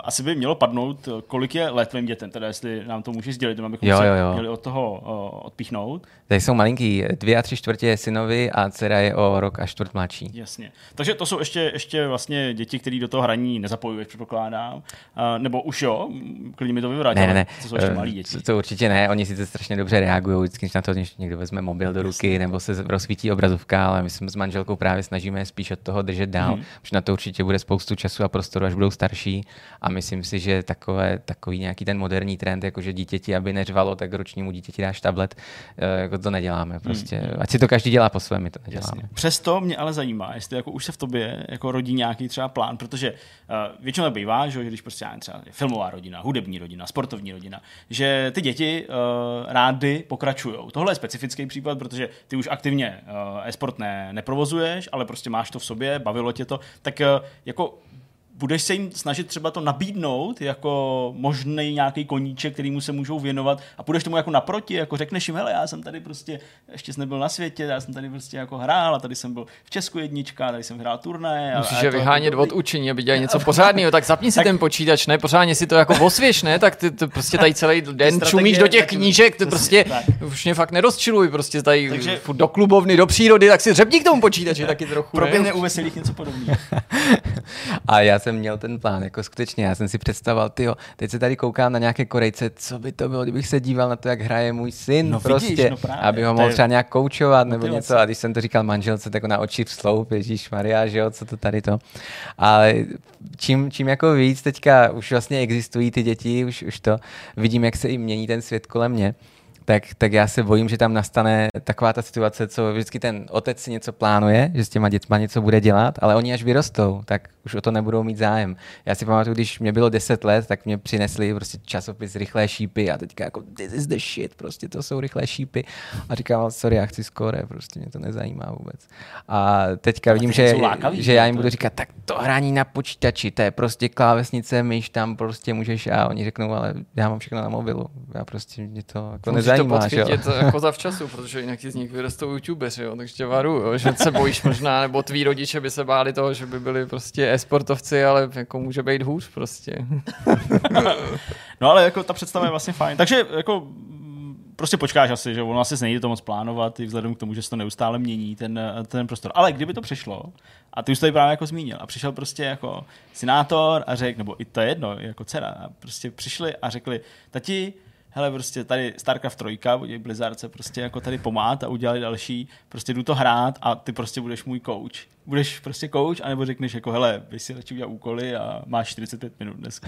asi by mělo padnout, kolik je let tvým dětem, teda jestli nám to můžeš sdělit, abychom jo, jo, jo. se měli od toho uh, odpíchnout. Tady jsou malinký, dvě a tři čtvrtě synovi a dcera je o rok a čtvrt mladší. Jasně. Takže to jsou ještě, ještě vlastně děti, které do toho hraní nezapojují, předpokládám. Uh, nebo už jo, klidně mi to vyvrátí, ne, ne. To jsou ještě malí děti. To určitě ne, oni sice strašně dobře reagují, vždycky na to, když někdo vezme mobil do ruky Jasně. nebo se rozsvítí obrazovka, ale my jsme s manželkou právě snažíme spíš od toho držet dál, hmm. protože na to určitě bude spoustu času a prostoru, až budou starší a myslím si, že takové, takový nějaký ten moderní trend, jakože dítěti, aby neřvalo, tak ročnímu dítěti dáš tablet, jako to neděláme prostě, hmm. ať si to každý dělá po svém, my to neděláme. Jasně. Přesto mě ale zajímá, jestli jako už se v tobě jako rodí nějaký třeba plán, protože uh, většinou bývá, že když prostě třeba filmová rodina, hudební rodina, sportovní rodina, že ty děti uh, rády pokračujou. Tohle je specifický případ, protože ty už aktivně uh, e-sport ne, neprovozuješ, ale prostě máš to v sobě, bavilo tě to, tak uh, jako budeš se jim snažit třeba to nabídnout jako možný nějaký koníček, kterýmu se můžou věnovat a půjdeš tomu jako naproti, jako řekneš jim, hele, já jsem tady prostě, ještě jsem nebyl na světě, já jsem tady prostě jako hrál a tady jsem byl v Česku jednička, tady jsem hrál turnaje. Musíš je vyhánět od učení, aby dělali něco pořádného, tak zapni si tak ten počítač, ne, pořádně si to jako osvěž, ne, tak ty to prostě tady celý den čumíš do těch knížek, ty prostě už mě fakt nerozčiluj, prostě tady takže do klubovny, do přírody, tak si řepni k tomu počítači taky trochu. Proběhne u Veselých něco podobného. A já jsem měl ten plán, jako skutečně, já jsem si představoval, tyjo, teď se tady koukám na nějaké Korejce, co by to bylo, kdybych se díval na to, jak hraje můj syn, no, prostě, vidíš, no právě, aby ho mohl třeba nějak koučovat nebo něco, a když jsem to říkal manželce, tak na oči vsloup, ježíšmarja, že jo, co to tady to. Ale čím, čím jako víc teďka už vlastně existují ty děti, už, už to vidím, jak se i mění ten svět kolem mě. Tak, tak já se bojím, že tam nastane taková ta situace, co vždycky ten otec si něco plánuje, že s těma dětma něco bude dělat, ale oni až vyrostou, tak už o to nebudou mít zájem. Já si pamatuju, když mě bylo deset let, tak mě přinesli prostě časopis Rychlé šípy a teďka jako this is the shit, prostě to jsou Rychlé šípy. A říkám, sorry, já chci skóre, prostě mě to nezajímá vůbec. A teďka vidím, že, lákavý, že já jim to budu říkat, tak to hraní na počítači, to je prostě klávesnice, myš tam prostě můžeš, a oni řeknou, ale já mám všechno na mobilu, já prostě mě to jako nezajímá. To podchytit jako zavčasu, protože jinak ti z nich vyrostou youtubeři, jo, takže tě varuju, že se bojíš možná, nebo tví rodiče by se báli toho, že by byli prostě e-sportovci, ale jako může být hůř prostě. No ale jako ta představa je vlastně fajn, takže jako prostě počkáš asi, že ono asi nejde to moc plánovat i vzhledem k tomu, že se to neustále mění ten, ten prostor. Ale kdyby to přišlo, a ty už to právě jako zmínil, a přišel prostě jako senátor a řekl, nebo i to jedno, jako dcera, a prostě přišli a řekli, tati, hele, prostě tady Starcraft tři, oni Blizzard se prostě jako tady pomát a udělali další, prostě jdu to hrát a ty prostě budeš můj coach. Budeš prostě coach, anebo řekneš jako, hele, bys si radši udělal úkoly a máš čtyřicet pět minut dneska.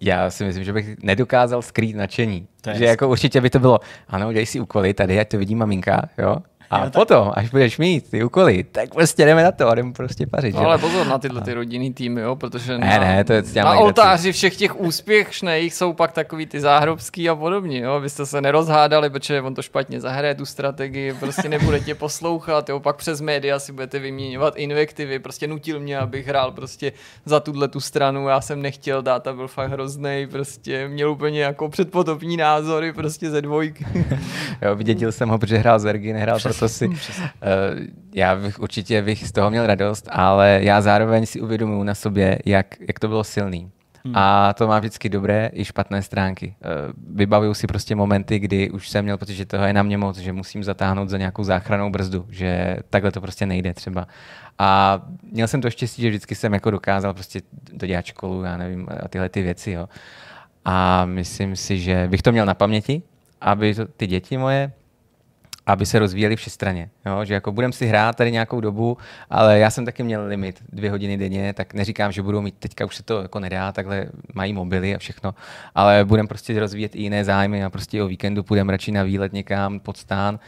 Já si myslím, že bych nedokázal skrýt nadšení. Že jasný. Jako určitě by to bylo, ano, dělej si úkoly tady, ať to vidí maminka, jo. A no, potom, tak... až budeš mít ty úkoly, tak prostě jdeme na to a jdeme prostě pařit. No, ale pozor na tyhle ty rodinný týmy, jo, protože na, ne, ne, to je na oltáři všech těch úspěšných jsou pak takový ty záhrobský a podobně. Jo. Vy jste se nerozhádali, protože on to špatně zahraje, tu strategii, prostě nebude tě poslouchat, jo. Pak přes média si budete vyměňovat invektivy, prostě nutil mě, abych hrál prostě za tuhle tu stranu, já jsem nechtěl dát a byl fakt hroznej, prostě měl úplně jako předpotopní názory prostě ze dvojky. Jo, vydědil jsem ho, protože hrál zergy, nehrál proto. To si, uh, já bych určitě bych z toho měl radost, ale já zároveň si uvědomuji na sobě, jak, jak to bylo silný. Hmm. A to má vždycky dobré i špatné stránky. Uh, vybavuju si prostě momenty, kdy už jsem měl pocit, že toho je na mě moc, že musím zatáhnout za nějakou záchrannou brzdu, že takhle to prostě nejde třeba. A měl jsem to štěstí, že vždycky jsem jako dokázal prostě dodělat školu, já nevím, a tyhle ty věci. Jo. A myslím si, že bych to měl na paměti, aby to, ty děti moje, aby se rozvíjeli všestranně. Jo? Že jako budem si hrát tady nějakou dobu, ale já jsem taky měl limit dvě hodiny denně, tak neříkám, že budou mít, teďka už se to jako nedá, takhle mají mobily a všechno, ale budem prostě rozvíjet i jiné zájmy a prostě o víkendu půjdem radši na výlet někam pod stán,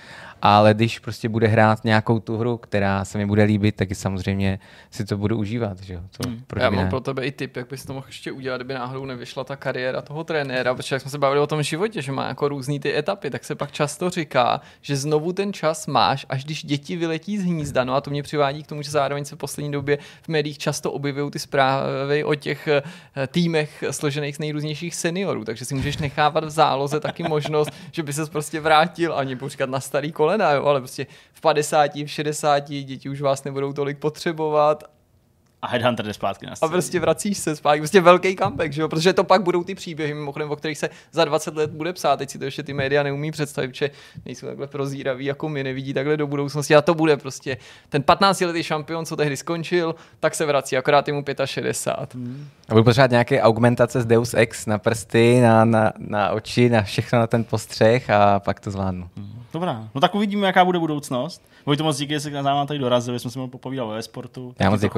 ale když prostě bude hrát nějakou tu hru, která se mi bude líbit, tak samozřejmě si to budu užívat. Že? To hmm. Já mám pro tebe i tip, jak bys to mohl ještě udělat, kdyby náhodou nevyšla ta kariéra toho trenéra, protože jak jsme se bavili o tom životě, že má jako různý ty etapy, tak se pak často říká, že znovu ten čas máš, až když děti vyletí z hnízda. No a to mě přivádí k tomu, že zároveň se v poslední době v médiích často objevují ty zprávy o těch týmech složených z nejrůznějších seniorů, takže si můžeš nechávat v záloze taky možnost, že by ses prostě vrátil a nepočkat na starý kole. Ne, jo, ale prostě v padesáti, v šedesáti děti už vás nebudou tolik potřebovat. A Headhunter jde zpátky na scénu. A prostě vracíš se zpátky, prostě velký comeback, že jo? Protože to pak budou ty příběhy, mimochodem, o kterých se za dvacet let bude psát, teď si to ještě ty média neumí představit, že nejsou takhle prozíraví, jako my, nevidí takhle do budoucnosti a to bude prostě ten patnáctiletý šampion, co tehdy skončil, tak se vrací, akorát je mu šedesát pět. Hmm. A budu potřebovat nějaké augmentace z Deus Ex na prsty, na, na, na oči, na všechno, na ten postřeh a pak to zvládnu. Hmm. Dobrá, no tak uvidíme, jaká bude budoucnost. Vojto, moc díky, že jste nám tady dorazili, jsme si mohli popovídat o e-sportu,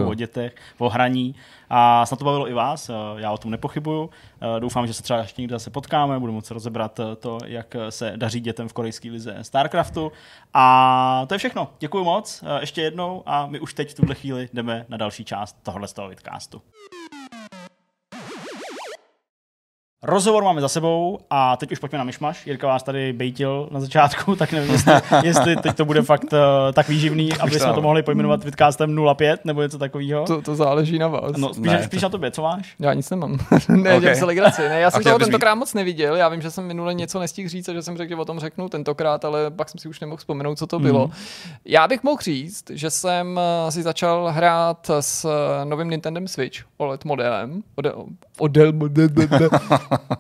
o dětech, o hraní a snad to bavilo i vás, já o tom nepochybuju. Doufám, že se třeba ještě někde zase potkáme, budu moci rozebrat to, jak se daří dětem v korejské lize Starcraftu. A to je všechno, děkuji moc ještě jednou a my už teď v tuhle chvíli jdeme na další část tohohle z toho vidcastu. Rozhovor máme za sebou a teď už pojďme na myšmaš. Jirka vás tady bejtil na začátku, tak nevím, jestli, jestli teď to bude fakt uh, tak výživný, aby jsme to mohli pojmenovat vidcastem nula pět nebo něco takového. To, to záleží na vás. No, spíš, ne, spíš to... na tobě, co máš? Já nic nemám. Ne, okay. Se legraci. Ne, já jsem toho tentokrát moc neviděl, já vím, že jsem minule něco nestihl říct a že jsem řekl, že o tom řeknu tentokrát, ale pak jsem si už nemohl vzpomenout, co to mm. bylo. Já bych mohl říct, že jsem si začal hrát s novým Nintendem Switch O L E D modelem. Ode, odel, model, model.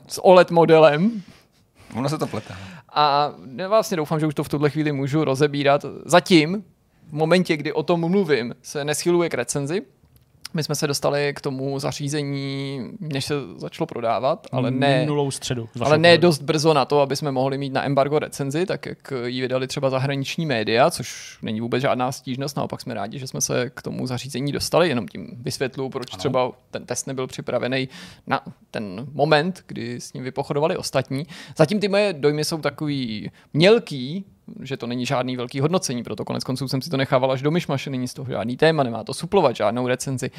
S O L E D modelem. Ono se to pletá. A vlastně doufám, že už to v tuhle chvíli můžu rozebírat. Zatím, v momentě, kdy o tom mluvím, se neschyluje k recenzi, my jsme se dostali k tomu zařízení, než se začalo prodávat, ale ne, minulou středu, ale ne dost brzo na to, aby jsme mohli mít na embargo recenzi, tak jak ji vydali třeba zahraniční média, což není vůbec žádná stížnost, naopak jsme rádi, že jsme se k tomu zařízení dostali, jenom tím vysvětlu, proč ano. třeba ten test nebyl připravený na ten moment, kdy s ním vypochodovali ostatní. Zatím ty moje dojmy jsou takový mělký, že to není žádný velký hodnocení, proto konec konců jsem si to nechával až do myšmaše, není z toho žádný téma, nemá to suplovat žádnou recenzi.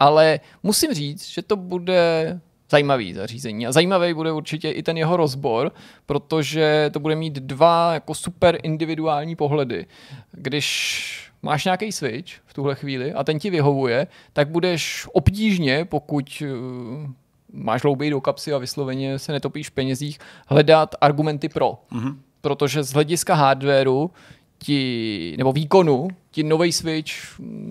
Ale musím říct, že to bude zajímavý zařízení a zajímavý bude určitě i ten jeho rozbor, protože to bude mít dva jako super individuální pohledy. Když máš nějaký Switch v tuhle chvíli a ten ti vyhovuje, tak budeš obtížně, pokud máš hlouběji do kapsy a vysloveně se netopíš v penězích, hledat argumenty pro. Mm-hmm. Protože z hlediska hardwareu ti, nebo výkonu ti nový Switch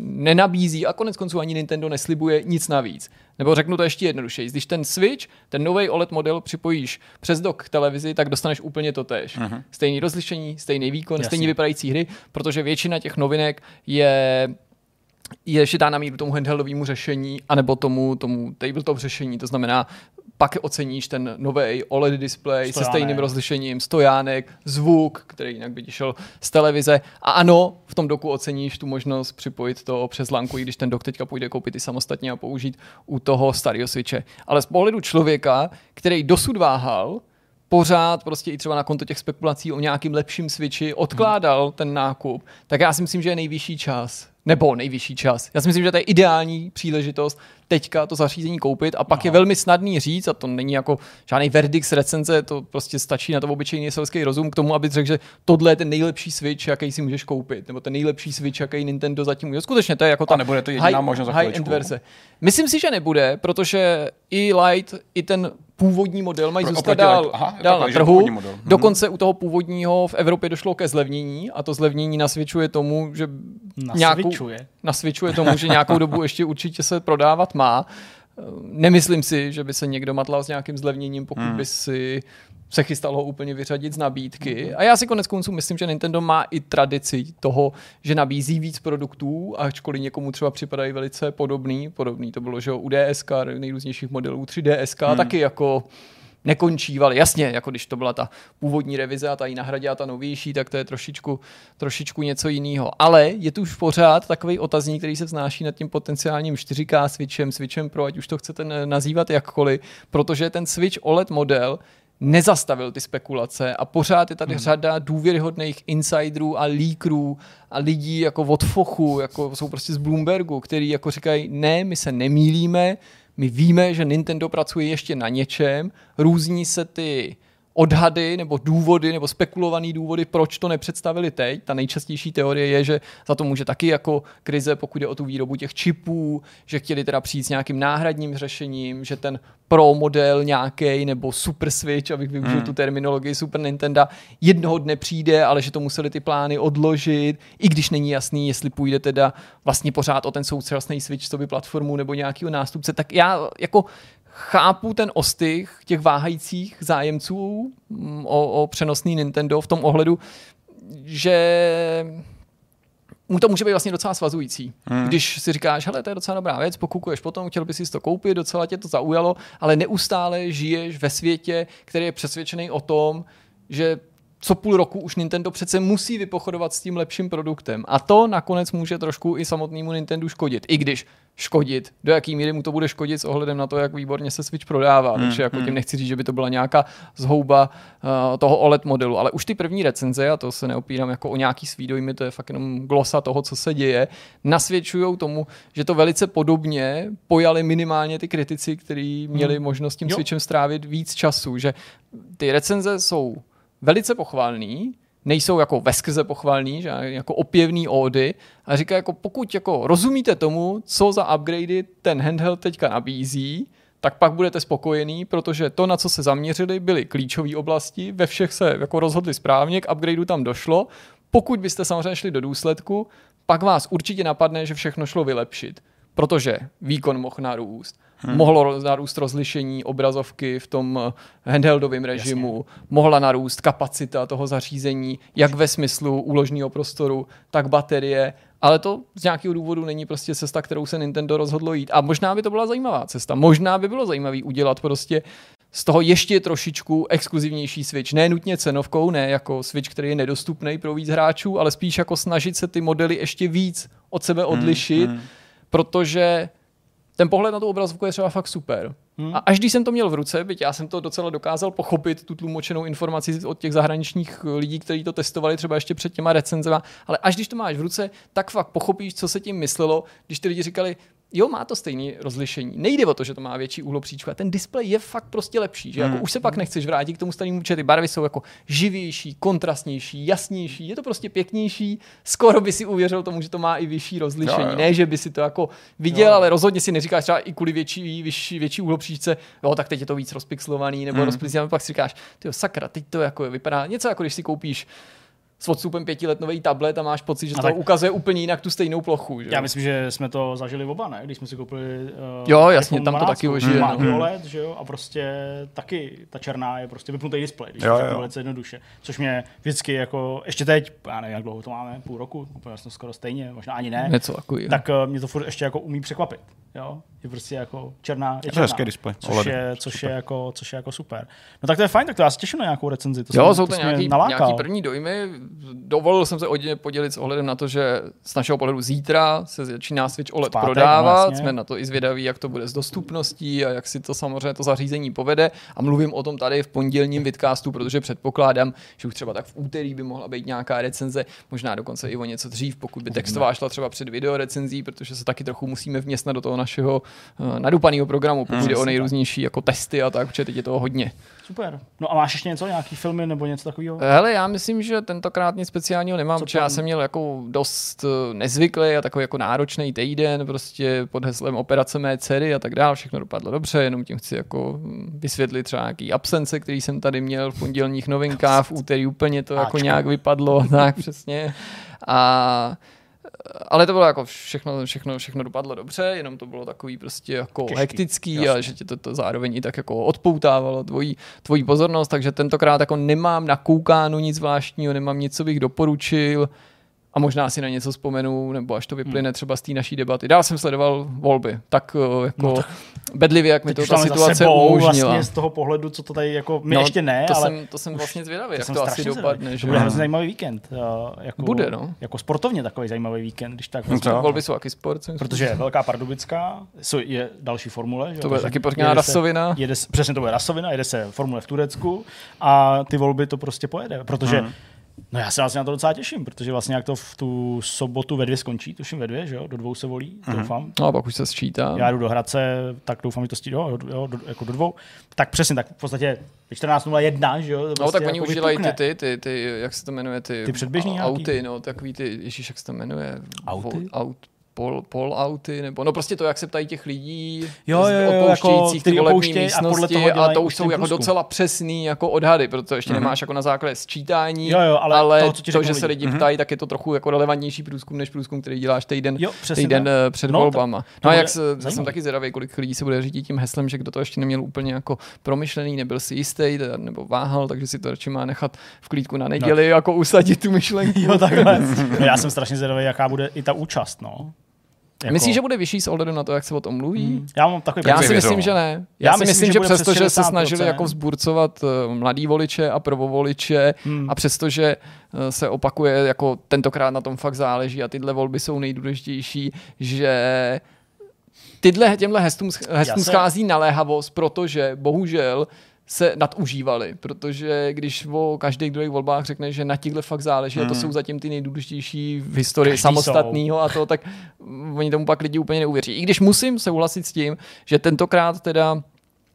nenabízí a konec konců ani Nintendo neslibuje nic navíc. Nebo řeknu to ještě jednodušeji. Když ten Switch, ten nový O L E D model připojíš přes dock k televizi, tak dostaneš úplně to též. Uh-huh. Stejný rozlišení, stejný výkon, jasně. stejný vypadající hry, protože většina těch novinek je... je šitá na míru tomu handheldovému řešení anebo tomu, tomu tabletop řešení. To znamená, pak oceníš ten nový O L E D display se stejným rozlišením, stojánek, zvuk, který jinak by ti šel z televize. A ano, v tom doku oceníš tu možnost připojit to přes lanku, i když ten dok teďka půjde koupit i samostatně a použít u toho starého Switche. Ale z pohledu člověka, který dosud váhal, pořád prostě i třeba na konto těch spekulací o nějakým lepším Switchi odkládal hmm. ten nákup, tak já si myslím, že je nejvyšší čas. Nebo nejvyšší čas. Já si myslím, že to je ideální příležitost teďka to zařízení koupit a pak Aha. je velmi snadný říct, a to není jako žádný verdikt recenze, to prostě stačí na to obyčejný selský rozum k tomu, aby řekl, že tohle je ten nejlepší Switch, jaký si můžeš koupit, nebo ten nejlepší Switch, jaký Nintendo zatím může. Skutečně to je jako ta a nebude to jediná možnost za high-end verze. Myslím si, že nebude, protože i Lite, i ten původní model mají zůstat dál, Aha, dál na trhu. Dokonce u toho původního v Evropě došlo ke zlevnění a to zlevnění nasvědčuje tomu, že nějakou, nasvědčuje tomu, že nějakou dobu ještě určitě se prodávat má. Nemyslím si, že by se někdo matlal s nějakým zlevněním, pokud hmm. by si se chystal ho úplně vyřadit z nabídky. A já si konec konců myslím, že Nintendo má i tradici toho, že nabízí víc produktů, ačkoliv někomu třeba připadají velice podobný. Podobný to bylo, že u D S K, nejrůznějších modelů tři D S K, hmm. taky jako nekončívali. Jasně, jako když to byla ta původní revize a ta ji nahradila ta novější, tak to je trošičku, trošičku něco jiného. Ale je tu už pořád takový otazník, který se vznáší nad tím potenciálním čtyři ká Switchem, Switchem Pro, ať už to chcete nazývat jakkoliv, protože ten Switch O L E D model nezastavil ty spekulace a pořád je tady hmm. řada důvěryhodných insiderů a leakerů a lidí jako od Fochu, jako jsou prostě z Bloombergu, který jako říkají, ne, my se nemýlíme, my víme, že Nintendo pracuje ještě na něčem, různí se ty odhady nebo důvody nebo spekulované důvody, proč to nepředstavili teď. Ta nejčastější teorie je, že za to může taky jako krize, pokud jde o tu výrobu těch čipů, že chtěli teda přijít s nějakým náhradním řešením, že ten pro model nějaký nebo super Switch, abych využil hmm. tu terminologii Super Nintendo, jednoho dne přijde, ale že to museli ty plány odložit, i když není jasný, jestli půjde teda vlastně pořád o ten současný Switch, co by platformu nebo nějakýho nástupce, tak já jako chápu ten ostych těch váhajících zájemců o, o přenosný Nintendo v tom ohledu, že mu to může být vlastně docela svazující. Hmm. Když si říkáš, hele, to je docela dobrá věc, pokukuješ potom, chtěl bys si to koupit, docela tě to zaujalo, ale neustále žiješ ve světě, který je přesvědčený o tom, že co půl roku už Nintendo přece musí vypochodovat s tím lepším produktem. A to nakonec může trošku i samotnému Nintendo škodit. I když škodit, do jaký míry mu to bude škodit s ohledem na to, jak výborně se Switch prodává. Hmm, Takže jako hmm. tím nechci říct, že by to byla nějaká zhouba uh, toho O L E D modelu. Ale už ty první recenze, a to se neopírám jako o nějaký svý dojmy, to je fakt jenom glosa toho, co se děje, nasvědčují tomu, že to velice podobně pojali minimálně ty kritici, kteří měli hmm. možnost tím jo. Switchem strávit víc času. Že ty recenze jsou velice pochválný, nejsou jako veskrze pochválný, že jako opěvný ódy a říká, jako pokud jako rozumíte tomu, co za upgradey ten handheld teďka nabízí, tak pak budete spokojený, protože to, na co se zaměřili, byly klíčové oblasti, ve všech se jako rozhodli správně, k upgradeu tam došlo. Pokud byste samozřejmě šli do důsledku, pak vás určitě napadne, že všechno šlo vylepšit, protože výkon mohl narůst, hmm. mohlo narůst rozlišení obrazovky v tom handheldovém režimu, jasně, mohla narůst kapacita toho zařízení, jak ve smyslu úložního prostoru, tak baterie, ale to z nějakého důvodu není prostě cesta, kterou se Nintendo rozhodlo jít. A možná by to byla zajímavá cesta, možná by bylo zajímavý udělat prostě z toho ještě trošičku exkluzivnější Switch. Ne nutně cenovkou, ne jako Switch, který je nedostupný pro víc hráčů, ale spíš jako snažit se ty modely ještě víc od sebe odlišit, hmm, hmm. protože ten pohled na tu obrazovku je třeba fakt super. Hmm. A až když jsem to měl v ruce, byť já jsem to docela dokázal pochopit, tu tlumočenou informaci od těch zahraničních lidí, kteří to testovali třeba ještě před těma recenzema, ale až když to máš v ruce, tak fakt pochopíš, co se tím myslelo, když ty lidi říkali, jo, má to stejné rozlišení. Nejde o to, že to má větší úhlopříčku a ten displej je fakt prostě lepší. Že? Jako hmm. Už se pak nechceš vrátit k tomu starému, že ty barvy jsou jako živější, kontrastnější, jasnější, je to prostě pěknější. Skoro by si uvěřil tomu, že to má i vyšší rozlišení. Jo, jo. Ne, že by si to jako viděl, jo. ale rozhodně si neříkáš třeba i kvůli větší, větší, větší úhlopříčce, jo, tak teď je to víc rozpixelovaný, nebo hmm. rozpixelovaný, pak si říkáš, tyjo, sakra, teď to jako vypadá něco, jako když si koupíš s odstupem pětiletnový tablet a máš pocit, že to ukazuje úplně jinak tu stejnou plochu. Že? Já myslím, že jsme to zažili oba, ne? Když jsme si koupili uh, jo, jasně, tam to taky ožije. No. O L E D, že jo? A prostě taky ta černá je prostě vypnutý displej, když jo, to je velice jednoduše. Což mě vždycky jako, ještě teď, já nevím, jak dlouho to máme, půl roku, úplně jsme skoro stejně, možná ani ne, Něco, jako, tak uh, mě to furt ještě jako umí překvapit. Jo? Je prostě jako černá, je černá, což je, což, je jako, což je jako super. No tak to je fajn, tak to já se těším na nějakou recenzi. To jo, jsem, jsou to nějaký, nějaký první dojmy. Dovolil jsem se podělit s ohledem na to, že z našeho pohledu zítra se začíná Switch O L E D pátek, prodávat. Vlastně. Jsme na to i zvědaví, jak to bude s dostupností a jak si to samozřejmě to zařízení povede. A mluvím o tom tady v pondělním vidcastu, protože předpokládám, že už třeba tak v úterý by mohla být nějaká recenze, možná dokonce i o něco dřív, pokud by textová šla třeba před videorecenzí, protože se taky trochu musíme vměstnat do toho našeho uh, nadupaného programu, pokud hmm, jde o nejrůznější jako testy a tak, protože teď je toho hodně. Super. No a máš ještě něco, nějaký filmy nebo něco takového? Hele, já myslím, že tentokrát nic speciálního nemám, protože já jsem měl jako dost nezvyklý a takový jako náročný týden, prostě pod heslem operace mé dcery a tak dále, všechno dopadlo dobře, jenom tím chci jako vysvětlit třeba nějaký absence, který jsem tady měl v pondělních novinkách, v úterý úplně to jako nějak vypadlo, tak přesně. A ale to bylo jako všechno, všechno, všechno dopadlo dobře, jenom to bylo takový prostě jako těžký, hektický, jasný. A že tě to, to zároveň i tak jako odpoutávalo tvojí, tvojí pozornost, takže tentokrát jako nemám nakoukáno nic zvláštního, nemám nic, co bych doporučil a možná si na něco vzpomenu, nebo až to vyplyne třeba z té naší debaty. Dál jsem sledoval volby, tak jako no to, bedlivě, jak mi to ta situace umožnila. Vlastně z toho pohledu, co to tady jako, my no, ještě ne, to ale... Jsem, to jsem vlastně zvědavý, jak to asi dopadne. To bude hrozně zajímavý víkend. Jako, bude, no. Jako sportovně takový zajímavý víkend, když tak... Vlastně no, volby jsou taky sport. Protože je Velká Pardubická, je další formule. Že? To bude taky pěkná rasovina. Jede se, přesně to bude rasovina, jede se formule v Turecku a ty volby to prostě pojede, protože hmm. No já se vlastně na to docela těším, protože vlastně jak to v tu sobotu ve dvě skončí, tuším ve dvě, že jo, do dvou se volí, mm-hmm. doufám. No a pak už se sčítá. Já jdu do Hradce, tak doufám, že to stíhá, jo, jo, do, jako do dvou. Tak přesně, tak v podstatě čtrnáct nula jedna, že jo. Vlastně no tak jako oni už dělají ty, ty, ty, ty, jak se to jmenuje, ty, ty předběžný auty, jaký? No takový ty, ježíš, jak se to jmenuje. Auty? Vo, aut. Pol, pol auty, nebo no prostě to, jak se ptají těch lidí, jo, jo, jo, opouštějících jako, ty volební místnosti a, a to už jsou jako docela přesný jako odhady, protože ještě mm-hmm. nemáš jako na základě sčítání, jo, jo, ale, ale toho, to, že lidi. se lidi ptají, mm-hmm. tak je to trochu jako relevantnější průzkum, než průzkum, který děláš týden, jo, týden uh, před no, volbama. Tak, no a jak se, jsem taky zvědavý, kolik lidí se bude řídit tím heslem, že kdo to ještě neměl úplně jako promyšlený, nebyl si jistý nebo váhal, takže si to radši má nechat v klídku na neděli, jako usadit tu myšlenku. Já jsem strašně zvědavý, jaká bude i ta účast, no. Jako... Myslíš, že bude vyšší s ohledem na to, jak se o tom mluví? Hmm. Já mám takový Já si myslím, že ne. Já, Já si myslím, že, že přesto, že se snažili jako vzburcovat mladý voliče a prvovoliče hmm. a přestože se opakuje, jako tentokrát na tom fakt záleží a tyhle volby jsou nejdůležitější, že tyhle, těmhle hestům, hestům se... schází naléhavost, protože bohužel se nadužívali, protože když o každých druhých volbách řekne, že na těchto fakt záleží, hmm. a to jsou zatím ty nejdůležitější v historii samostatného a to, tak oni tomu pak lidi úplně neuvěří. I když musím souhlasit s tím, že tentokrát teda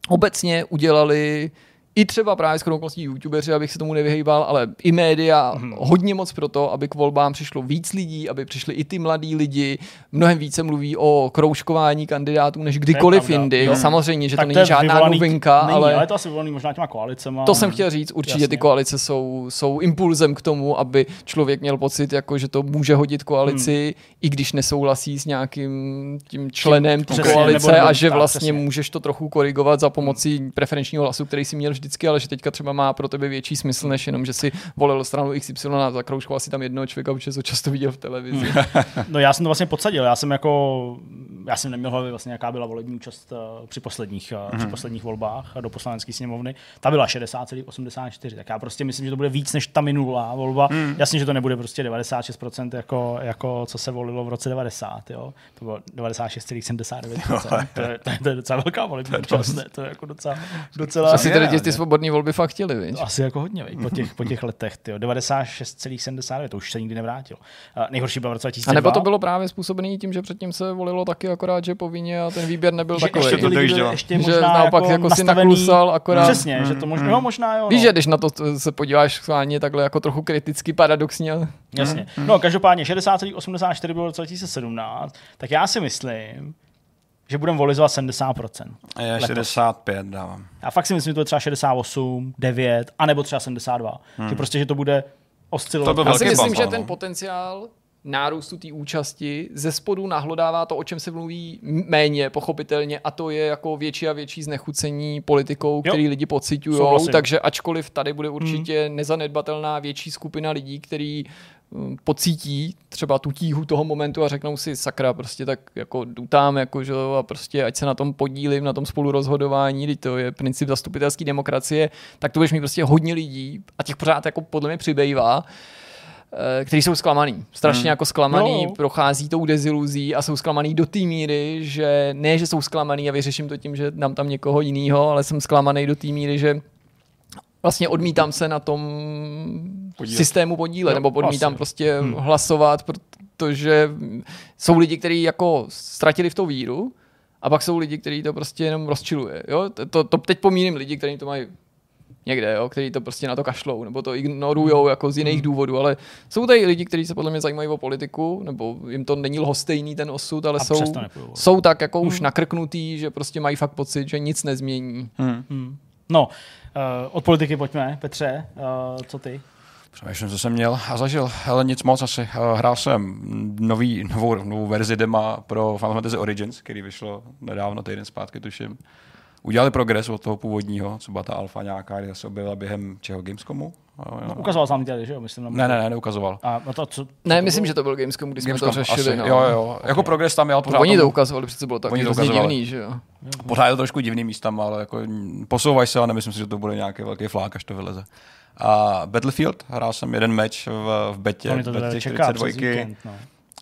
obecně udělali i třeba právě shodou okolností youtubeři, abych se tomu nevyhejbal, ale i média hmm. hodně moc pro to, aby k volbám přišlo víc lidí, aby přišli i ty mladí lidi. Mnohem více mluví o kroužkování kandidátů než kdykoliv jindy. No. Samozřejmě, že tak to není to žádná vyvolaný, novinka. Není, ale, ale to asi vyvolaný možná těma koalicema. To jsem chtěl říct, určitě jasně. Ty koalice jsou, jsou impulzem k tomu, aby člověk měl pocit, jako, že to může hodit koalici, hmm. i když nesouhlasí s nějakým tím členem té koalice nebo nebo a že vlastně tak, můžeš to trochu korigovat za pomocí hmm. preferenčního hlasu, který si měl vždycky, ale že teďka třeba má pro tebe větší smysl, než jenom, že si volil stranu X Y a zakroužkoval si tam jednoho člověka, protože to často viděl v televizi. No já jsem to vlastně podsadil, já jsem jako, já jsem neměl hlavě vlastně, jaká byla volební účast při posledních, mm-hmm. při posledních volbách do poslanecké sněmovny. Ta byla šedesát celá osmdesát čtyři, tak já prostě myslím, že to bude víc než ta minulá volba. Mm. Jasně, že to nebude prostě devadesát šest procent jako, jako co se volilo v roce devadesát, jo. To bylo devadesát šest celá sedmdesát devět procent. To je, to je docela velká volební účast, ne? To je jako docela, docela svobodné volby fakt chtěli, viď? No, asi jako hodně, viď? Po těch, po těch letech, tyjo. devadesát šest celá sedmdesát devět, to už se nikdy nevrátilo. Uh, nejhorší byl v roce dva tisíce dva. A nebo to bylo právě způsobené tím, že předtím se volilo taky akorát, že povinně a ten výběr nebyl že takový. Ještě to lidi, že ještě možná že naopak jako, jako nastavený, si naklusal akorát. Přesně, mm, že to možná, mm. jo, možná jo. No. Víš, že když na to se podíváš schválně takhle jako trochu kriticky, paradoxně. Ale... Jasně. Mm. No, každopádně šedesát celá osmdesát čtyři bylo v roce dva tisíce sedmnáct, tak já si myslím, že budeme volizovat sedmdesát procent. Já šedesát pět dávám. A fakt si myslím, že to je třeba šedesát osm, devět, anebo třeba sedmdesát dva. Hmm. Že prostě, že to bude oscilovat. To Já si myslím, že ten potenciál nárůstu té účasti ze spodu nahlodává to, o čem se mluví méně, pochopitelně, a to je jako větší a větší znechucení politikou, který jo. lidi pociťujou, takže ačkoliv tady bude určitě hmm. nezanedbatelná větší skupina lidí, který pocítí třeba tu tíhu toho momentu a řeknou si sakra, prostě tak jako dutám, jako, že, a prostě ať se na tom podílím, na tom spolurozhodování, když to je princip zastupitelské demokracie, tak to budeš mít prostě hodně lidí a těch pořád jako podle mě přibývá, kteří jsou zklamaný. Strašně hmm. jako zklamaný, no. Prochází tou deziluzí a jsou zklamaný do té míry, že ne, že jsou zklamaný a vyřeším to tím, že dám tam někoho jinýho, ale jsem zklamaný do té míry, že vlastně odmítám se na tom podílet. Systému podílet, no, nebo odmítám asi. Prostě hmm. hlasovat, protože jsou lidi, kteří jako ztratili v to víru a pak jsou lidi, kteří to prostě jenom rozčiluje. Jo? To, to teď pomíním lidi, kteří to mají někde, jo? Kteří to prostě na to kašlou nebo to ignorujou jako z jiných hmm. důvodů, ale jsou tady lidi, kteří se podle mě zajímají o politiku, nebo jim to není lhostejný ten osud, ale jsou, jsou tak jako hmm. už nakrknutý, že prostě mají fakt pocit, že nic nezmění. Hmm. Hmm. No, Uh, od politiky pojďme, Petře, uh, co ty? Přemýšlím, co jsem měl a zažil, ale nic moc asi. Hrál jsem nový, novou, novou verzi dema pro Final Fantasy Origins, který vyšlo nedávno, týden zpátky tuším. Udělali progres od toho původního, co byla ta alfa nějaká, která se objevila během čeho Gamescomu? No, ukazoval jsem tady, že jo? Myslím, ne, ne, ne, neukazoval. A to, co, ne, to myslím, že to byl Gamescom, když Gamescom, jsme to řešili. Asi, no. Jo, jo. Okay. Jako progres tam jel pořád. Oni to ukazovali, přece bylo tak divný, že jo? Pořád je to trošku divný místem, ale jako posouvají se a nemyslím si, že to bude nějaký velký flák, až to vyleze. A Battlefield, hrál jsem jeden meč v, v betě, v betě čtyřicet dva.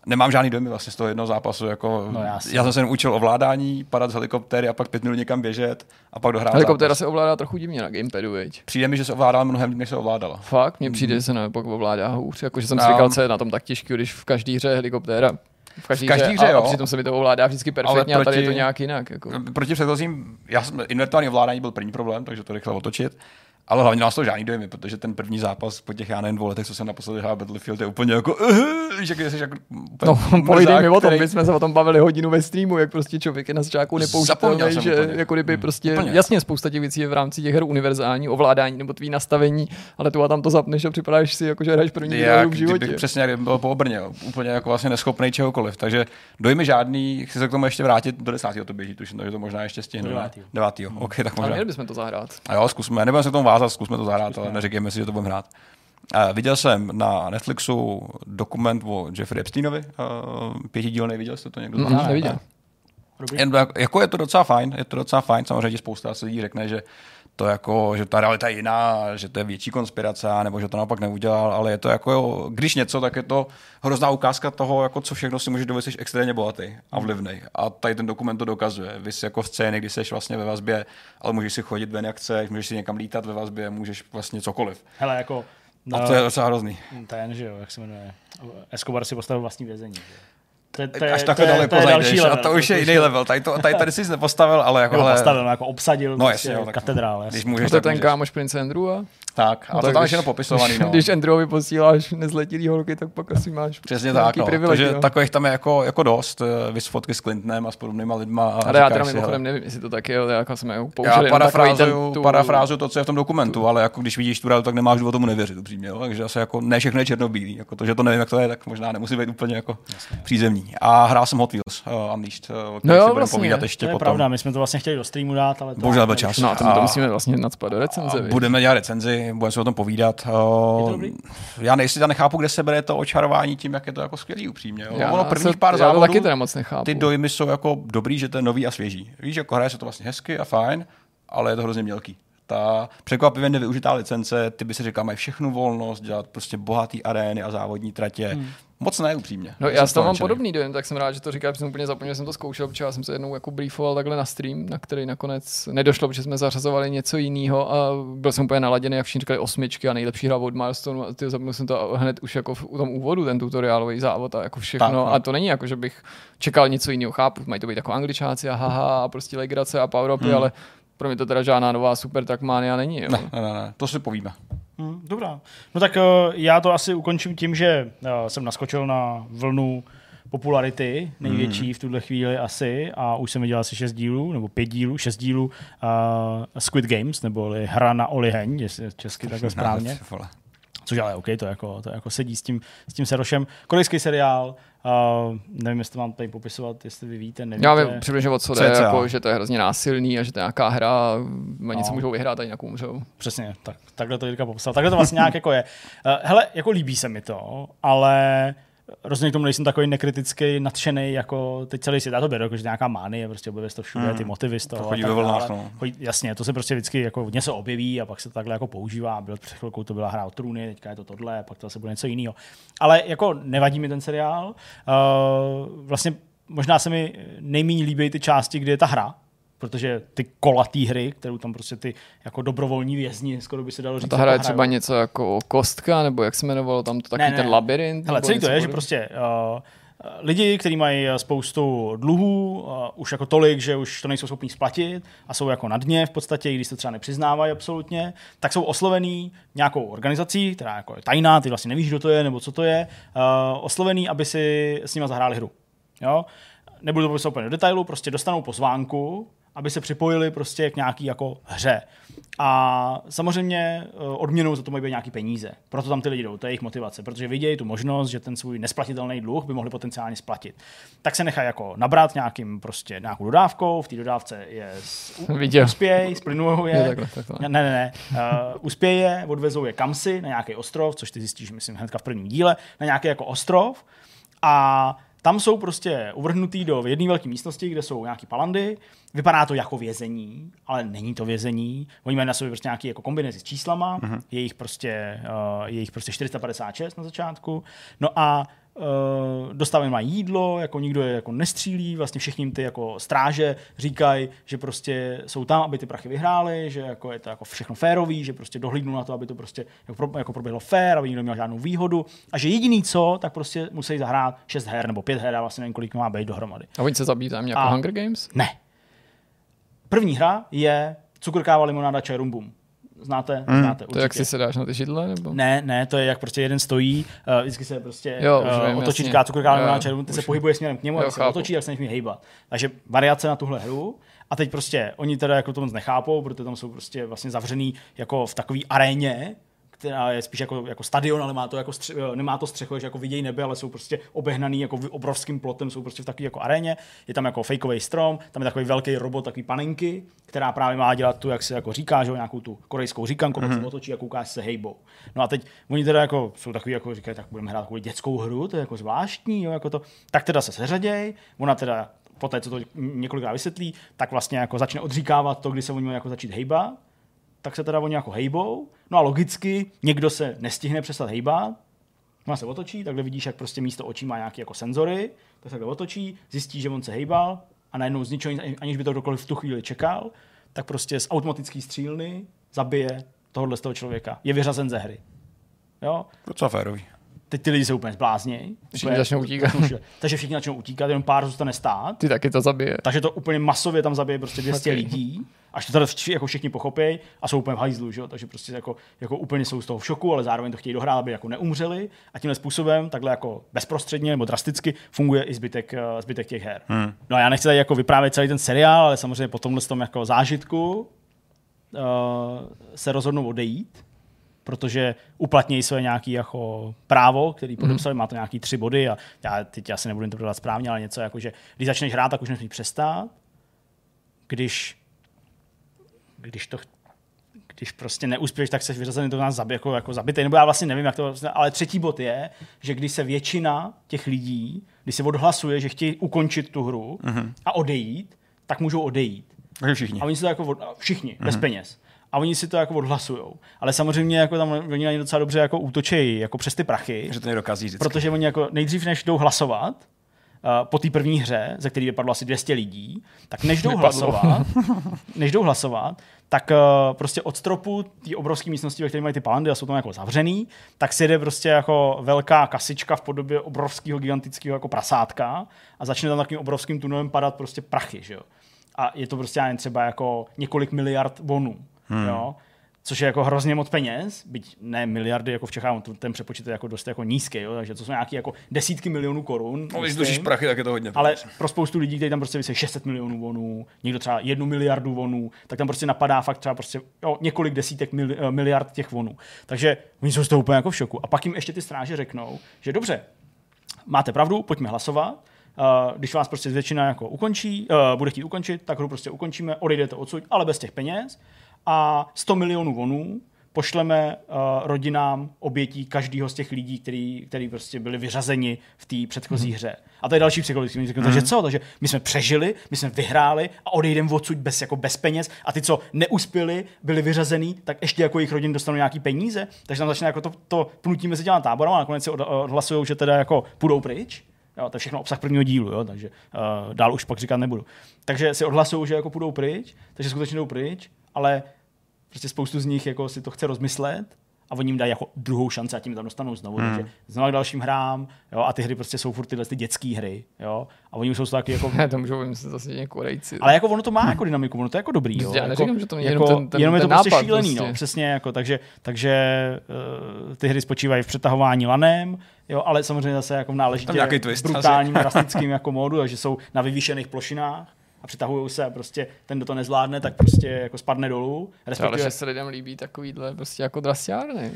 Nemám žádný dojmy vlastně z toho jednoho zápasu. Jako no, já, já jsem se jenom učil ovládání, padat z helikoptéry a pak pět minut někam běžet a pak dohrát. Helikoptéra se ovládá trochu divně na gamepadu, viď? Přijde mi, že se ovládala mnohem divně, než se ovládala. Fakt? Mně přijde, že se naopak ovládá hůř. Jakože jsem si říkal, co je na tom tak těžký, když v každý hře helikoptéra. V každý, v každý hře, a, jo. A přitom se mi to ovládá vždycky perfektně, ale proti, a tady je to nějak jinak. Jako. Proti předchozím, já jsem invertovaný ovládání byl první problém, takže to rychle otočit. Ale hlavně nás to žádný dojmy, protože ten první zápas po těch, já nevím, dvou letech, co jsem naposledy hrál Battlefield, je úplně jako... Uh, že jsi jako no, povídej mi o tom, my jsme se o tom bavili hodinu ve streamu, jak prostě člověk je na začátku nepoužitelný, že úplně. Jako kdyby hmm. prostě... Úplně. Jasně, spousta těch věcí je v rámci těch her univerzální, ovládání nebo tvý nastavení, ale tu a tam to zapneš a připadáš si, jako že hraješ první hru v životě. Kdyby, přesně, jak byl po obrně, úplně jako vlastně neschopnej čehokoliv, takže dojmy žádný, chci se k tomu ještě vrátit, do desátého to běží, tuším, takže to možná ještě stihnu. devátého OK, tak možná. A měli bychom to zahrát. A jo, zkusme, nebudeme se k tomu vázat, zkusme to zahrát, ale neříkejme si, že to budeme hrát. Uh, viděl jsem na Netflixu dokument o Jeffrey Epsteinovi, uh, pětidílnej, viděl jste to někdo? Mm, ne, neviděl. Jen, jako je to docela fajn, je to docela fajn, samozřejmě spousta se lidí řekne, že to jako, že ta realita je jiná, že to je větší konspirace, nebo že to naopak neudělal, ale je to jako, když něco, tak je to hrozná ukázka toho, jako co všechno si můžeš dovolit, jsi extrémně bohatý a vlivný. A tady ten dokument to dokazuje. Vy jsi jako scény, kdy jsi vlastně ve vazbě, ale můžeš si chodit ven jak chceš, můžeš si někam lítat ve vazbě, můžeš vlastně cokoliv. Hele, jako... No, a to je docela hrozný. Ten, že jo, jak se jmenuje. Escobar si postavil vlastní vězení. Že? To, to, až takhle daleko zajdeš a to už je jiný level. Tady, to, tady, tady jsi nepostavil, ale jako... Jo, ale... postavil, jako obsadil no, jasně, jo, katedrál. Když můžeš, a to je ten můžeš. Kámoš prince Andrewa? Tak, ale no, to tam je jenom popisovaný. Když, no. když Andrewovi posíláš nezletilý holky, tak pak asi máš... Přesně tak, no. Takže no. takových tam je jako, jako dost. Vys fotky s Clintonem a s podobnýma lidma. A ale já teda mimochodem nevím, jestli to tak je, ale jako jsme použili. Já parafrázuju to, co je v tom dokumentu, ale jako když vidíš tu rádu, tak nemáš důvod tomu nevěřit, upřímně. Takže asi jako ne všechno je černobílý. Protože to nevím, jak to je, tak možná nemusí být úplně jako přízemní. A hrál jsem Hot Wheels uh, Unleashed, uh, no jo, si budeme povídat ještě potom. To je pravda, my jsme to vlastně chtěli do streamu dát, ale to... Bohužel byl čas. No a to musíme vlastně nadspat do recenze. Budeme dělat recenzi, budeme se o tom povídat. Uh, já nejsem, já nechápu, kde se bere to očarování tím, jak je to jako skvělý upřímně. Já, ono prvních se, pár závodů, taky teda moc nechápu. Ty dojmy jsou jako dobrý, že to je nový a svěží. Víš, jako hraje se to vlastně hezky a fajn, ale je to hrozně mělký. Ta překvapivě nevyužitá licence, ty by si říkal, mají všechnu volnost, dělat prostě bohatý arény a závodní tratě. Hmm. Moc ne, upřímně. No, já s toho mám podobný dojem, tak jsem rád, že to říkáš, jsem úplně zapomněl, že jsem to zkoušel, protože já jsem se jednou jako briefoval takhle na stream, na který nakonec nedošlo, protože jsme zařazovali něco jiného a byl jsem úplně naladěný, jak všichni říkali osmičky a nejlepší hra od Milestone a ty zapomněl jsem to hned už jako v tom úvodu, ten tutoriálový závod a jako všechno. Tak, no. A to není jako, že bych čekal něco jiného, chápu, mají to být jako angličáci a haha a prostě legrace a power-upy, hmm. ale pro mě to teda žádná nová super trackmania není. Jo? Ne, ne, ne, to si povíme. Hmm, dobrá. No tak uh, já to asi ukončím tím, že uh, jsem naskočil na vlnu popularity, největší hmm. v tuhle chvíli asi, a už jsem viděl asi šest dílů, nebo pět dílů, šest dílů uh, Squid Games, nebo hra na oliheň, jestli česky takhle správně. Což ale OK, to jako, to jako sedí s tím, s tím Serošem. Korejský seriál, Uh, nevím, jestli to mám tady popisovat, jestli vy víte, nevíte. Já vím přibližně o co jde, jako, že to je hrozně násilný a že to je nějaká hra, no. něco můžou vyhrát a jinak umřou. Přesně, tak, takhle to Jirka popsal. Takhle to vlastně nějak jako je. Uh, hele, jako líbí se mi to, ale rozhodně k tomu nejsem takový nekriticky nadšený, jako teď celý svět. Já to beru, jako, že nějaká mánie, prostě objevíš to všude, mm. ty motivy z toho. To chodí ve vlnách, no. Jasně, to se prostě vždycky jako něco objeví a pak se to takhle jako používá. Byl před chvilkou to byla hra o trůny, teďka je to tohle, pak to zase bude něco jiného. Ale jako nevadí mi ten seriál. Uh, vlastně možná se mi nejméně líbí ty části, kde je ta hra, protože ty kolatý hry, kterou tam prostě ty jako dobrovolní vězni, skoro by se dalo říct. A ta hra je třeba něco jako kostka, nebo jak se jmenovalo tam to taky ne, ne. ten labirint? Hele, celý to je, bude? Že prostě uh, lidi, kteří mají spoustu dluhů, uh, už jako tolik, že už to nejsou schopní splatit a jsou jako na dně v podstatě, i když se třeba nepřiznávají absolutně, tak jsou oslovený nějakou organizací, která jako je tajná, ty vlastně nevíš, kdo to je nebo co to je, uh, oslovený, aby si s nima zahráli hru. Jo? Nebudu to popisovat úplně do detailu, prostě dostanou pozvánku, aby se připojili prostě k nějaký jako hře. A samozřejmě odměnou za to mají být nějaký peníze. Proto tam ty lidi jdou, to je jejich motivace, protože vidějí tu možnost, že ten svůj nesplatitelný dluh by mohli potenciálně splatit. Tak se nechají jako nabrat nějakým prostě nějakou dodávkou, v té dodávce je uspějí, splynujou je. Takhle, takhle. Ne, ne, ne. Uh, uspějí je, odvezou je kamsi na nějaký ostrov, což ty zjistíš, myslím, hnedka v prvním díle, na nějaký jako ostrov a tam jsou prostě uvrhnutý do jedné velké místnosti, kde jsou nějaký palandy. Vypadá to jako vězení, ale není to vězení. Oni mají na sobě prostě nějaké jako kombinace s číslama. Mm-hmm. Je jich prostě, uh, je jich prostě čtyři sta padesát šest na začátku. No a Uh, dostávají mají jídlo, jako nikdo je jako nestřílí, vlastně všichni ty jako stráže říkají, že prostě jsou tam, aby ty prachy vyhráli, že jako je to jako všechno férový, že prostě dohlídnou na to, aby to prostě jako, pro, jako proběhlo fér, aby nikdo neměl žádnou výhodu a že jediný co, tak prostě musí zahrát šest her nebo pět her a vlastně nevím, kolik má být dohromady. A oni se zabíjí tam jako a... Hunger Games? Ne. První hra je cukrkáva, limonáda, čaj, rum, bum. Znáte? Mm. Znáte určitě. To jak si se dáš na ty židle? Nebo? Ne, ne, to je jak prostě jeden stojí, uh, vždycky se prostě jo, uh, vím, otočí, říká cukrká, limonáda, čaj, rum, ty se pohybuje směrem k němu, jo, jak chápu. Se otočí, jak se nechmí hejbat. Takže variace na tuhle hru. A teď prostě oni teda jako to moc nechápou, protože tam jsou prostě vlastně zavřený jako v takový aréně, která je spíš jako, jako stadion, ale má to jako stři, nemá to střechu, že jako vidějí nebe, ale jsou prostě obehnaný jako obrovským plotem, jsou prostě v takové jako aréně. Je tam jako fejkový strom, tam je takový velký robot, takový panenky, která právě má dělat tu, jak se jako říká, že nějakou tu korejskou říkanku, mm-hmm. se otočí a koukáš se hejbou. No a teď oni teda jako jsou takový jako říkají, tak budeme hrát takovou dětskou hru, to je jako zvláštní, jo, jako to. Tak teda se seřaděj, ona teda poté, co to několikrát vysvětlí, tak vlastně jako začne odříkávat to, kdy se oni mají jako začít hejbat. Tak se teda oni jako hejbou, no a logicky někdo se nestihne přestat hejbat, no a se otočí, takhle vidíš, jak prostě místo očí má nějaké jako senzory, tak se takhle otočí, zjistí, že on se hejbal a najednou z ničeho, aniž by to kdokoliv v tu chvíli čekal, tak prostě z automatický střílny zabije tohohle z toho člověka. Je vyřazen ze hry. Jo? Docela férový. teď ty lidi se úplně zbláznějí. Všichni začnou utíkat. Takže všichni začnou utíkat, jenom pár zůstane stát. Ty taky to zabije. Takže to úplně masově tam zabije prostě dvě stě okay. lidí. Až to tady jako všichni pochopí a jsou úplně v hajzlu, že jo? Takže prostě jako, jako úplně jsou z toho v šoku, ale zároveň to chtějí dohrát, aby jako neumřeli. A tímhle způsobem, takhle jako bezprostředně nebo drasticky funguje i zbytek, zbytek těch her. Hmm. No a já nechci tady jako vyprávět celý ten seriál, ale samozřejmě po tomhle tom jako zážitku uh, se rozhodnou odejít, protože uplatnějí své nějaké jako právo, který podepsali, mm. má to nějaký tři body a já teď asi nebudu interpretovat správně, ale něco jako, že když začneš hrát, tak už nesmíš přestát. Když když to když prostě neúspěš, tak se vyřazený to nás zabije, jako, jako zabitej, nebo já vlastně nevím, jak to, ale třetí bod je, že když se většina těch lidí, když se odhlasuje, že chtějí ukončit tu hru mm. a odejít, tak můžou odejít. Takže všichni. A oni se to jako od, všichni, mm. bez peněz. A oni si to jako odhlasujou. Ale samozřejmě jako tam oni na ně docela dobře jako útočejí, jako přes ty prachy. Že to nedokazí vždycky. Protože oni jako nejdřív, než jdou hlasovat, uh, po té první hře, ze které vypadlo asi dvě stě lidí, tak než jdou hlasovat, než jdou hlasovat, tak uh, prostě od stropu té obrovské místnosti, ve které mají ty palandy a jsou tam jako zavřený, tak se jde prostě jako velká kasička v podobě obrovského gigantického jako prasátka a začne tam takovým obrovským tunovem padat prostě prachy, že jo. A je to prostě jen třeba jako několik miliard bonů. Hmm. Jo, což je jako hrozně moc peněz, byť ne miliardy, jako v Čechách, ten přepočet je jako dost jako nízký, jo, takže to jsou nějaké jako desítky milionů korun. No, když dlužíš prachy, tak je to hodně. Ale peněz. Pro spoustu lidí, kteří tam prostě vysejí šest set milionů vonů, někdo třeba jednu miliardu vonů, tak tam prostě napadá fakt třeba prostě jo, několik desítek mili, miliard těch vonů. Takže oni jsou z toho úplně jako v šoku. A pak jim ještě ty stráže řeknou, že dobře, máte pravdu, pojďme hlasovat. Uh, když vás prostě většina jako ukončí, uh, bude chtít ukončit, tak hru prostě ukončíme, odejdete odsud, ale bez těch peněz. A sto milionů vonů pošleme uh, rodinám obětí každého z těch lidí, který, který prostě byli vyřazeni v té předchozí mm-hmm. hře. A to je další psychologický. Mm-hmm. Takže co? Takže my jsme přežili, my jsme vyhráli a odejdeme odsud bez, jako bez peněz a ty, co neuspěli, byli vyřazený, tak ještě jako jejich rodin dostanou nějaký peníze. Takže tam začne jako to, to plutíme se dělat táborem a nakonec si odhlasují, že teda jako půjdou pryč. Jo, to je všechno obsah prvního dílu, jo, takže uh, dál už pak říkat nebudu. Takže si odhlasují, že jako půjdou pryč, takže skutečně jdou pryč, ale prostě spoustu z nich jako si to chce rozmyslet a oni jim dají jako druhou šanci a tím tam dostanou znovu. Hmm. Takže znovu k dalším hrám, jo, a ty hry prostě jsou furt tyhle ty dětský hry, jo, a oni jsou taky jako... to můžou jim se zase nějak Korejci. Ale jako ono to má jako dynamiku, ono to je jako dobrý, jo. Já neříkám, jako, že to je jenom ten, ten, jenom je to ten prostě nápad, šílený, prostě. No, přesně jako, takže, takže uh, ty hry spočívají v přetahování lanem, jo, ale samozřejmě zase jako v náležitě brutálním, drastickým jako módu, že jsou na vyvýšených plošinách. A přitahují se a prostě ten, kdo to nezvládne, tak prostě jako spadne dolů. Respektive... Ale že se lidem líbí takovýhle prostě jako drastiárny.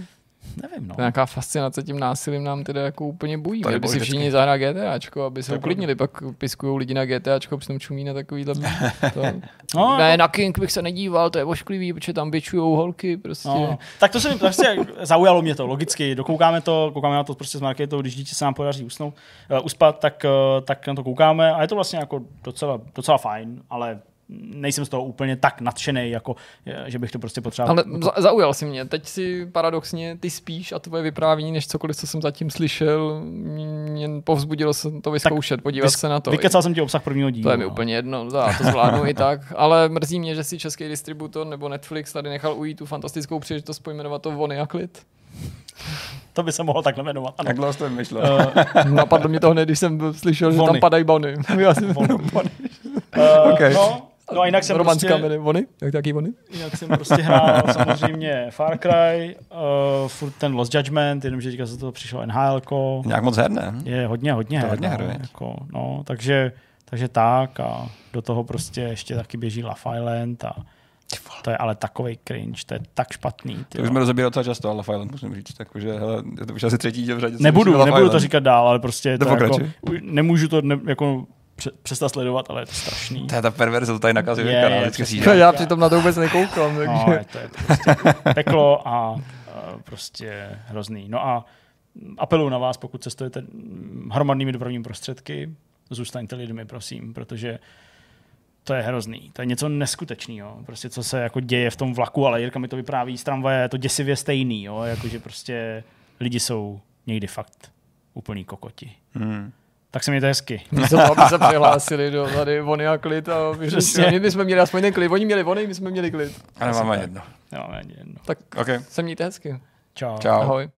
Nevím, no. Nějaká fascinace tím násilím nám teda jako úplně bují. Kdyby si všichni zahrá GTAčko, aby se uklidnili, pak piskují lidi na GTAčko, přitom čumí na takovýhle. To... No. Ne, na King bych se nedíval, to je ošklivý, protože tam bičujou holky prostě. No. Tak to se mi prostě zaujalo mě to, logicky. Dokoukáme to, koukáme na to prostě s Markétou, když dítě se nám podaří usnout, uh, uspat, tak, uh, tak na to koukáme a je to vlastně jako docela, docela fajn, ale... nejsem z toho úplně tak nadšenej, jako, že bych to prostě potřeboval. Ale zaujal si mě. Teď si paradoxně ty spíš a tvoje vyprávění, než cokoliv, co jsem zatím slyšel, mě povzbudilo se to vyzkoušet, tak podívat vysk- se na to. Vykecal jsem ti obsah prvního dílu. To je mi no. úplně jedno, já to zvládnu i tak. Ale mrzí mě, že si český distributor nebo Netflix tady nechal ujít tu fantastickou příležitost pojmenovat to Vony a klid. To by se mohlo takhle jmenovat. Tak dlouho jste myšlo. Uh, napadlo mě to hned, když jsem slyšel, Vony. Že tam padají bony. uh, okay. no. No a jinak jsem romantická prostě... Romantická vony? Jak taky vony? Jinak jsem prostě hrál samozřejmě Far Cry, uh, furt ten Lost Judgment, jenomže říká se to přišlo NHLko. Nějak moc her, ne? Je hodně, hodně her. Hodně her, no, jako, no, takže, takže tak a do toho prostě ještě taky běží Love Island a to je ale takovej cringe, to je tak špatný. To už jsme rozebírali docela často, ale Love Island musím říct, takže to už asi třetí v řadě. Nebudu, nebudu Island. To říkat dál, ale prostě to jako, nemůžu to ne, jako... přestat sledovat, ale je to strašný. To je ta perverze, to tady nakazuje je, kanál. Je, já přitom na to vůbec nekoukám. Takže... No, je to, je to prostě peklo a, a prostě hrozný. No a apeluju na vás, pokud cestujete hromadnými dopravními prostředky, zůstaňte lidmi, prosím, protože to je hrozný. To je něco neskutečného, prostě co se jako děje v tom vlaku, ale Jirka mi to vypráví z tramvaje, je to děsivě stejný, jo, jakože prostě lidi jsou někdy fakt úplný kokoti. Hmm. Tak se mějte hezky. My se, my se přihlásili do tady Vony a klid. A my, my jsme měli aspoň ten klid. Oni měli Vony, my jsme měli klid. A nemáme jedno. Nemáme jedno. Tak okay. Se mějte hezky. Čau. Čau. Ahoj.